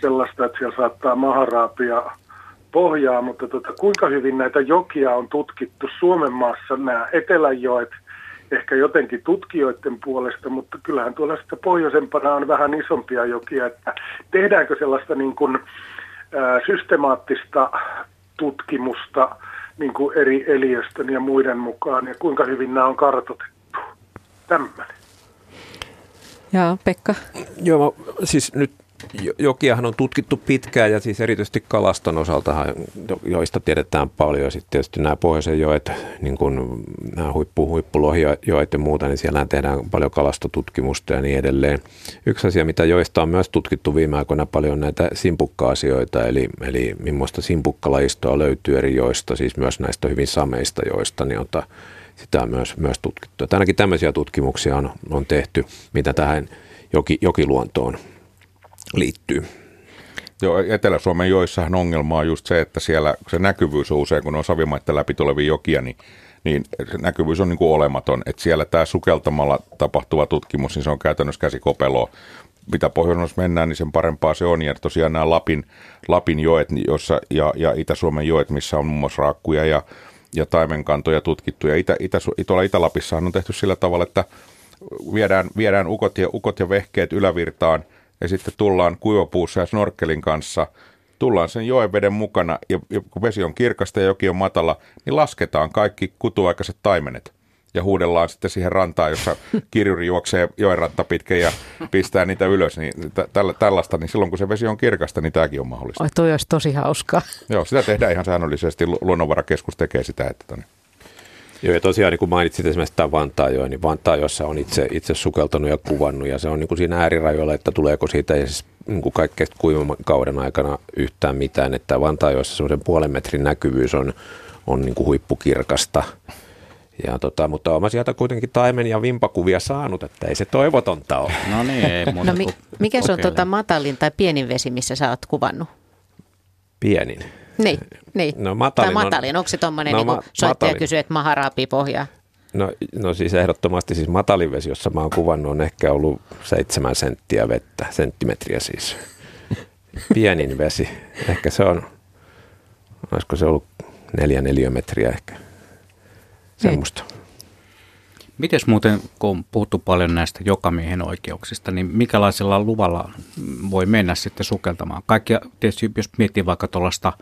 sellaista, että siellä saattaa maharaapia pohjaa, mutta tota, kuinka hyvin näitä jokia on tutkittu Suomen maassa, nämä eteläjoet, ehkä jotenkin tutkijoiden puolesta, mutta kyllähän tuolla sitten pohjoisempana on vähän isompia jokia, että tehdäänkö sellaista niin kuin, ää, systemaattista tutkimusta niin kuin eri eliöstön ja muiden mukaan, ja kuinka hyvin nämä on kartoitettu. Tämmöinen. Jaa, Pekka. Joo, siis nyt jokiahan on tutkittu pitkään, ja siis erityisesti kalaston osaltahan, joista tiedetään paljon. Sitten tietysti nämä pohjoisen joet, niin kuin nämä huippu, huippulohijoet ja muuta, niin siellä tehdään paljon kalastotutkimusta ja niin edelleen. Yksi asia, mitä joista on myös tutkittu viime aikoina paljon, näitä simpukka-asioita, eli, eli millaista simpukkalajistoa löytyy eri joista, siis myös näistä hyvin sameista joista, niin ota, sitä on myös, myös tutkittu. Että ainakin tämmöisiä tutkimuksia on, on tehty, mitä tähän joki, jokiluontoon liittyy. Joo, Etelä-Suomen joissahan ongelma on just se, että siellä se näkyvyys on usein, kun on savimaiden läpi tulevia jokia, niin, niin se näkyvyys on niin kuin olematon. Että siellä tämä sukeltamalla tapahtuva tutkimus, niin se on käytännössä käsikopeloa. Mitä pohjoisessa mennään, niin sen parempaa se on. Ja tosiaan nämä Lapin, Lapin joet joissa, ja, ja Itä-Suomen joet, missä on muun muassa raakkuja ja ja taimenkantoja tutkittu. Ja Itä, Itä, Itä, Itä-Lapissahan on tehty sillä tavalla, että viedään, viedään ukot, ja, ukot ja vehkeet ylävirtaan ja sitten tullaan kuivapuussa ja snorkkelin kanssa. Tullaan sen joen veden mukana ja, ja kun vesi on kirkasta ja joki on matala, niin lasketaan kaikki kutuaikaiset taimenet. Ja huudellaan sitten siihen rantaan, jossa kirjuri juoksee joen ratta pitkin ja pistää niitä ylös. Niin t- tällaista, niin silloin kun se vesi on kirkasta, niin tämäkin on mahdollista. Oi, toi olisi tosi hauskaa. Joo, sitä tehdään ihan säännöllisesti. Luonnonvarakeskus tekee sitä. Että tonne. Joo, ja tosiaan niin kun mainitsit esimerkiksi tämän Vantaajoen, niin Vantaajossa on itse, itse sukeltanut ja kuvannut. Ja se on niin kuin siinä äärirajoilla, että tuleeko siitä niin kuin kaikkein kuivamman kauden aikana yhtään mitään. Että Vantaajoissa semmoisen puolen metrin näkyvyys on, on niin kuin huippukirkasta. Ja tota, mutta olen sieltä kuitenkin taimen- ja vimpakuvia saanut, että ei se toivotonta ole. No niin, ei muuta. No mi- mikä se on tota matalin tai pienin vesi, missä sä oot kuvannut? Pienin? Niin, niin. No, matalin tai matalin, on, onko se tuommoinen, no, niin kuin ma- soittaja matalin. Kysyy, että maha raapii pohjaa? No, no siis ehdottomasti siis matalin vesi, jossa mä oon kuvannut, on ehkä ollut seitsemän senttiä vettä, senttimetriä siis. Pienin vesi, ehkä se on, olisiko se ollut neljä neliömetriä ehkä. Semmosta. Mites muuten, kun on puhuttu paljon näistä jokamiehen oikeuksista, niin minkälaisella luvalla voi mennä sitten sukeltamaan? Kaikki, tietysti jos miettii vaikka tuollaista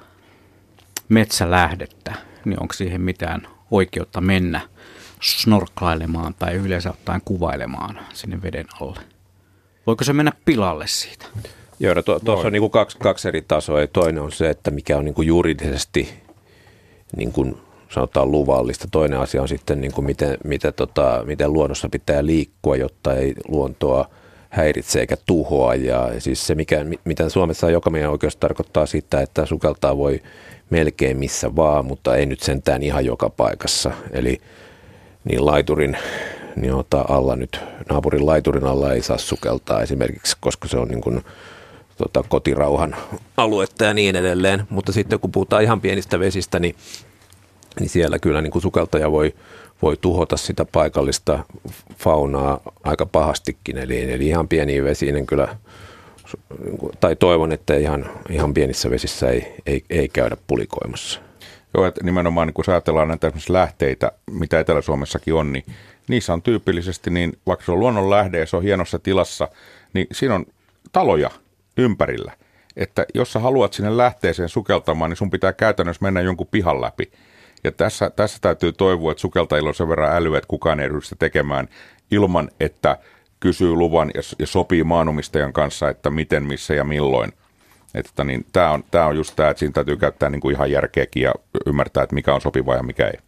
metsälähdettä, niin onko siihen mitään oikeutta mennä snorklailemaan tai yleensä ottaen kuvailemaan sinne veden alle? Voiko se mennä pilalle siitä? Joo, no tuossa to, on niin kuin kaksi, kaksi eri tasoa. Toinen on se, että mikä on niin kuin juridisesti niin kuin sanotaan luvallista. Toinen asia on sitten, niin kuin miten, miten, tota, miten luonnossa pitää liikkua, jotta ei luontoa häiritse eikä tuhoa. Ja siis se, mikä, mitä Suomessa jokamiehen oikeus tarkoittaa sitä, että sukeltaa voi melkein missä vaan, mutta ei nyt sentään ihan joka paikassa. Eli niin laiturin niin ota alla nyt, naapurin laiturin alla ei saa sukeltaa esimerkiksi, koska se on niin kuin tota, kotirauhan aluetta ja niin edelleen. Mutta sitten kun puhutaan ihan pienistä vesistä, niin niin siellä kyllä niin kuin sukeltaja voi, voi tuhota sitä paikallista faunaa aika pahastikin. Eli, eli ihan pieniin vesiin kyllä, tai toivon, että ihan, ihan pienissä vesissä ei, ei, ei käydä pulikoimassa. Joo, että nimenomaan niin kun ajatellaan näitä esimerkiksi lähteitä, mitä Etelä-Suomessakin on, niin niissä on tyypillisesti, niin vaikka se on luonnonlähde ja se on hienossa tilassa, niin siinä on taloja ympärillä. Että jos sä haluat sinne lähteeseen sukeltamaan, niin sun pitää käytännössä mennä jonkun pihan läpi. Ja tässä, tässä täytyy toivoa, että sukeltajilla on sen verran älyä, että kukaan ei ryhdy sitä tekemään ilman, että kysyy luvan ja, ja sopii maanomistajan kanssa, että miten, missä ja milloin. Että niin, tämä on, tämä on just tämä, että siinä täytyy käyttää niin kuin ihan järkeäkin ja ymmärtää, että mikä on sopiva ja mikä ei.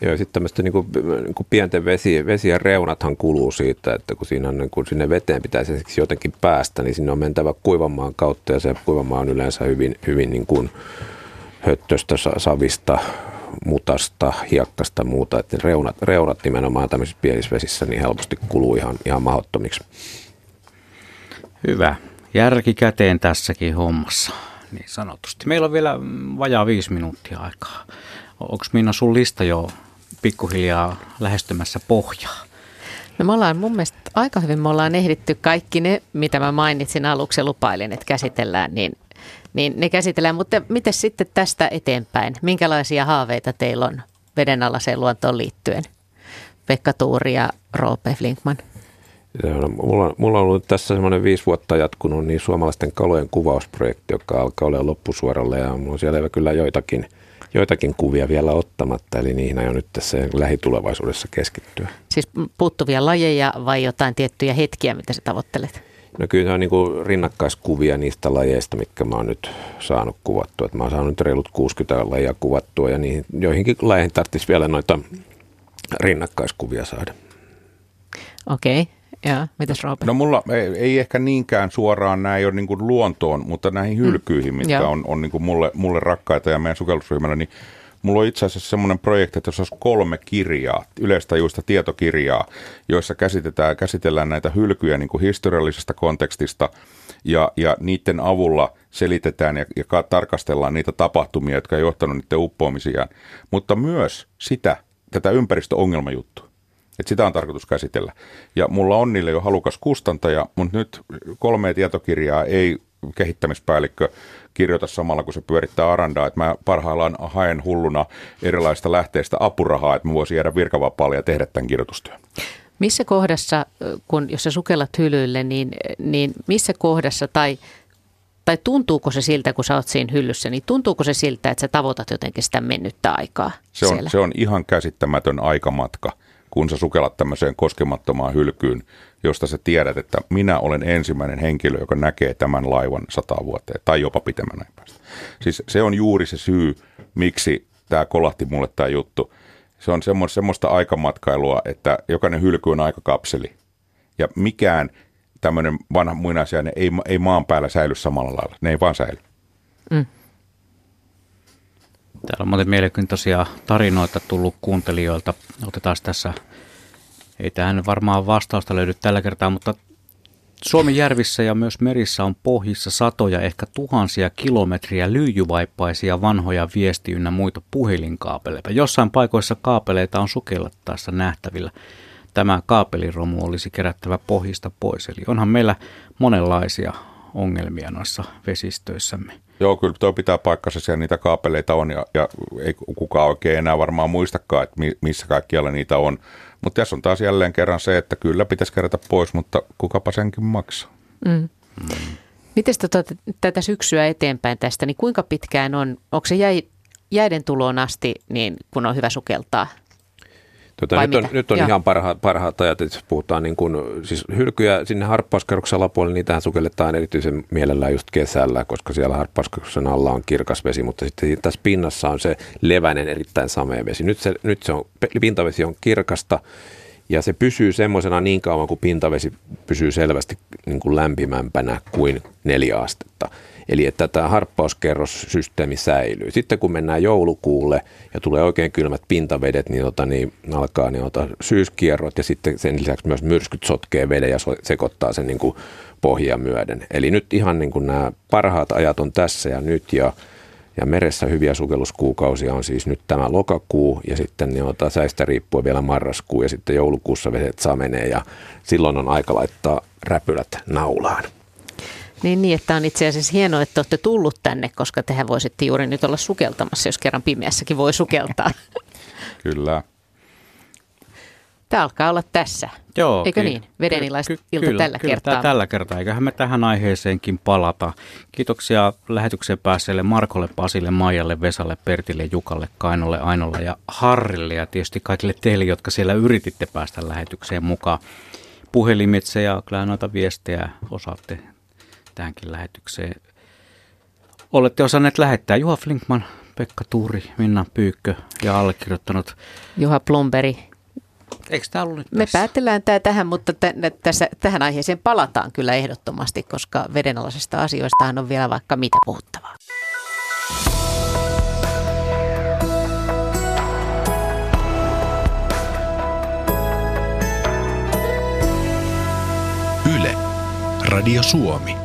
Joo, ja sitten tämmöistä niin kuin, niin kuin pienten vesien, vesien reunathan kuluu siitä, että kun, siinä on, niin kun sinne veteen pitäisi jotenkin päästä, niin sinne on mentävä kuivanmaan kautta ja se kuivanmaa on yleensä hyvin, hyvin niin kuin höttöstä, savista, mutasta, hiekkasta, muuta, että reunat, reunat nimenomaan tämmöisissä pienissä vesissä niin helposti kuluu ihan, ihan mahdottomiksi. Hyvä. Järki käteen tässäkin hommassa, niin sanotusti. Meillä on vielä vajaa viisi minuuttia aikaa. Onko Minna sun lista jo pikkuhiljaa lähestymässä pohjaa? No me ollaan mun mielestä aika hyvin, me ollaan ehditty kaikki ne, mitä mä mainitsin aluksi ja lupailin, että käsitellään, niin Niin ne käsitellään, mutta miten sitten tästä eteenpäin? Minkälaisia haaveita teillä on vedenalaiseen luontoon liittyen? Pekka Tuuri ja Roope Flinkman. No, mulla, mulla on ollut tässä semmoinen viisi vuotta jatkunut niin suomalaisten kalojen kuvausprojekti, joka alkaa olla loppusuoralla. Ja mulla on siellä kyllä joitakin, joitakin kuvia vielä ottamatta, eli niihin aion nyt tässä lähitulevaisuudessa keskittyä. Siis puuttuvia lajeja vai jotain tiettyjä hetkiä, mitä sä tavoittelet? No kyllä se on niin kuin rinnakkaiskuvia niistä lajeista, mitkä mä oon nyt saanut kuvattua. Et mä oon saanut reilut kuusikymmentä lajia kuvattua ja niihin, joihinkin lajeihin tarvitsisi vielä noita rinnakkaiskuvia saada. Okei, okay. Ja mitäs Roope? No mulla ei, ei ehkä niinkään suoraan, nämä ei ole niin kuin luontoon, mutta näihin hylkyihin, mm. mitkä ja. on, on niin kuin mulle, mulle rakkaita ja meidän sukellusryhmällä, niin mulla on itse asiassa semmoinen projekti, että jos olisi kolme kirjaa, yleistajuista tietokirjaa, joissa käsitetään, käsitellään näitä hylkyjä niin kuin historiallisesta kontekstista ja, ja niiden avulla selitetään ja, ja tarkastellaan niitä tapahtumia, jotka on johtanut niiden uppoamisiaan, mutta myös sitä, tätä ympäristöongelmajuttua. Että sitä on tarkoitus käsitellä. Ja mulla on niille jo halukas kustantaja, mutta nyt kolme tietokirjaa ei kehittämispäällikkö kirjoita samalla, kun se pyörittää Arandaa, että mä parhaillaan haen hulluna erilaisista lähteistä apurahaa, että mä voisin jäädä virkavapaalle ja tehdä tämän kirjoitustyön. Missä kohdassa, kun, jos sä sukellat hyllyille, niin, niin missä kohdassa tai, tai tuntuuko se siltä, kun sä oot siinä hyllyssä, niin tuntuuko se siltä, että sä tavoitat jotenkin sitä mennyttä aikaa? Se on, se on ihan käsittämätön aikamatka, kun sä sukellat tämmöiseen koskemattomaan hylkyyn, josta sä tiedät, että minä olen ensimmäinen henkilö, joka näkee tämän laivan sataan vuoteen tai jopa pitemmän ajan päästä. Siis se on juuri se syy, miksi tämä kolahti mulle tämä juttu. Se on semmoista aikamatkailua, että jokainen hylky on aikakapseli ja mikään tämmöinen vanha muinaisjäinen ei, ei maan päällä säily samalla lailla. Ne ei vaan säily. Mm. Täällä on muuten mielenkiintoisia tarinoita tullut kuuntelijoilta. Otetaan tässä, ei tähän varmaan vastausta löydy tällä kertaa, mutta Suomen järvissä ja myös merissä on pohjissa satoja, ehkä tuhansia kilometriä lyijyvaippaisia vanhoja viesti- ynnä muita puhelinkaapeleita. Jossain paikoissa kaapeleita on sukellettaessa nähtävillä. Tämä kaapeliromu olisi kerättävä pohjista pois, eli onhan meillä monenlaisia ongelmia noissa vesistöissämme. Joo, kyllä tuo pitää paikkansa, siellä niitä kaapeleita on ja, ja ei kukaan oikein enää varmaan muistakaan, että missä kaikkialla niitä on. Mutta tässä on taas jälleen kerran se, että kyllä pitäisi kerätä pois, mutta kukapa senkin maksaa. Mm. Mm. Miten tota, tätä syksyä eteenpäin tästä, niin kuinka pitkään on, onko se jäi, jäiden tuloon asti, niin kun on hyvä sukeltaa? Tota, nyt on, nyt on ihan parha, parhaat ajat, että puhutaan niin kuin, siis hylkyjä sinne harppauskerroksen alapuolelle, niitähän sukelletaan erityisen mielellään just kesällä, koska siellä harppauskerroksen alla on kirkas vesi, mutta sitten tässä pinnassa on se leväinen erittäin samea vesi. Nyt se, nyt se on, pintavesi on kirkasta ja se pysyy semmoisena niin kauan, kun pintavesi pysyy selvästi niin kuin lämpimämpänä kuin neljä astetta. Eli että tämä harppauskerrossysteemi säilyy. Sitten kun mennään joulukuulle ja tulee oikein kylmät pintavedet, niin, tota, niin alkaa niin, ota, syyskierrot ja sitten sen lisäksi myös myrskyt sotkee veden ja so- sekoittaa sen niin kuin pohjia myöden. Eli nyt ihan niin kuin nämä parhaat ajat on tässä ja nyt ja, ja meressä hyviä sukelluskuukausia on siis nyt tämä lokakuu ja sitten niin, ota, säistä riippuen vielä marraskuu ja sitten joulukuussa vedet samenee ja silloin on aika laittaa räpylät naulaan. Niin, niin, että on itse asiassa hienoa, että olette tullut tänne, koska tehän voisitte juuri nyt olla sukeltamassa, jos kerran pimeässäkin voi sukeltaa. Kyllä. Tämä alkaa olla tässä. Joo, eikö ki- niin? Vedenilaiset ky- ilta kyllä, tällä kyllä, kertaa. T- tällä kertaa. Eiköhän me tähän aiheeseenkin palata. Kiitoksia lähetykseen päässeelle Markolle, Pasille, Maijalle, Vesalle, Pertille, Jukalle, Kainolle, Ainolle ja Harrille. Ja tietysti kaikille teille, jotka siellä yrititte päästä lähetykseen mukaan. Puhelimitse ja kyllä noita viestejä osaatte tähänkin lähetykseen. Olette osanneet lähettää Juha Flinkman, Pekka Tuuri, Minna Pyykkö ja allekirjoittanut Juha Blomberg. Eikö tämä ollut nyt Me tässä? Päätellään tämä tähän, mutta t- tässä, tähän aiheeseen palataan kyllä ehdottomasti, koska vedenalaisista asioistahan on vielä vaikka mitä puhuttavaa. Yle, Radio Suomi.